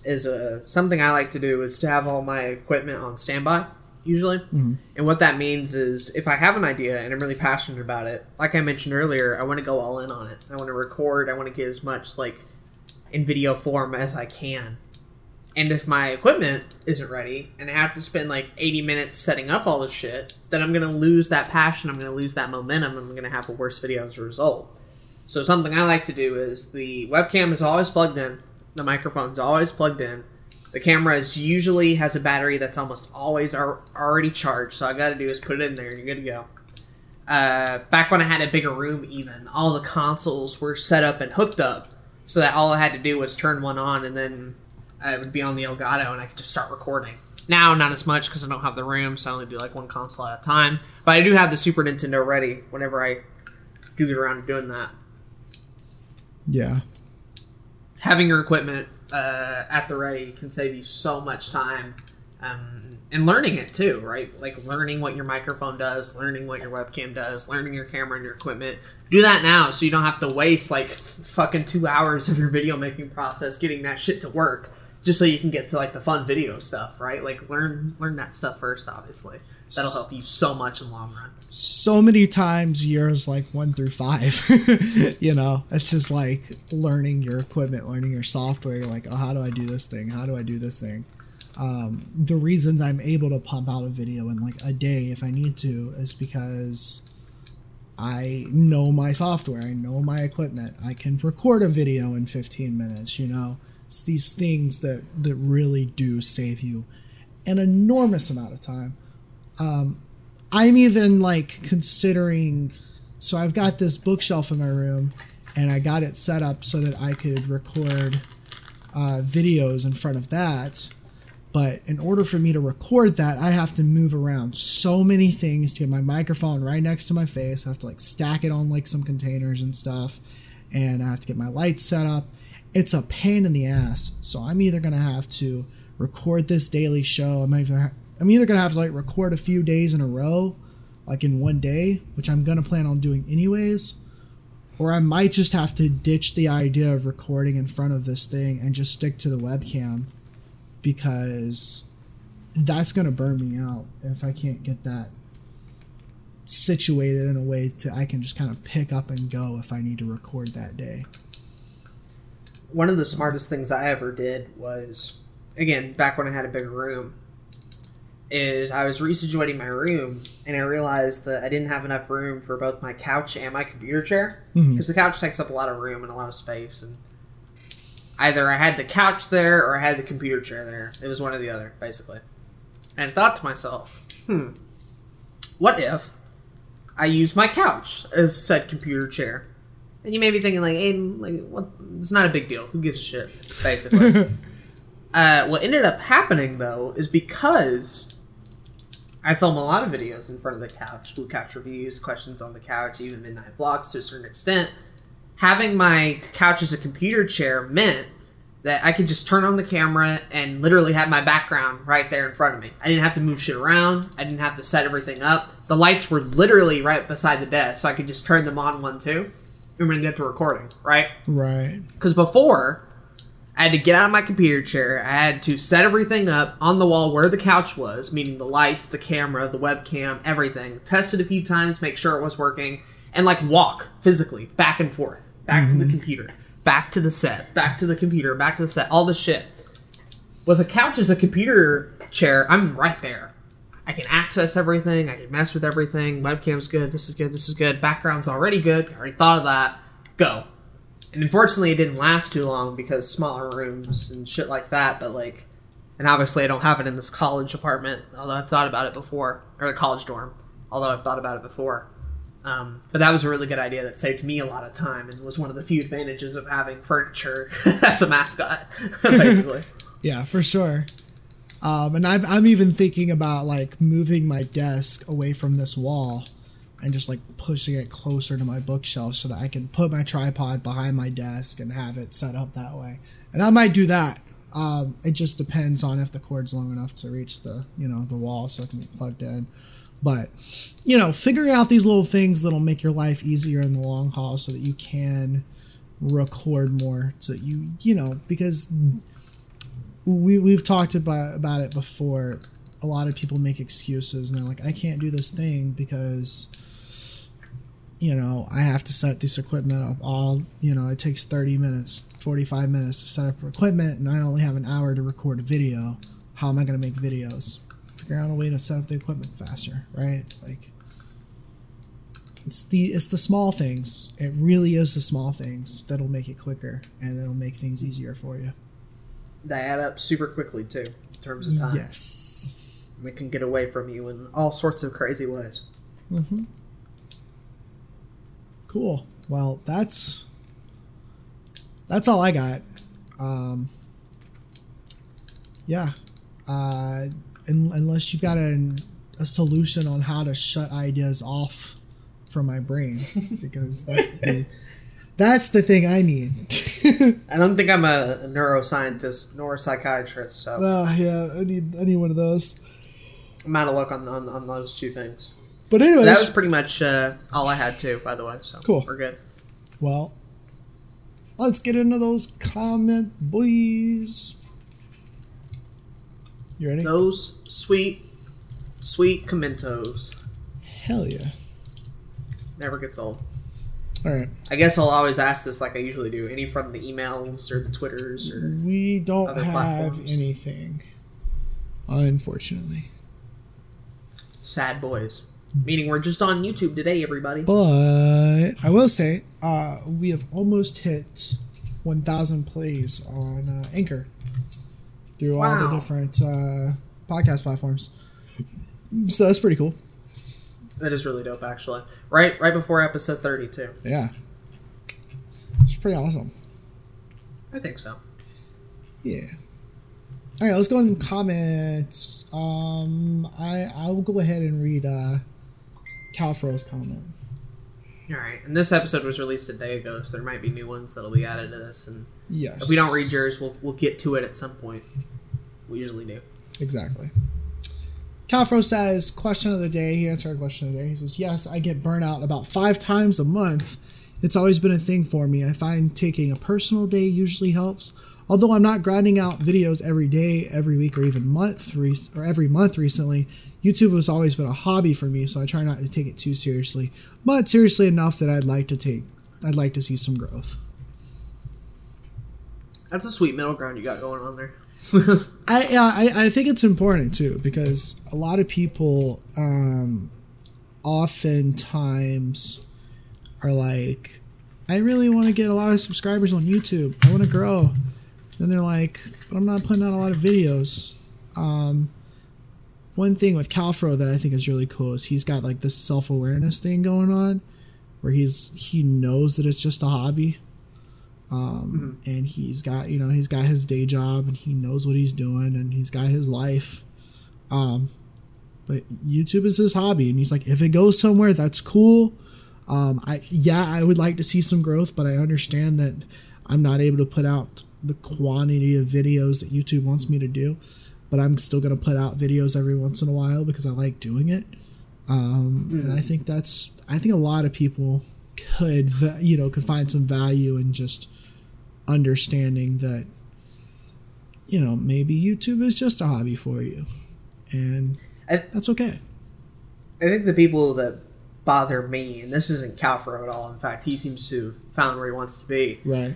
is something I like to do is to have all my equipment on standby, usually. Mm-hmm. And what that means is if I have an idea and I'm really passionate about it, like I mentioned earlier, I want to go all in on it. I want to record. I want to get as much like in video form as I can. And if my equipment isn't ready and I have to spend like 80 minutes setting up all this shit, then I'm going to lose that passion, I'm going to lose that momentum, and I'm going to have a worse video as a result. So something I like to do is the webcam is always plugged in, the microphone's always plugged in, the camera is usually has a battery that's almost always already charged, so all I got to do is put it in there and you're good to go. Back when I had a bigger room even, all the consoles were set up and hooked up so that all I had to do was turn one on and then I would be on the Elgato and I could just start recording. Now, not as much because I don't have the room, so I only do like one console at a time. But I do have the Super Nintendo ready whenever I do get around to doing that. Yeah. Having your equipment at the ready can save you so much time. And learning it too, right? Like learning what your microphone does, learning what your webcam does, learning your camera and your equipment. Do that now so you don't have to waste like fucking 2 hours of your video making process getting that shit to work. Just so you can get to like the fun video stuff, right? Like learn that stuff first, obviously. That'll help you so much in the long run. So many times years like 1 through 5, you know, it's just like learning your equipment, learning your software. You're like, oh, how do I do this thing? How do I do this thing? The reasons I'm able to pump out a video in like a day if I need to is because I know my software. I know my equipment. I can record a video in 15 minutes, you know. It's these things that really do save you an enormous amount of time. I'm even like considering, so I've got this bookshelf in my room and I got it set up so that I could record videos in front of that. But in order for me to record that, I have to move around so many things to get my microphone right next to my face. I have to like stack it on like some containers and stuff. And I have to get my lights set up. It's a pain in the ass. So I'm either going to have to record this daily show. I'm either going to have to like record a few days in a row, like in one day, which I'm going to plan on doing anyways. Or I might just have to ditch the idea of recording in front of this thing and just stick to the webcam, because that's going to burn me out if I can't get that situated in a way to I can just kind of pick up and go if I need to record that day. one of the smartest things I ever did was, again, back when I had a bigger room, is I was resituating my room, and I realized that I didn't have enough room for both my couch and my computer chair, because the couch takes up a lot of room and a lot of space, and either I had the couch there or I had the computer chair there. It was one or the other, basically. And I thought to myself, what if I use my couch as said computer chair? And you may be thinking, like, Aiden, like, what? It's not a big deal. Who gives a shit, basically. What ended up happening, though, is because I film a lot of videos in front of the couch, Blue Couch Reviews, Questions on the Couch, even Midnight Vlogs to a certain extent, having my couch as a computer chair meant that I could just turn on the camera and literally have my background right there in front of me. I didn't have to move shit around. I didn't have to set everything up. The lights were literally right beside the desk, so I could just turn them on one, two, and we're gonna get to recording, right? Right. Because before, I had to get out of my computer chair. I had to set everything up on the wall where the couch was, meaning the lights, the camera, the webcam, everything. Test it a few times, make sure it was working, and like walk physically back and forth. Back to the computer, back to the set, back to the computer, back to the set, all the shit. With a couch as a computer chair, I'm right there. I can access everything, I can mess with everything, webcam's good, this is good, this is good, background's already good, I already thought of that, go. And unfortunately it didn't last too long because smaller rooms and shit like that, but like, and obviously I don't have it in this college apartment, although I've thought about it before, or the college dorm, although I've thought about it before. But that was a really good idea that saved me a lot of time and was one of the few advantages of having furniture as a mascot, basically. Yeah, for sure. And I'm even thinking about like moving my desk away from this wall and just like pushing it closer to my bookshelf so that I can put my tripod behind my desk and have it set up that way. And I might do that. It just depends on if the cord's long enough to reach the, you know, the wall so it can be plugged in. But, you know, figuring out these little things that'll make your life easier in the long haul so that you can record more. So you know, because we've talked about it before. A lot of people make excuses and they're like, I can't do this thing because, you know, I have to set this equipment up all, you know, it takes 30 minutes, 45 minutes to set up equipment and I only have an hour to record a video. How am I going to make videos? Figure out a way to set up the equipment faster, right? Like, it's the small things. It really is the small things that'll make it quicker and that'll make things easier for you. They add up super quickly too, in terms of time. Yes, and it can get away from you in all sorts of crazy ways. Cool. Well, that's all I got. Yeah. Unless you've got a solution on how to shut ideas off from my brain, because that's the thing I need. I don't think I'm a neuroscientist nor a psychiatrist. So yeah, I need one of those. I'm out of luck on those two things. But anyway, that was pretty much all I had too. By the way, so cool. We're good. Well, let's get into those comment boys. You ready? Those sweet, sweet commentos. Hell yeah. Never gets old. All right. I guess I'll always ask this like I usually do. Any from the emails or the Twitters or we don't other have platforms? Anything. Unfortunately. Sad boys. Meaning we're just on YouTube today, everybody. But I will say we have almost hit 1,000 plays on Anchor. Through all the different podcast platforms. So that's pretty cool. That is really dope, actually. Right before episode 32. Yeah. It's pretty awesome. I think so. Yeah. All right, let's go into comments. I'll go ahead and read Calfro's comment. All right. And this episode was released a day ago, so there might be new ones that'll be added to this. And yes. If we don't read yours, we'll get to it at some point. We usually do. Exactly. Calfro says, question of the day. He answered our question of the day. He says, yes, I get burnout about 5 times a month. It's always been a thing for me. I find taking a personal day usually helps. Although I'm not grinding out videos every day, every week, or even month, or every month recently, YouTube has always been a hobby for me, so I try not to take it too seriously, but seriously enough that I'd like to see some growth. That's a sweet middle ground you got going on there. I think it's important too, because a lot of people oftentimes are like, I really want to get a lot of subscribers on YouTube. I want to grow. Then they're like, but I'm not putting out a lot of videos. One thing with Calfro that I think is really cool is he's got like this self-awareness thing going on where he knows that it's just a hobby. And he's got, you know, he's got his day job and he knows what he's doing and he's got his life. But YouTube is his hobby. And he's like, if it goes somewhere, that's cool. I would like to see some growth, but I understand that I'm not able to put out the quantity of videos that YouTube wants me to do, but I'm still going to put out videos every once in a while because I like doing it. And I think a lot of people could find some value in just understanding that, you know, maybe YouTube is just a hobby for you, and that's okay. I think the people that bother me, and this isn't Calfro at all, in fact, he seems to have found where he wants to be. Right.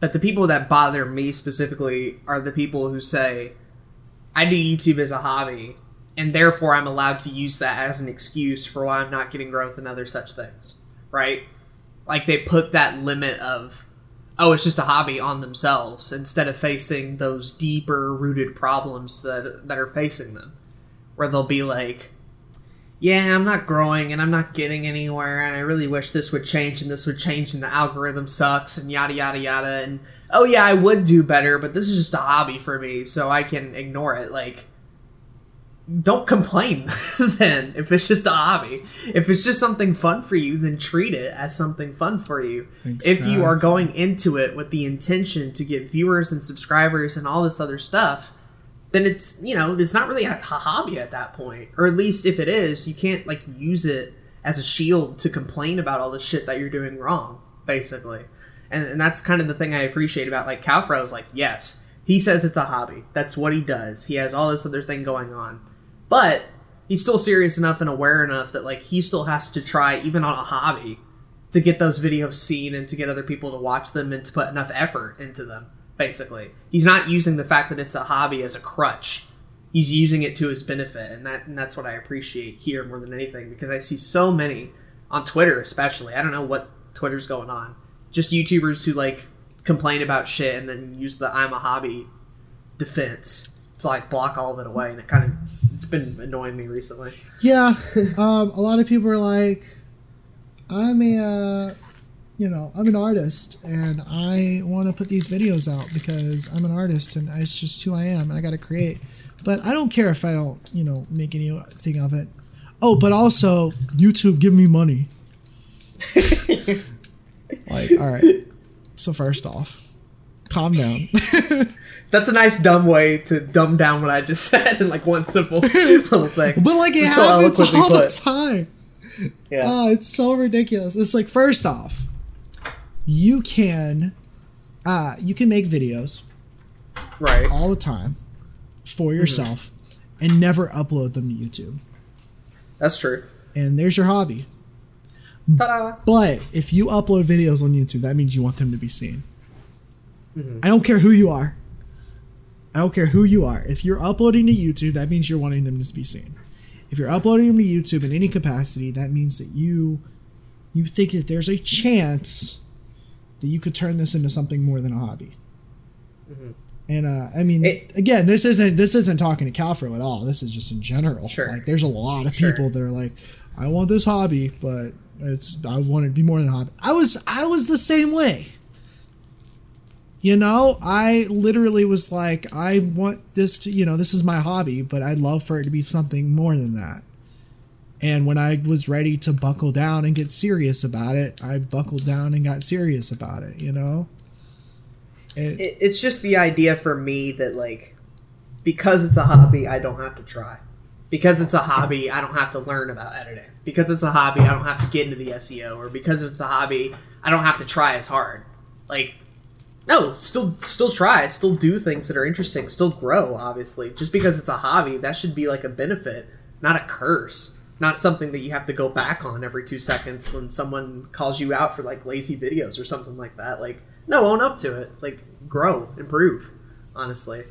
But the people that bother me specifically are the people who say, I do YouTube as a hobby, and therefore I'm allowed to use that as an excuse for why I'm not getting growth and other such things. Right? Like, they put that limit of, oh, it's just a hobby on themselves instead of facing those deeper rooted problems that are facing them. Where they'll be like, yeah, I'm not growing and I'm not getting anywhere and I really wish this would change and the algorithm sucks and yada, yada, yada. And, oh yeah, I would do better, but this is just a hobby for me, so I can ignore it. Like, don't complain then if it's just a hobby. If it's just something fun for you, then treat it as something fun for you. Exactly. If you are going into it with the intention to get viewers and subscribers and all this other stuff, then it's, you know, it's not really a hobby at that point. Or at least if it is, you can't, like, use it as a shield to complain about all the shit that you're doing wrong, basically. And that's kind of the thing I appreciate about, like, Calfro is like, yes, he says it's a hobby. That's what he does. He has all this other thing going on. But he's still serious enough and aware enough that, like, he still has to try, even on a hobby, to get those videos seen and to get other people to watch them and to put enough effort into them. Basically, he's not using the fact that it's a hobby as a crutch. He's using it to his benefit, and that's what I appreciate here more than anything, because I see so many on Twitter, especially. I don't know what Twitter's going on. Just YouTubers who, like, complain about shit and then use the I'm a hobby defense to, like, block all of it away, and it's been annoying me recently. Yeah, a lot of people are like, I'm an artist and I want to put these videos out because I'm an artist and it's just who I am and I got to create. But I don't care if I don't, you know, make anything of it. Oh, but also, YouTube, give me money. Like, all right. So first off, calm down. That's a nice dumb way to dumb down what I just said in, like, one simple little thing. But, like, it happens all the time. Yeah. Oh, it's so ridiculous. It's like, first off, you can make videos right all the time for yourself and never upload them to YouTube. That's true. And there's your hobby. Ta-da. But if you upload videos on YouTube, that means you want them to be seen. I don't care who you are. If you're uploading to YouTube, that means you're wanting them to be seen. If you're uploading them to YouTube in any capacity, that means that you think that there's a chance that you could turn this into something more than a hobby. And I mean, again, this isn't talking to Calfro at all. This is just in general. Sure. Like, there's a lot of people that are like, I want this hobby, but I want it to be more than a hobby. I was the same way. You know, I literally was like, I want this to, you know, this is my hobby, but I'd love for it to be something more than that. And when I was ready to buckle down and get serious about it, I buckled down and got serious about it, you know? It's just the idea for me that, like, because it's a hobby, I don't have to try. Because it's a hobby, I don't have to learn about editing. Because it's a hobby, I don't have to get into the SEO. Or because it's a hobby, I don't have to try as hard. Like, no, still try, still do things that are interesting, still grow, obviously. Just because it's a hobby, that should be like a benefit, not a curse. Not something that you have to go back on every 2 seconds when someone calls you out for, like, lazy videos or something like that. Like, no, own up to it. Like, grow, improve, honestly.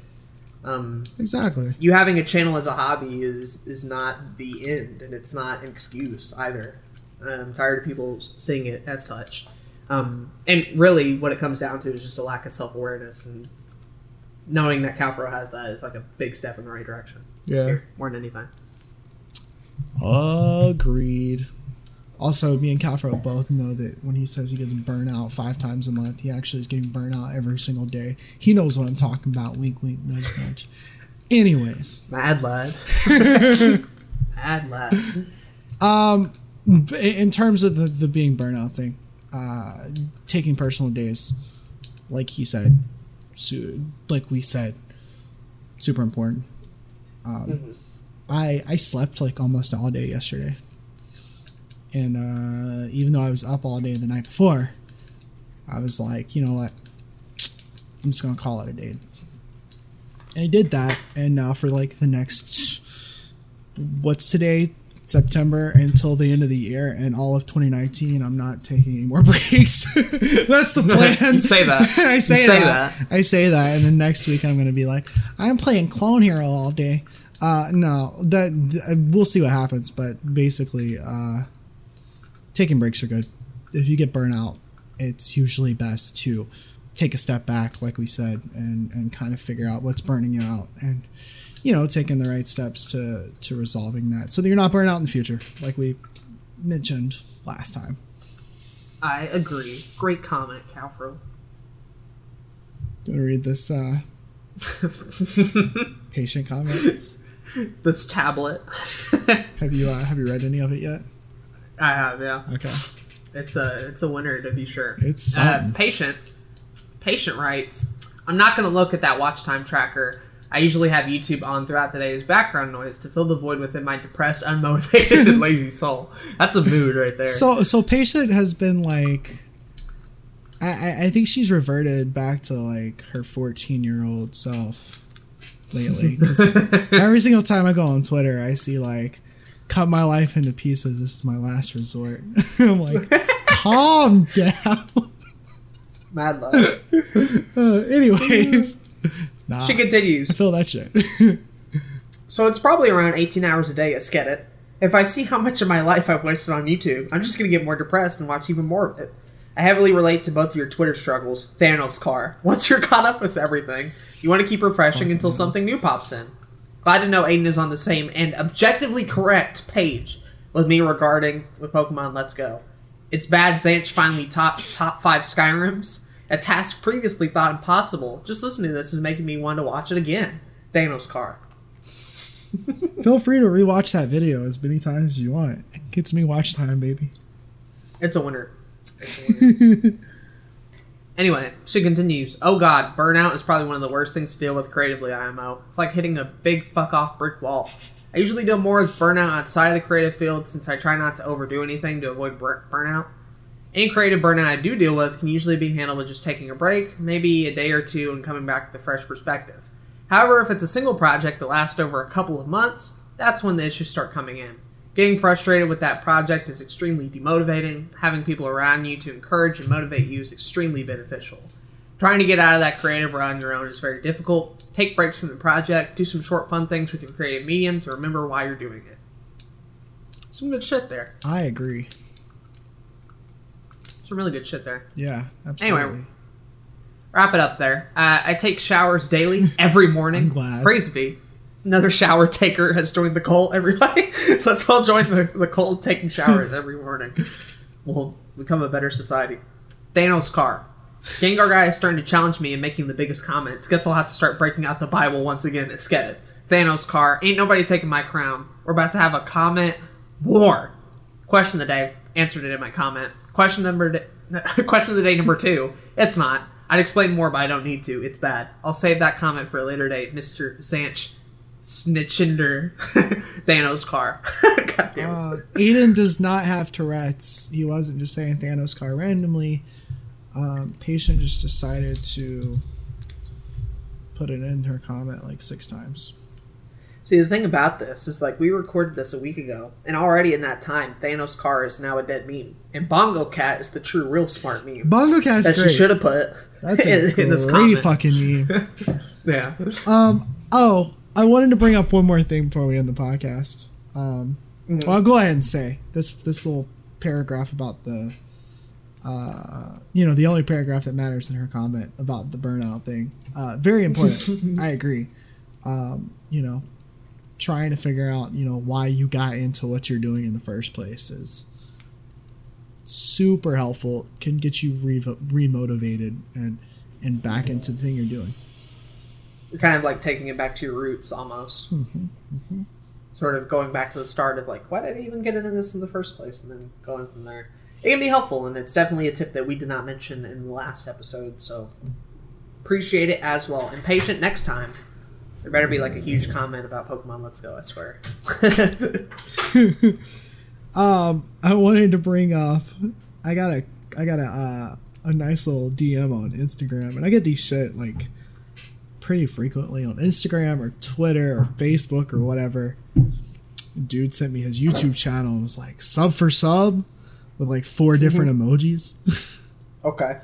Exactly. You having a channel as a hobby is not the end, and it's not an excuse either. I'm tired of people seeing it as such. And really what it comes down to is just a lack of self-awareness, and knowing that Calfro has that is like a big step in the right direction. Yeah. Here, more than anything. Agreed. Also, me and Calfro both know that when he says he gets burnt out 5 times a month, he actually is getting burnt out every single day. He knows what I'm talking about. Wink, wink, nudge, nudge. Anyways. Mad lad. Mad lad. In terms of the being burnout thing, taking personal days, like he said, like we said, super important. I slept like almost all day yesterday. And even though I was up all day the night before, I was like, you know what? I'm just going to call it a day. And I did that. And now for like the next, what's today? September until the end of the year and all of 2019, I'm not taking any more breaks. That's the plan. You say that. I say that. And then next week I'm going to be like, I'm playing Clone Hero all day. No, that we'll see what happens, but basically, taking breaks are good. If you get burnt out, it's usually best to take a step back, like we said, and kind of figure out what's burning you out and, you know, taking the right steps to resolving that so that you're not burnt out in the future, like we mentioned last time. I agree. Great comment, Calfro. Gonna read this, patient comment. This tablet. Have you read any of it yet? I have, yeah. Okay. It's a winner to be sure. It's something. Patient writes, I'm not going to look at that watch time tracker. I usually have YouTube on throughout the day as background noise to fill the void within my depressed, unmotivated, and lazy soul. That's a mood right there. So Patient has been like, I think she's reverted back to like her 14-year-old self lately. 'Cause every single time I go on Twitter, I see like, cut my life into pieces. This is my last resort. I'm like, calm down. Mad love. Anyways. Nah, she continues. I feel that shit. So it's probably around 18 hours a day at Skedet. If I see how much of my life I've wasted on YouTube, I'm just going to get more depressed and watch even more of it. I heavily relate to both of your Twitter struggles. Thanos car. Once you're caught up with everything, you want to keep refreshing until something new pops in. Glad to know Aiden is on the same and objectively correct page with me regarding the Pokemon Let's Go. It's bad Zanch finally top 5 Skyrims, a task previously thought impossible. Just listening to this is making me want to watch it again. Thanos car. Feel free to rewatch that video as many times as you want. It gets me watch time, baby. It's a winner. Anyway, she continues. Oh god, burnout is probably one of the worst things to deal with creatively, IMO. It's like hitting a big fuck-off brick wall. I usually deal more with burnout outside of the creative field since I try not to overdo anything to avoid burnout. Any creative burnout I do deal with can usually be handled with just taking a break, maybe a day or two, and coming back with a fresh perspective. However, if it's a single project that lasts over a couple of months, that's when the issues start coming in. Getting frustrated with that project is extremely demotivating. Having people around you to encourage and motivate you is extremely beneficial. Trying to get out of that creative run on your own is very difficult. Take breaks from the project. Do some short fun things with your creative medium to remember why you're doing it. Some good shit there. I agree. Some really good shit there. Yeah, absolutely. Anyway, wrap it up there. I take showers daily, every morning. I'm glad. Praise be. Another shower taker has joined the cult, everybody. Let's all join the cult taking showers every morning. We'll become a better society. Thanos car. Gengar guy is starting to challenge me and making the biggest comments. Guess I'll have to start breaking out the Bible once again at Skedet. Thanos car. Ain't nobody taking my crown. We're about to have a comment war. Question of the day. Answered it in my comment. Question of the day number 2. It's not. I'd explain more, but I don't need to. It's bad. I'll save that comment for a later date. Mr. Zanch. Snitchinder. Thanos car. God damn it. Aiden does not have Tourette's. He wasn't just saying Thanos car randomly. Patient just decided to put it in her comment like 6 times. See, the thing about this is, like, we recorded this a week ago, and already in that time, Thanos' car is now a dead meme. And Bongo Cat is the true, real smart meme. Bongo Cat's great. That she should have put in this comment. That's a great fucking meme. Yeah. Oh, I wanted to bring up one more thing before we end the podcast. Well, I'll go ahead and say this little paragraph about the, the only paragraph that matters in her comment about the burnout thing. Very important. I agree. Trying to figure out, why you got into what you're doing in the first place is super helpful. Can get you remotivated and back into the thing you're doing. You're kind of like taking it back to your roots almost. Mm-hmm, mm-hmm. Sort of going back to the start of like, why did I even get into this in the first place? And then going from there. It can be helpful, and it's definitely a tip that we did not mention in the last episode, so appreciate it as well. And patient next time. There better be like a huge comment about Pokemon Let's Go, I swear. I wanted to bring up, I got a nice little DM on Instagram, and I get these shit like pretty frequently on Instagram or Twitter or Facebook or whatever. Dude sent me his YouTube channel and was like, sub for sub with like 4 different emojis. Okay.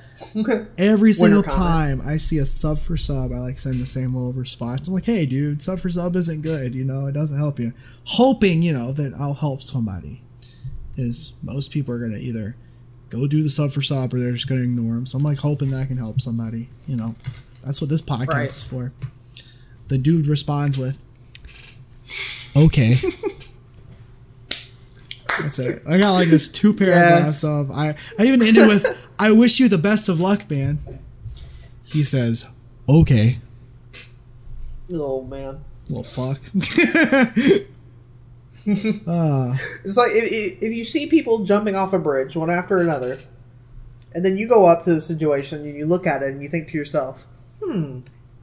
Every single time I see a sub for sub, I like send the same little response. I'm like, hey dude, sub for sub isn't good, it doesn't help you. Hoping, that I'll help somebody. Is most people are gonna either go do the sub for sub or they're just gonna ignore them. So I'm like hoping that I can help somebody, That's what this podcast is for. The dude responds with, okay. That's it. I got like this 2 paragraphs of, I even ended with, I wish you the best of luck, man. He says, okay. Oh, man. Little fuck. It's like, if you see people jumping off a bridge one after another, and then you go up to the situation and you look at it and you think to yourself,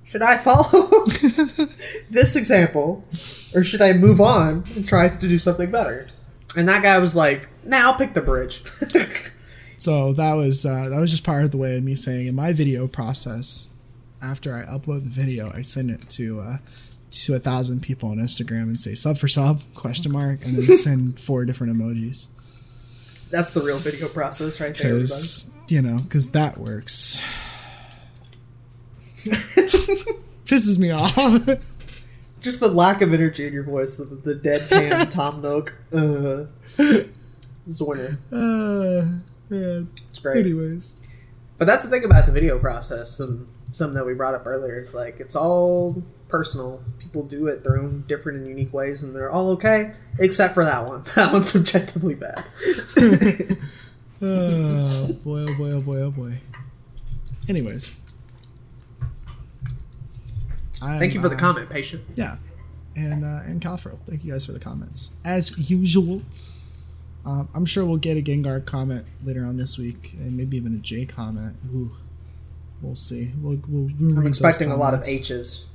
should I follow this example or should I move on and try to do something better? And that guy was like, I'll pick the bridge. So that was just part of the way of me saying in my video process, after I upload the video, I send it to 1,000 people on Instagram and say sub for sub ? And then send 4 different emojis. That's the real video process right there. Because that works. Pisses me off. Just the lack of energy in your voice, the deadpan Tom Nook. It's a winner. Yeah, it's great. Anyways, but that's the thing about the video process, and something that we brought up earlier is like it's all personal. People do it their own different and unique ways, and they're all okay except for that one. That one's objectively bad. Oh boy! Anyways. Thank you for the comment, patient. Yeah. And Calfro, thank you guys for the comments. As usual, I'm sure we'll get a Gengar comment later on this week, and maybe even a J comment. Ooh, we'll see. I'm expecting a lot of H's.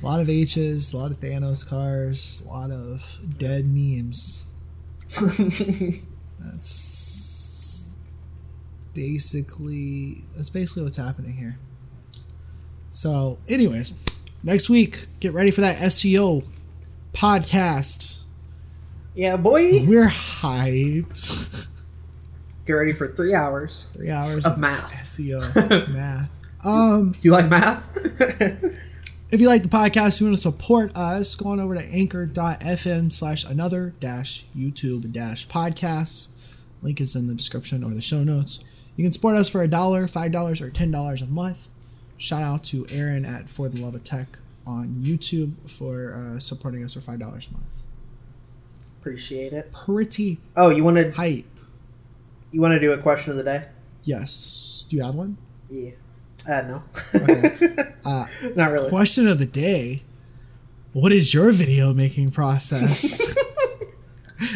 A lot of H's, a lot of Thanos cars, a lot of dead memes. That's basically what's happening here. So, anyways, next week, get ready for that SEO podcast. Yeah, boy. We're hyped. Get ready for 3 hours. 3 hours of math. SEO math. You like math? If you like the podcast, you want to support us, go on over to anchor.fm/another-youtube-podcast. Link is in the description or the show notes. You can support us for $1, $5, or $10 a month. Shout out to Aaron at For the Love of Tech on YouTube for supporting us for $5 a month. Appreciate it. Pretty. Oh, you want to hype? You want to do a question of the day? Yes. Do you have one? Yeah. No. Okay. Not really. Question of the day: what is your video making process?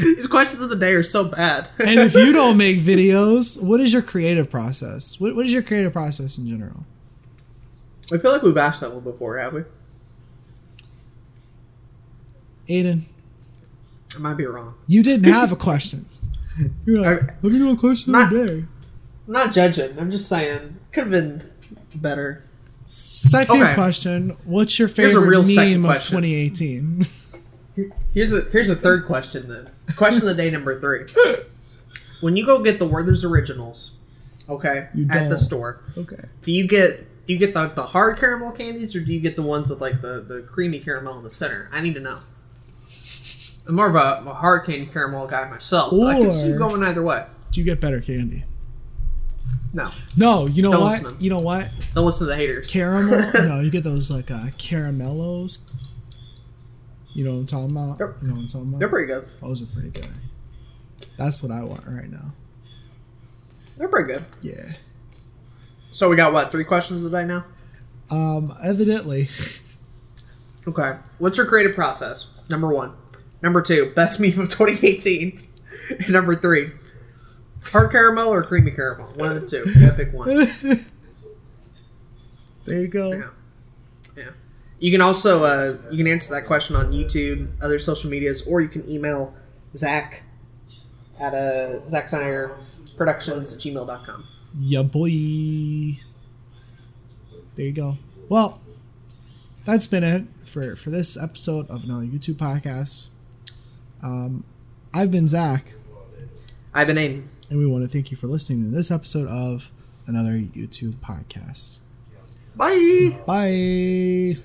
These questions of the day are so bad. And if you don't make videos, what is your creative process? What is your creative process in general? I feel like we've asked that one before, have we? Aiden. I might be wrong. You didn't have a question. You're like, let me do a question of the day. I'm not judging. I'm just saying. Could have been better. Second question. What's your favorite meme of 2018? Here's a third question then. Question of the day number 3. When you go get the Werther's Originals, okay, at the store, okay, do you get the hard caramel candies, or do you get the ones with like the creamy caramel in the center? I need to know. I'm more of a hard candy caramel guy myself. Or, I can see you going either way. Do you get better candy? No. No, you know Don't what? You know what? Don't listen to the haters. Caramel? No, you get those like caramellos. You know what I'm talking about? Yep. You know what I'm talking about? They're pretty good. Those are pretty good. That's what I want right now. They're pretty good. Yeah. So we got what? 3 questions today now? Evidently. Okay. What's your creative process? Number 1. Number 2, best meme of 2018. And number 3, hard caramel or creamy caramel? One of the two. You gotta pick one. There you go. Yeah. Yeah. You can also you can answer that question on YouTube, other social medias, or you can email Zach at Zack Snyder Productions at gmail.com. Yeah, boy. There you go. Well, that's been it for this episode of another YouTube podcast. I've been Zach. I've been Aiden. And we want to thank you for listening to this episode of another YouTube podcast. Bye. Bye.